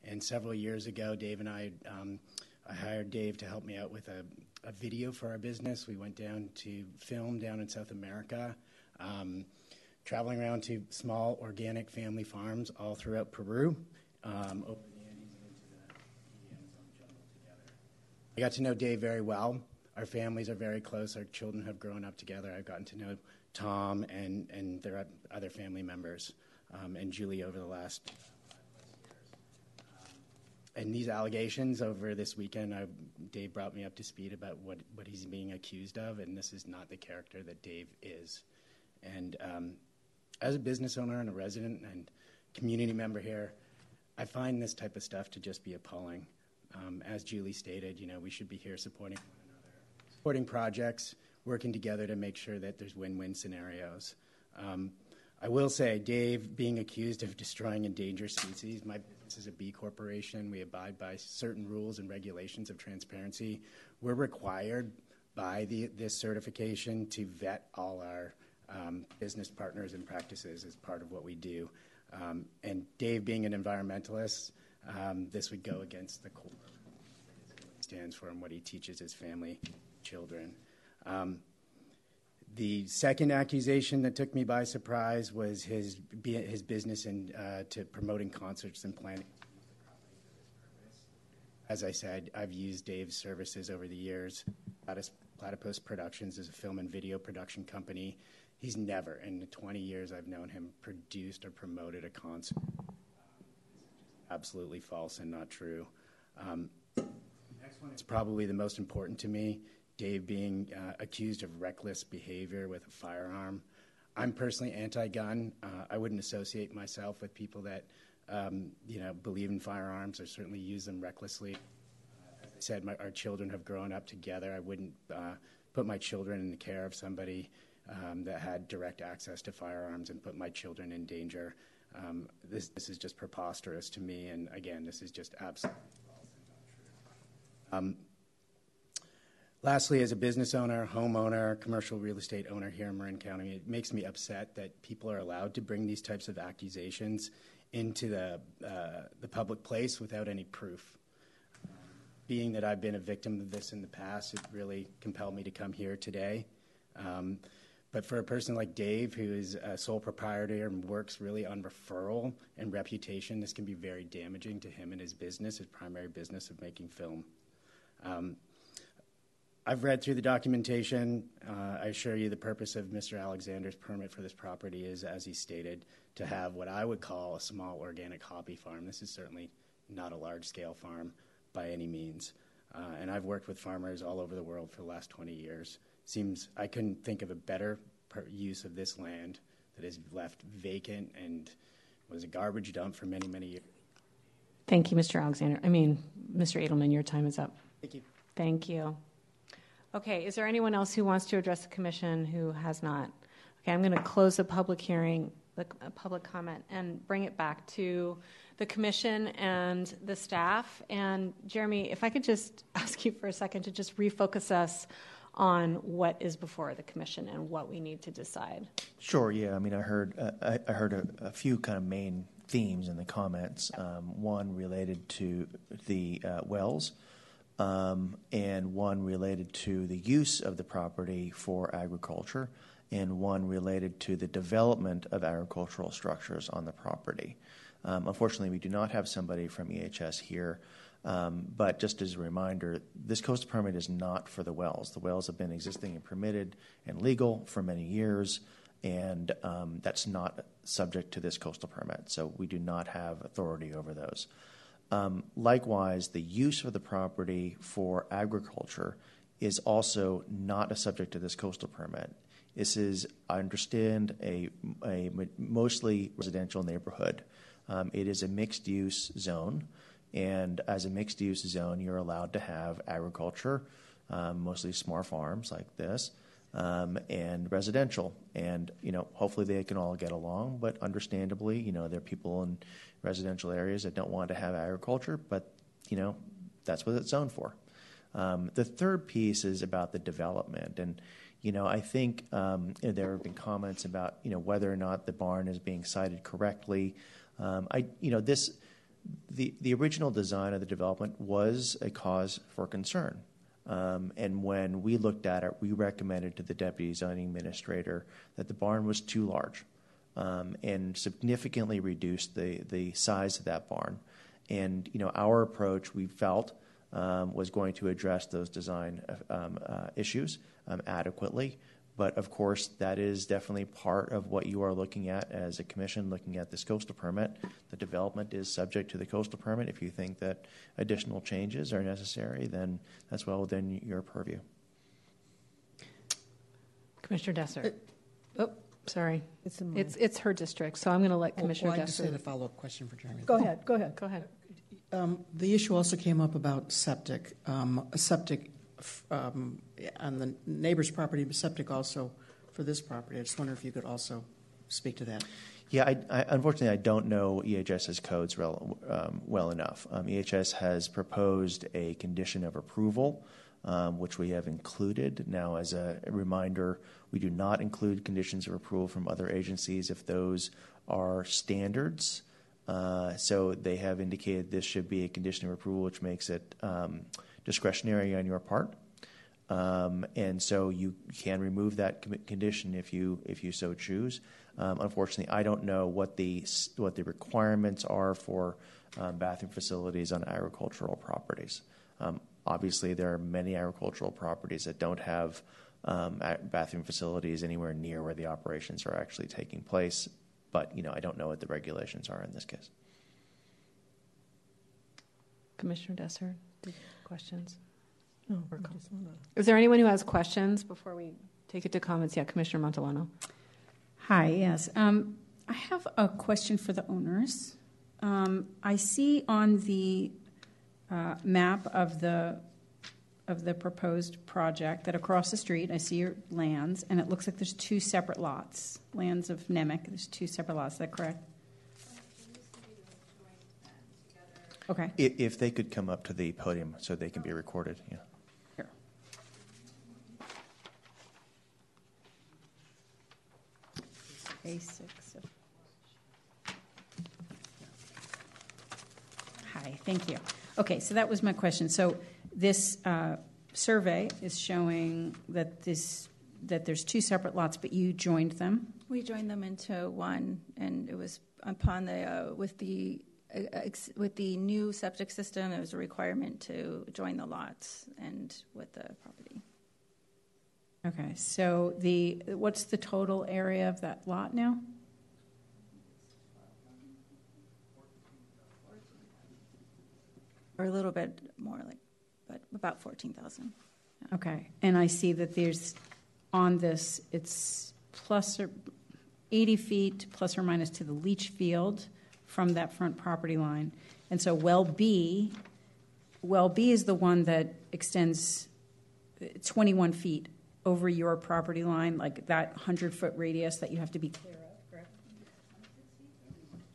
And several years ago, Dave and I, um, I hired Dave to help me out with a, a video for our business. We went down to film down in South America, um, traveling around to small organic family farms all throughout Peru. Um, over the Andes and into the, the Amazon jungle together. I got to know Dave very well. Our families are very close. Our children have grown up together. I've gotten to know Tom and, and their other family members, um, and Julie over the last And these allegations over this weekend, I, Dave brought me up to speed about what, what he's being accused of, and this is not the character that Dave is. And um, as a business owner and a resident and community member here, I find this type of stuff to just be appalling. Um, as Julie stated, you know, we should be here supporting one another, supporting projects, working together to make sure that there's win-win scenarios. Um, I will say, Dave being accused of destroying endangered species, my business is a B corporation. We abide by certain rules and regulations of transparency. We're required by the, this certification to vet all our um, business partners and practices as part of what we do. Um, and Dave being an environmentalist, um, this would go against the core stands for and what he teaches his family, children. Um, The second accusation that took me by surprise was his his business in uh, to promoting concerts and planning. As I said, I've used Dave's services over the years. Platypus Productions is a film and video production company. He's never, in the twenty years I've known him, produced or promoted a concert. Absolutely false and not true. Um, next one is probably the most important to me. Dave being uh, accused of reckless behavior with a firearm. I'm personally anti-gun. Uh, I wouldn't associate myself with people that, um, you know, believe in firearms or certainly use them recklessly. Uh, as I said, my, our children have grown up together. I wouldn't uh, put my children in the care of somebody um, that had direct access to firearms and put my children in danger. Um, this, this is just preposterous to me, and again, this is just absolutely false and not true. Um, Lastly, as a business owner, homeowner, commercial real estate owner here in Marin County, it makes me upset that people are allowed to bring these types of accusations into the, uh, the public place without any proof. Being that I've been a victim of this in the past, it really compelled me to come here today. Um, but for a person like Dave, who is a sole proprietor and works really on referral and reputation, this can be very damaging to him and his business, his primary business of making film. Um, I've read through the documentation. Uh, I assure you the purpose of Mister Alexander's permit for this property is, as he stated, to have what I would call a small organic hobby farm. This is certainly not a large-scale farm by any means. Uh, and I've worked with farmers all over the world for the last twenty years. Seems I couldn't think of a better per use of this land that is left vacant and was a garbage dump for many, many years. Thank you, Mister Alexander. I mean, Mister Edelman, your time is up. Thank you. Thank you. Okay, is there anyone else who wants to address the commission who has not? Okay, I'm going to close the public hearing, the public comment, and bring it back to the commission and the staff. And Jeremy, if I could just ask you for a second to just refocus us on what is before the commission and what we need to decide. Sure. Yeah. I mean, I heard uh, I, I heard a, a few kind of main themes in the comments. Um, one related to the uh, wells. Um, and one related to the use of the property for agriculture, and one related to the development of agricultural structures on the property. Um, unfortunately, we do not have somebody from E H S here, um, but just as a reminder, this coastal permit is not for the wells. The wells have been existing and permitted and legal for many years, and um, that's not subject to this coastal permit, so we do not have authority over those. Um, likewise, the use of the property for agriculture is also not a subject of this coastal permit. This is, I understand, a, a mostly residential neighborhood. Um, it is a mixed-use zone, and as a mixed-use zone, you're allowed to have agriculture, um, mostly small farms like this, um, and residential. And, you know, hopefully they can all get along, but understandably, you know, there are people in residential areas that don't want to have agriculture, but, you know, that's what it's zoned for. Um, the third piece is about the development. And, You know, I think um, you know, there have been comments about, you know, whether or not the barn is being sited correctly. Um, I, you know, this, the, the original design of the development was a cause for concern. Um, and when we looked at it, we recommended to the deputy zoning administrator that the barn was too large um, and significantly reduced the, the size of that barn. And, you know, our approach, we felt, Um, was going to address those design um, uh, issues um, adequately. But, of course, that is definitely part of what you are looking at as a commission looking at this coastal permit. The development is subject to the coastal permit. If you think that additional changes are necessary, then that's well within your purview. Commissioner Desser. Uh, oh, sorry. It's, in it's, it's her district, so I'm going to let oh, Commissioner well, Desser. I just had a follow-up question for Jeremy. Go ahead. Go ahead. Go ahead. Um, the issue also came up about septic. Um, septic um, on the neighbor's property, but septic also for this property. I just wonder if you could also speak to that. Yeah, I, I, unfortunately, I don't know EHS's codes rel, um, well enough. Um, E H S has proposed a condition of approval, um, which we have included. Now, as a reminder, we do not include conditions of approval from other agencies if those are standards. Uh, so they have indicated this should be a condition of approval, which makes it um, discretionary on your part, um, and so you can remove that condition if you if you so choose. Um, unfortunately, I don't know what the what the requirements are for um, bathroom facilities on agricultural properties. Um, obviously, there are many agricultural properties that don't have um, bathroom facilities anywhere near where the operations are actually taking place. But, you know, I don't know what the regulations are in this case. Commissioner Desser, did you have questions? No, we're com- just wanna... Is there anyone who has questions before we take it to comments? Yeah, Commissioner Montalano. Hi, yes. Um, I have a question for the owners. Um, I see on the uh, map of the of the proposed project that across the street, I see your lands, and it looks like there's two separate lots, lands of Nemec. There's two separate lots. Is that correct? Okay. If they could come up to the podium so they can be recorded, yeah. Here. A six. Hi, thank you. Okay, so that was my question. So this uh, survey is showing that this that there's two separate lots, but you joined them. We joined them into one, and it was upon the uh, with the uh, ex- with the new septic system. It was a requirement to join the lots and with the property. Okay, so the what's the total area of that lot now? Or a little bit more, like. But about fourteen thousand. Yeah. Okay. And I see that there's, on this, it's plus or eighty feet plus or minus to the leach field from that front property line. And so well B, well B is the one that extends twenty-one feet over your property line, like that hundred-foot radius that you have to be clear of, correct?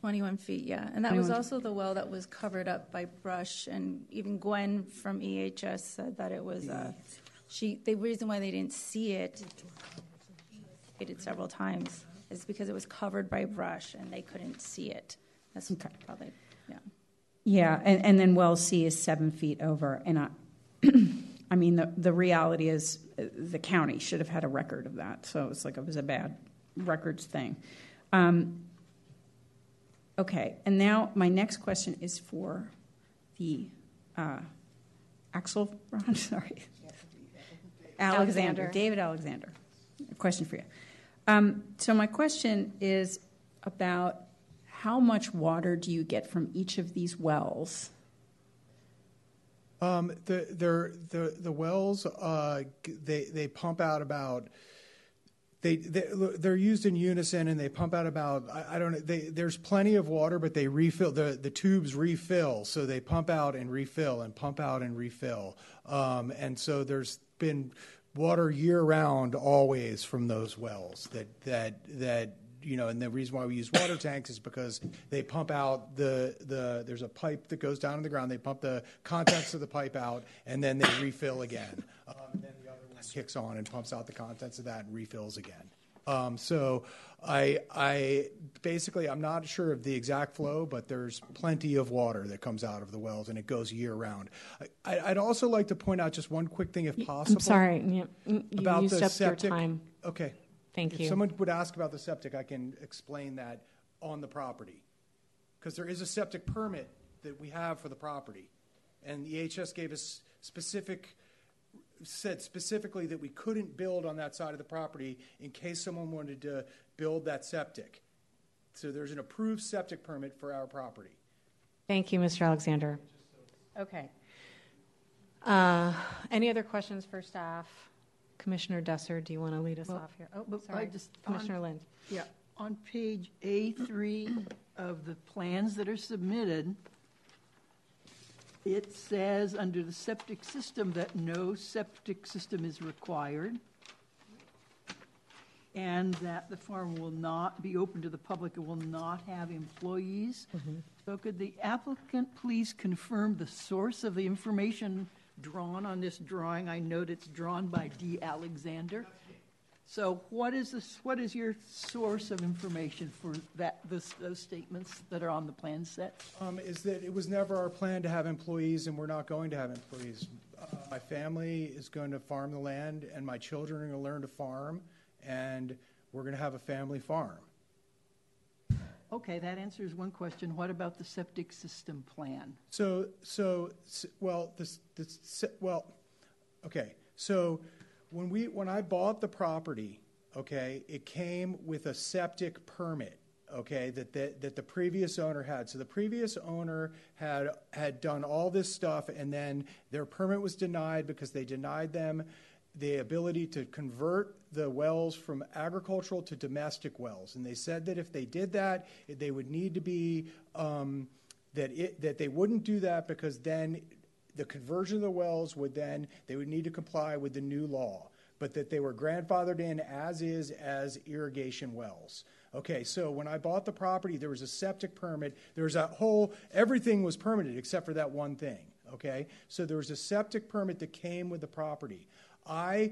twenty-one feet, yeah. And that was also the well that was covered up by brush. And even Gwen from E H S said that it was a, she, the reason why they didn't see it, it did several times, is because it was covered by brush and they couldn't see it. That's okay. Probably, yeah. Yeah, and, and then well C is seven feet over. And I, I mean, the, the reality is the county should have had a record of that. So it's like it was a bad records thing. Um, Okay, and now my next question is for the uh, Axel, I'm sorry, Alexander, Alexander, David Alexander. A question for you. Um, so my question is about how much water do you get from each of these wells? Um, the, the the the wells uh, they they pump out about. They, they, they're used in unison, and they pump out about, I, I don't know, they, there's plenty of water, but they refill, the, the tubes refill, so they pump out and refill and pump out and refill. Um, and so there's been water year-round always from those wells that, that, that you know, and the reason why we use water tanks is because they pump out the, the there's a pipe that goes down in the ground, they pump the contents of the pipe out, and then they refill again. Um, and then the other kicks on and pumps out the contents of that and refills again. Um, so I, I basically, I'm not sure of the exact flow, but there's plenty of water that comes out of the wells, and it goes year-round. I, I'd also like to point out just one quick thing, if possible. I'm sorry. You, you about used the up septic. Your time. Okay. Thank if you. If someone would ask about the septic, I can explain that on the property, because there is a septic permit that we have for the property, and the E H S gave us specific... said specifically that we couldn't build on that side of the property in case someone wanted to build that septic. So there's an approved septic permit for our property. Thank you, Mister Alexander. Okay. Uh, any other questions for staff? Commissioner Desser, do you want to lead us well, off here? Oh, sorry. I just, Commissioner on, Lind. Yeah. On page A three of the plans that are submitted, it says under the septic system that no septic system is required and that the farm will not be open to the public and will not have employees. Mm-hmm. So could the applicant please confirm the source of the information drawn on this drawing? I note it's drawn by D. Alexander. So what is this, what is your source of information for that? This, those statements that are on the plan set? Um, is that it was never our plan to have employees, and we're not going to have employees. Uh, my family is going to farm the land, and my children are going to learn to farm, and we're going to have a family farm. Okay, that answers one question. What about the septic system plan? So, so, well, this, this, well, okay, so... When we when I bought the property, okay, it came with a septic permit, okay, that, that that the previous owner had. So the previous owner had had done all this stuff, and then their permit was denied because they denied them the ability to convert the wells from agricultural to domestic wells. And they said that if they did that, they would need to be um, that it that they wouldn't do that because then the conversion of the wells would then, they would need to comply with the new law, but that they were grandfathered in as is as irrigation wells. Okay, so when I bought the property, there was a septic permit. There was a whole, everything was permitted except for that one thing, okay? So there was a septic permit that came with the property. I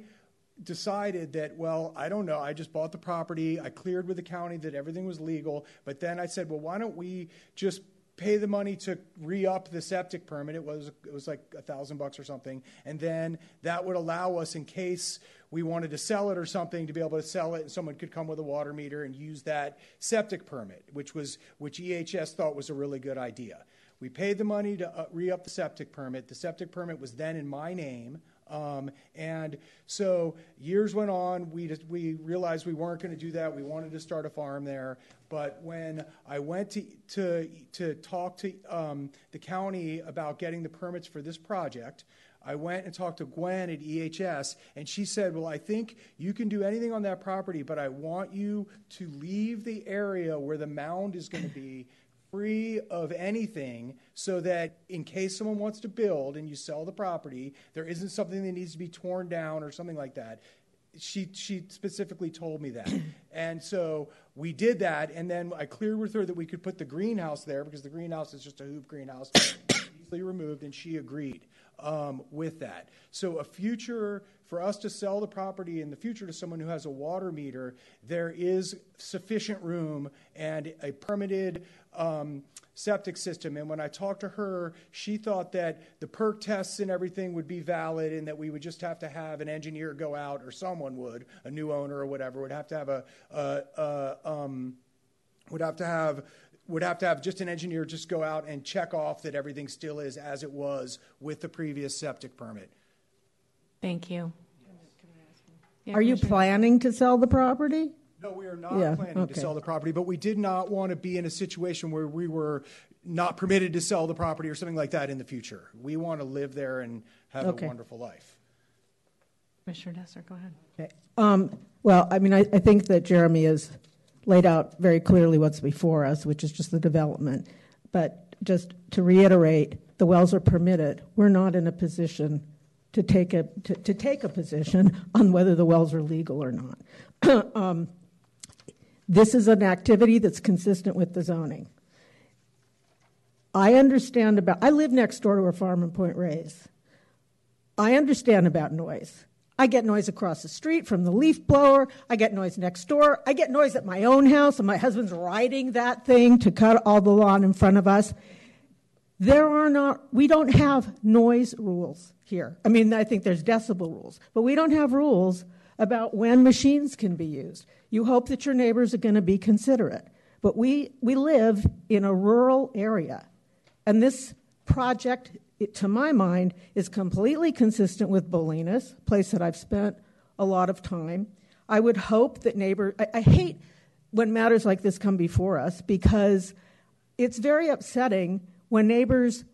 decided that, well, I don't know, I just bought the property. I cleared with the county that everything was legal, but then I said, well, why don't we just pay the money to re-up the septic permit. It was it was like a thousand bucks or something, and then that would allow us, in case we wanted to sell it or something, to be able to sell it, and someone could come with a water meter and use that septic permit, which was which E H S thought was a really good idea. We paid the money to re-up the septic permit. The septic permit was then in my name. Um, and so years went on. We just, we realized we weren't going to do that. We wanted to start a farm there. But when I went to to to talk to um, the county about getting the permits for this project, I went and talked to Gwen at E H S, and she said, well, I think you can do anything on that property, but I want you to leave the area where the mound is going to be free of anything, so that in case someone wants to build and you sell the property, there isn't something that needs to be torn down or something like that. She she specifically told me that. And so we did that, and then I cleared with her that we could put the greenhouse there, because the greenhouse is just a hoop greenhouse, easily removed, and she agreed um, with that. So a future, for us to sell the property in the future to someone who has a water meter, there is sufficient room and a permitted Um, septic system. And when I talked to her, she thought that the perk tests and everything would be valid, and that we would just have to have an engineer go out, or someone would, a new owner or whatever, would have to have a, a, a um, would have to have, would have to have just an engineer just go out and check off that everything still is as it was with the previous septic permit. Thank you. Yes. Are you planning to sell the property? No, we are not yeah, planning okay. to sell the property, but we did not want to be in a situation where we were not permitted to sell the property or something like that in the future. We want to live there and have okay. a wonderful life. Commissioner Desser, go ahead. Okay. Um, well, I mean, I, I think that Jeremy has laid out very clearly what's before us, which is just the development. But just to reiterate, the wells are permitted. We're not in a position to take a, to, to take a position on whether the wells are legal or not. um, This is an activity that's consistent with the zoning. I understand about, I live next door to a farm in Point Reyes. I understand about noise. I get noise across the street from the leaf blower. I get noise next door. I get noise at my own house, and my husband's riding that thing to cut all the lawn in front of us. There are not, we don't have noise rules here. I mean, I think there's decibel rules, but we don't have rules about when machines can be used. You hope that your neighbors are going to be considerate. But we, we live in a rural area, and this project, it, to my mind, is completely consistent with Bolinas, a place that I've spent a lot of time. I would hope that neighbors... I, I hate when matters like this come before us, because it's very upsetting when neighbors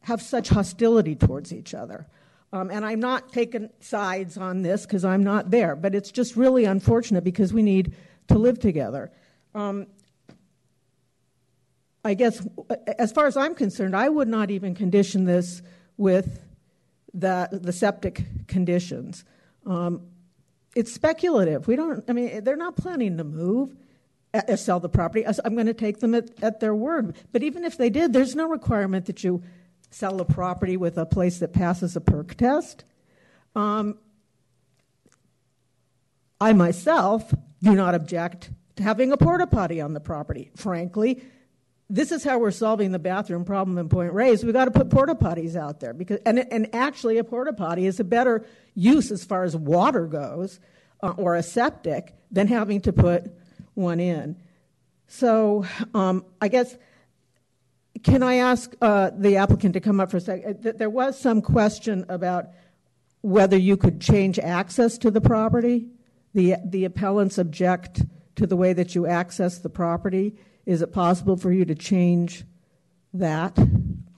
have such hostility towards each other. Um, and I'm not taking sides on this because I'm not there, but it's just really unfortunate because we need to live together. Um, I guess, as far as I'm concerned, I would not even condition this with the, the septic conditions. Um, it's speculative. We don't, I mean, they're not planning to move, uh, sell the property. I'm going to take them at, at their word. But even if they did, there's no requirement that you sell a property with a place that passes a perk test. Um, I myself do not object to having a porta potty on the property, frankly. This is how we're solving the bathroom problem in Point Reyes. We've got to put porta potties out there, because, and, and actually a porta potty is a better use as far as water goes, uh, or a septic, than having to put one in. So um, I guess, can I ask uh, the applicant to come up for a second? There was some question about whether you could change access to the property. The, the appellants object to the way that you access the property. Is it possible for you to change that?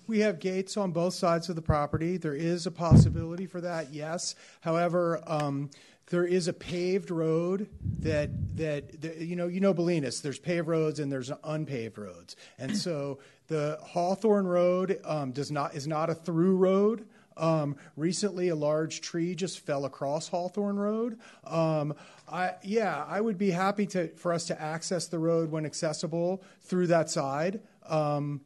We have gates on both sides of the property. There is a possibility for that, yes. However, um, there is a paved road that, that that you know you know Bolinas. There's paved roads and there's unpaved roads, and so the Hawthorne Road um, does not is not a through road. Um, recently, a large tree just fell across Hawthorne Road. Um, I, yeah, I would be happy to for us to access the road when accessible through that side. Um,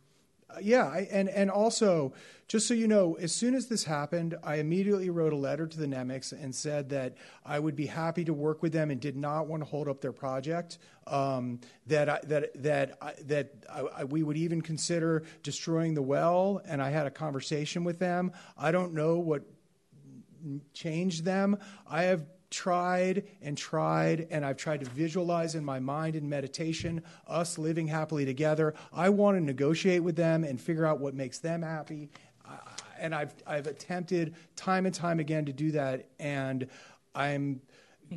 yeah, I, and, and also, just so you know, as soon as this happened, I immediately wrote a letter to the Nemecs and said that I would be happy to work with them and did not want to hold up their project, um, that I, that that I, that I, I, we would even consider destroying the well, and I had a conversation with them. I don't know what changed them. I have tried and tried, and I've tried to visualize in my mind in meditation us living happily together. I want to negotiate with them and figure out what makes them happy, uh, and I've I've attempted time and time again to do that, and I'm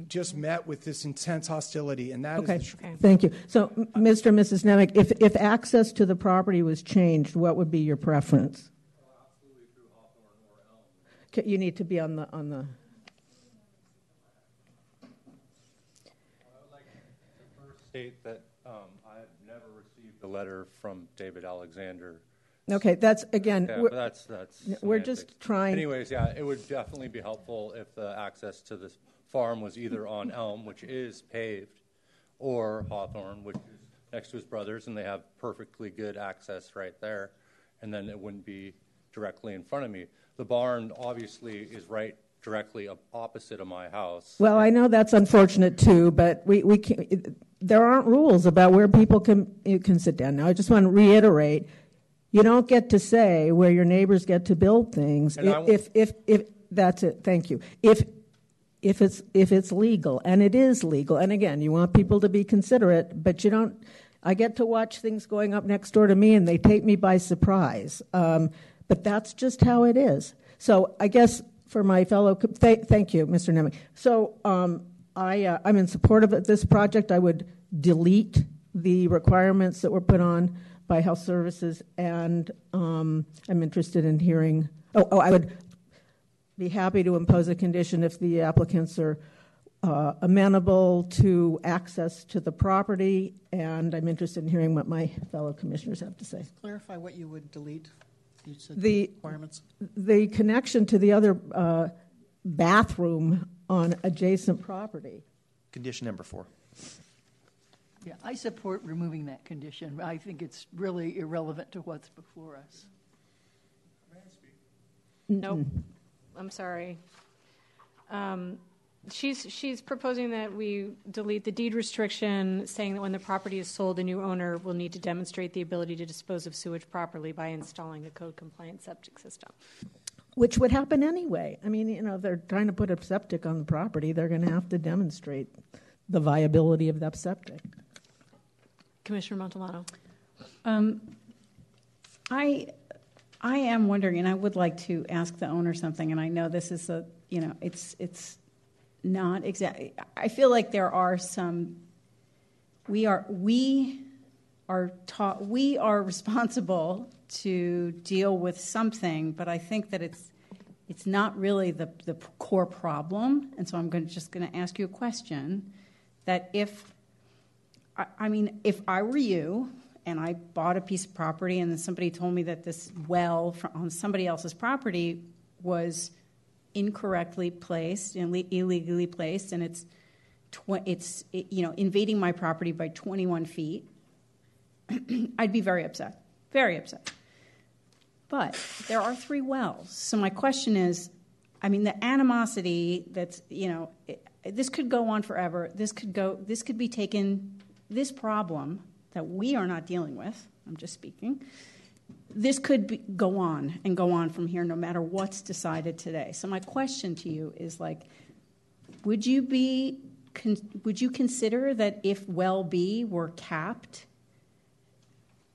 just met with this intense hostility, and that okay. is the okay. Thank you. So, Mister and Missus Nemec, if if access to the property was changed, what would be your preference? Oh, absolutely through Hawthorne or Elm. You need to be on the on the. That um, I have never received a letter from David Alexander. Okay, that's again. Yeah, we're, that's that's. We're semantics. Just trying. Anyways, yeah, it would definitely be helpful if the access to this farm was either on Elm, which is paved, or Hawthorne, which is next to his brother's, and they have perfectly good access right there, and then it wouldn't be directly in front of me. The barn obviously is right directly opposite of my house. Well, I know that's unfortunate too, but we we can't. It, There aren't rules about where people can can sit down. Now, I just want to reiterate, you don't get to say where your neighbors get to build things. If, w- if if if that's it, thank you. If if it's if it's legal, and it is legal, and again, you want people to be considerate, but you don't. I get to watch things going up next door to me, and they take me by surprise. Um, but that's just how it is. So I guess for my fellow, th- thank you, Mister Nemec. So um, I uh, I'm in support of this project. I would delete the requirements that were put on by Health Services, and um, I'm interested in hearing, oh, oh, I would be happy to impose a condition if the applicants are uh, amenable to access to the property, and I'm interested in hearing what my fellow commissioners have to say. Just clarify what you would delete, you said the, the requirements. The connection to the other uh, bathroom on adjacent property. Condition number four. Yeah, I support removing that condition. I think it's really irrelevant to what's before us. May I speak? Nope. Mm. I'm sorry. Um, she's she's proposing that we delete the deed restriction saying that when the property is sold, the new owner will need to demonstrate the ability to dispose of sewage properly by installing a code-compliant septic system. Which would happen anyway. I mean, you know, they're trying to put a septic on the property. They're going to have to demonstrate the viability of that septic. Commissioner Montalano. Um, I I am wondering, and I would like to ask the owner something, and I know this is a, you know, it's it's not exactly, I feel like there are some, we are, we are taught, we are responsible to deal with something, but I think that it's it's not really the the core problem, and so I'm going to, just going to ask you a question. That if I, I mean, if I were you, and I bought a piece of property, and then somebody told me that this well from, on somebody else's property was incorrectly placed and Ill- illegally placed, and it's tw- it's it, you know invading my property by twenty-one feet, I'd be very upset. Very upset. But there are three wells. So my question is, I mean, the animosity that's, you know, it, this could go on forever. This could go, this could be taken, this problem that we are not dealing with, I'm just speaking, this could be, go on and go on from here no matter what's decided today. So my question to you is, like, would you be, con, would you consider that if well B were capped,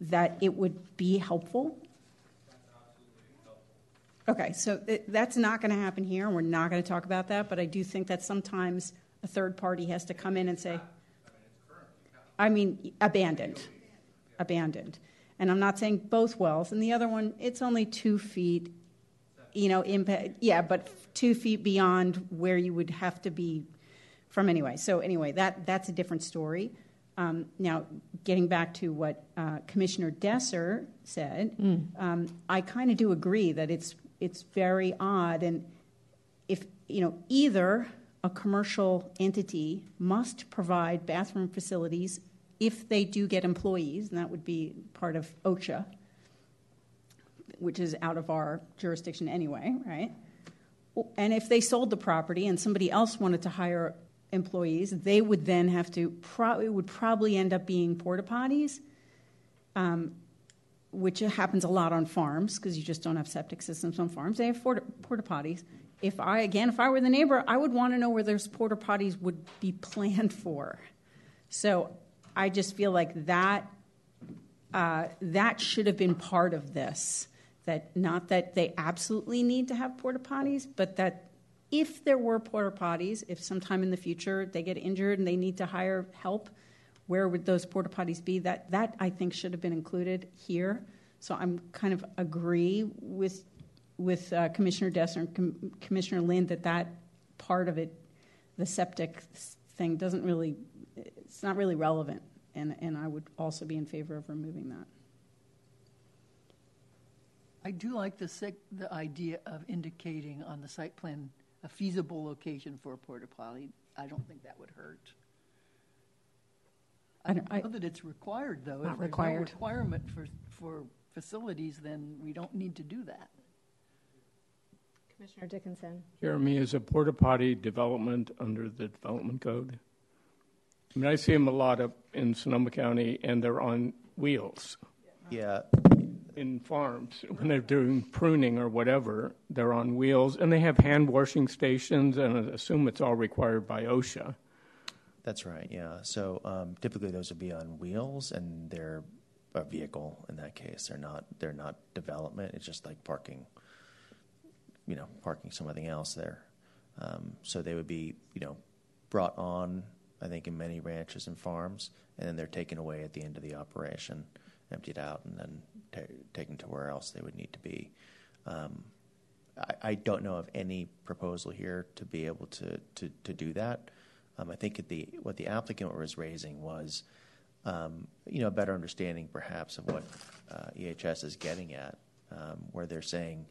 that it would be helpful? Okay, so th- that's not going to happen here, and we're not going to talk about that, but I do think that sometimes a third party has to come in and say, I mean, abandoned, abandoned. And I'm not saying both wells, and the other one, it's only two feet, you know, impact, yeah, but two feet beyond where you would have to be from anyway. So anyway, that that's a different story. Um, now, getting back to what uh, Commissioner Desser said, mm. um, I kind of do agree that it's it's very odd, and if you know, either a commercial entity must provide bathroom facilities if they do get employees, and that would be part of OSHA, which is out of our jurisdiction anyway, right? And if they sold the property and somebody else wanted to hire employees, they would then have to probably would probably end up being porta potties, um, which happens a lot on farms because you just don't have septic systems on farms. They have porta potties. If I again, if I were the neighbor, I would want to know where those porta potties would be planned for. So I just feel like that uh, that should have been part of this. That not that they absolutely need to have porta potties, but that, if there were porta potties, if sometime in the future they get injured and they need to hire help, where would those porta potties be? That that I think should have been included here. So I'm kind of agree with with uh, Commissioner Desser and Com- Commissioner Lind that that part of it, the septic thing, doesn't really, it's not really relevant, and and I would also be in favor of removing that. I do like the sec- the idea of indicating on the site plan a feasible location for a porta potty. I don't think that would hurt. I don't I, know that it's required, though. Not if required. There's no requirement for, for facilities, then we don't need to do that. Commissioner Dickinson. Jeremy, is a porta potty development under the development code? I mean, I see them a lot up in Sonoma County, and they're on wheels. Yeah. In farms, when they're doing pruning or whatever, they're on wheels, and they have hand washing stations, and I assume it's all required by OSHA. That's right, yeah. So um, typically those would be on wheels, and they're a vehicle in that case. They're not they're not development. It's just like parking, you know, parking something else there. Um, so they would be, you know, brought on, I think, in many ranches and farms, and then they're taken away at the end of the operation, emptied out, and then t- taken to where else they would need to be. Um, I, I don't know of any proposal here to be able to to, to do that. Um, I think at the what the applicant was raising was, um, you know, a better understanding perhaps of what uh, E H S is getting at, um, where they're saying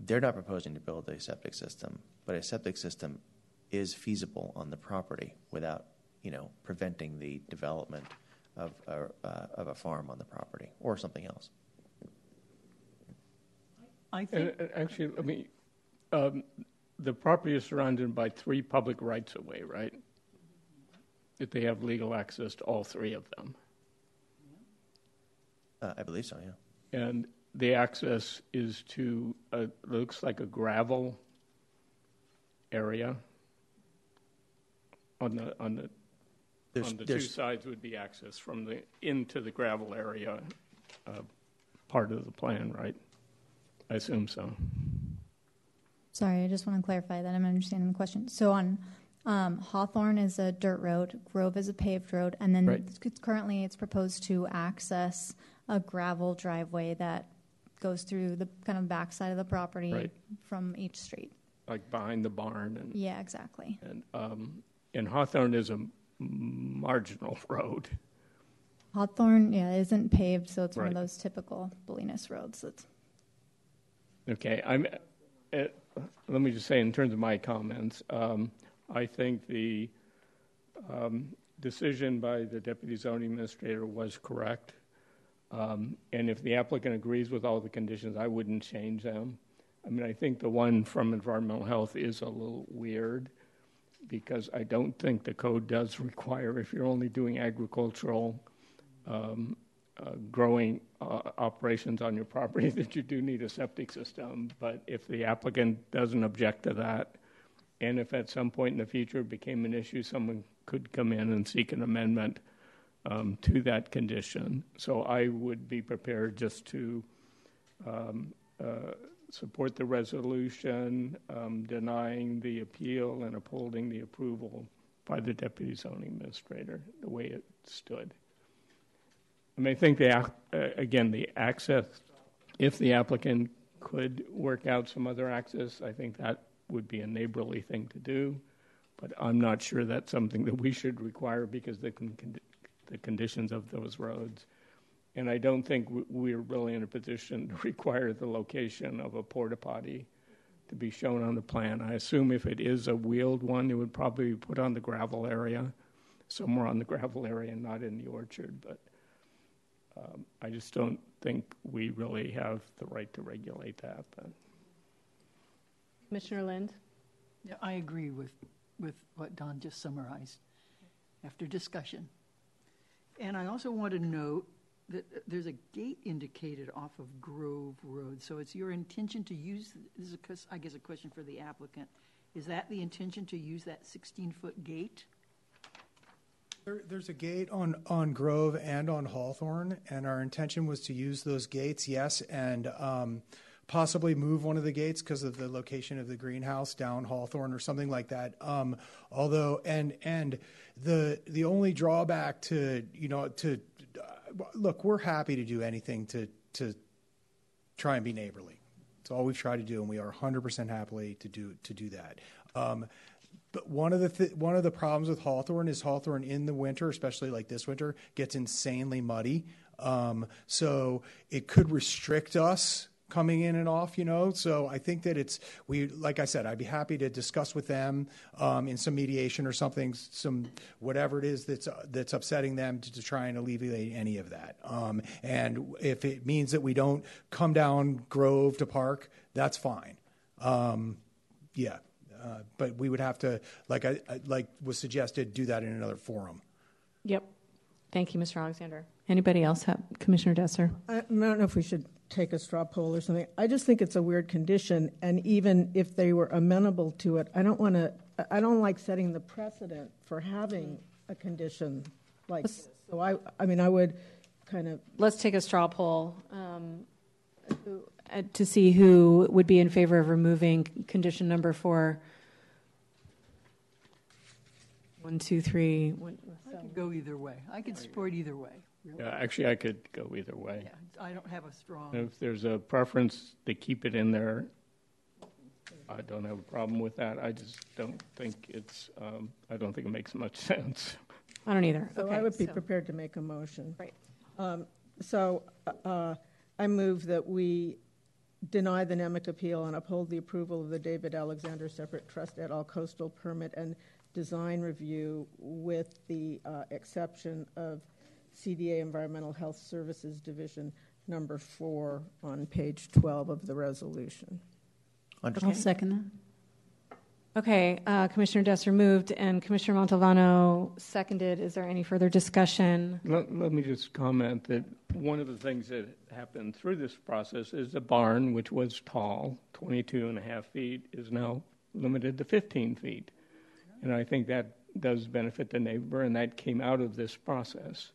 they're not proposing to build a septic system, but a septic system is feasible on the property without, you know, preventing the development of a, uh, of a farm on the property or something else. I think. And, and actually, I mean, um, the property is surrounded by three public rights of way, right? That they have legal access to all three of them. Uh, I believe so, yeah. And the access is to, uh, looks like a gravel area on the, on the, there's, on the two sides would be access from the, into the gravel area uh, part of the plan, right? I assume so. Sorry, I just want to clarify that I'm understanding the question. So on um, Hawthorne is a dirt road, Grove is a paved road, and then right. it's currently it's proposed to access a gravel driveway that goes through the kind of backside of the property right. from each street. Like behind the barn. And, yeah, exactly. And, um, and Hawthorne is a marginal road. Hawthorne, yeah, isn't paved, so it's right. one of those typical Bolinas roads. That's... Okay. I'm, uh, let me just say, in terms of my comments, um, I think the um, decision by the Deputy Zoning Administrator was correct. Um, and if the applicant agrees with all the conditions, I wouldn't change them. I mean, I think the one from environmental health is a little weird because I don't think the code does require, if you're only doing agricultural um, uh, growing uh, operations on your property, that you do need a septic system. But if the applicant doesn't object to that, and if at some point in the future it became an issue, someone could come in and seek an amendment Um, to that condition. So I would be prepared just to um, uh, support the resolution, um, denying the appeal and upholding the approval by the Deputy Zoning Administrator, the way it stood. I mean, I think, the, uh, again, the access, if the applicant could work out some other access, I think that would be a neighborly thing to do, but I'm not sure that's something that we should require because they can, can the conditions of those roads. And I don't think we're really in a position to require the location of a porta potty to be shown on the plan. I assume if it is a wheeled one, it would probably be put on the gravel area, somewhere on the gravel area and not in the orchard. But um, I just don't think we really have the right to regulate that. But. Commissioner Lind? Yeah, I agree with, with what Don just summarized after discussion. And I also want to note that there's a gate indicated off of Grove Road. So it's your intention to use, this is, I guess, a question for the applicant. Is that the intention to use that sixteen-foot gate? There, there's a gate on, on Grove and on Hawthorne, and our intention was to use those gates, yes, and um, possibly move one of the gates because of the location of the greenhouse down Hawthorne or something like that. Um, although, and and the the only drawback to, you know, to uh, look, we're happy to do anything to to try and be neighborly. It's all we've tried to do, and we are one hundred percent happily to do to do that. Um, but one of the th- one of the problems with Hawthorne is Hawthorne in the winter, especially like this winter, gets insanely muddy. Um, so it could restrict us coming in and off, you know, so I think that it's, we, like I said, I'd be happy to discuss with them um, in some mediation or something, some, whatever it is that's uh, that's upsetting them to, to try and alleviate any of that. Um, and if it means that we don't come down Grove to Park, that's fine. Um, yeah, uh, but we would have to, like I, I like was suggested, do that in another forum. Yep. Thank you, Mister Alexander. Anybody else have, Commissioner Desser? I, I don't know if we should take a straw poll or something. I just think it's a weird condition, and even if they were amenable to it, I don't want to, I don't like setting the precedent for having a condition like let's, this. So I, I mean, I would kind of... Let's take a straw poll um, to see who would be in favor of removing condition number four. One, two, three. One, I could go either way. I could support either way. Really? Yeah, actually, I could go either way. Yeah, I don't have a strong... If there's a preference to keep it in there, I don't have a problem with that. I just don't think it's... Um, I don't think it makes much sense. I don't either. So okay, I would be so. prepared to make a motion. Right. Um, so uh, I move that we deny the Nemec appeal and uphold the approval of the David Alexander Separate Trust et al. Coastal Permit and Design Review with the uh, exception of C D A Environmental Health Services Division number four on page twelve of the resolution. Understood. I'll second that. Okay, uh, Commissioner Desser moved and Commissioner Montalvano seconded. Is there any further discussion? Let, let me just comment that one of the things that happened through this process is the barn, which was tall, twenty-two and a half feet, is now limited to fifteen feet. And I think that does benefit the neighbor, and that came out of this process.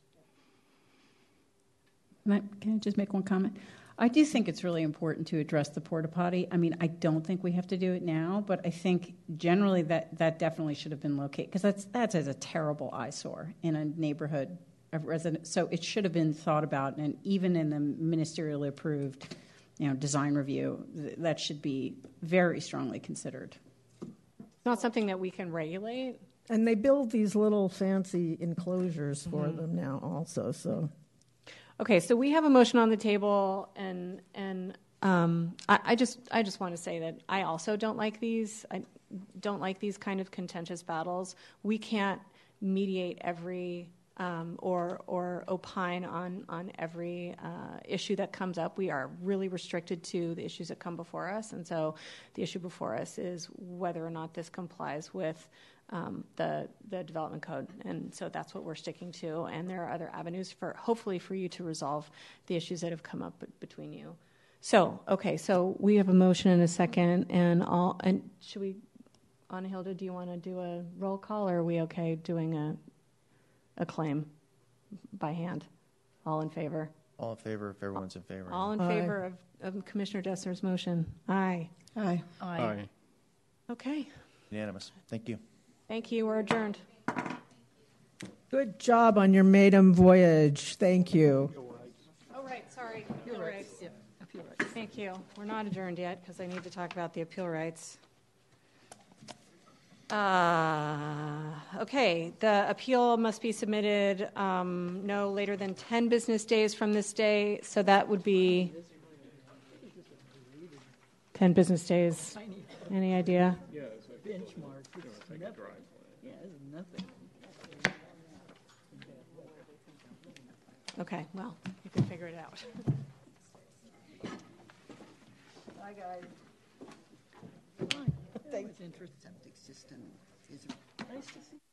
Can I just make one comment? I do think it's really important to address the porta potty. I mean, I don't think we have to do it now, but I think generally that, that definitely should have been located, because that's that's as a terrible eyesore in a neighborhood of residents. So it should have been thought about, and even in the ministerially approved, you know, design review, th- that should be very strongly considered. Not something that we can regulate. And they build these little fancy enclosures for mm-hmm. them now, also. So. Okay, so we have a motion on the table, and and um, I, I just I just want to say that I also don't like these. I don't like these kind of contentious battles. We can't mediate every um, or or opine on on every uh, issue that comes up. We are really restricted to the issues that come before us, and so the issue before us is whether or not this complies with Um, the the development code, and so that's what we're sticking to. And there are other avenues for hopefully for you to resolve the issues that have come up b- between you. So okay, so we have a motion and a second, and all. And should we, Ana Hilda, do you want to do a roll call, or are we okay doing a a claim by hand? All in favor. All in favor. If everyone's in favor. All in Aye. favor of, of Commissioner Desser's motion. Aye. Aye. Aye. Aye. Okay. Unanimous. Thank you. Thank you. We're adjourned. Good job on your maiden voyage. Thank you. Oh, right. Sorry. Appeal rights. Yeah. Appeal rights. Thank you. We're not adjourned yet because I need to talk about the appeal rights. Uh, okay. The appeal must be submitted um, no later than ten business days from this day. So that would be ten business days. Any idea? Yeah. Benchmark. It's nothing. Yeah, it's nothing. Okay, well, you can figure it out. Bye, guys. Thanks. Septic system is nice to see.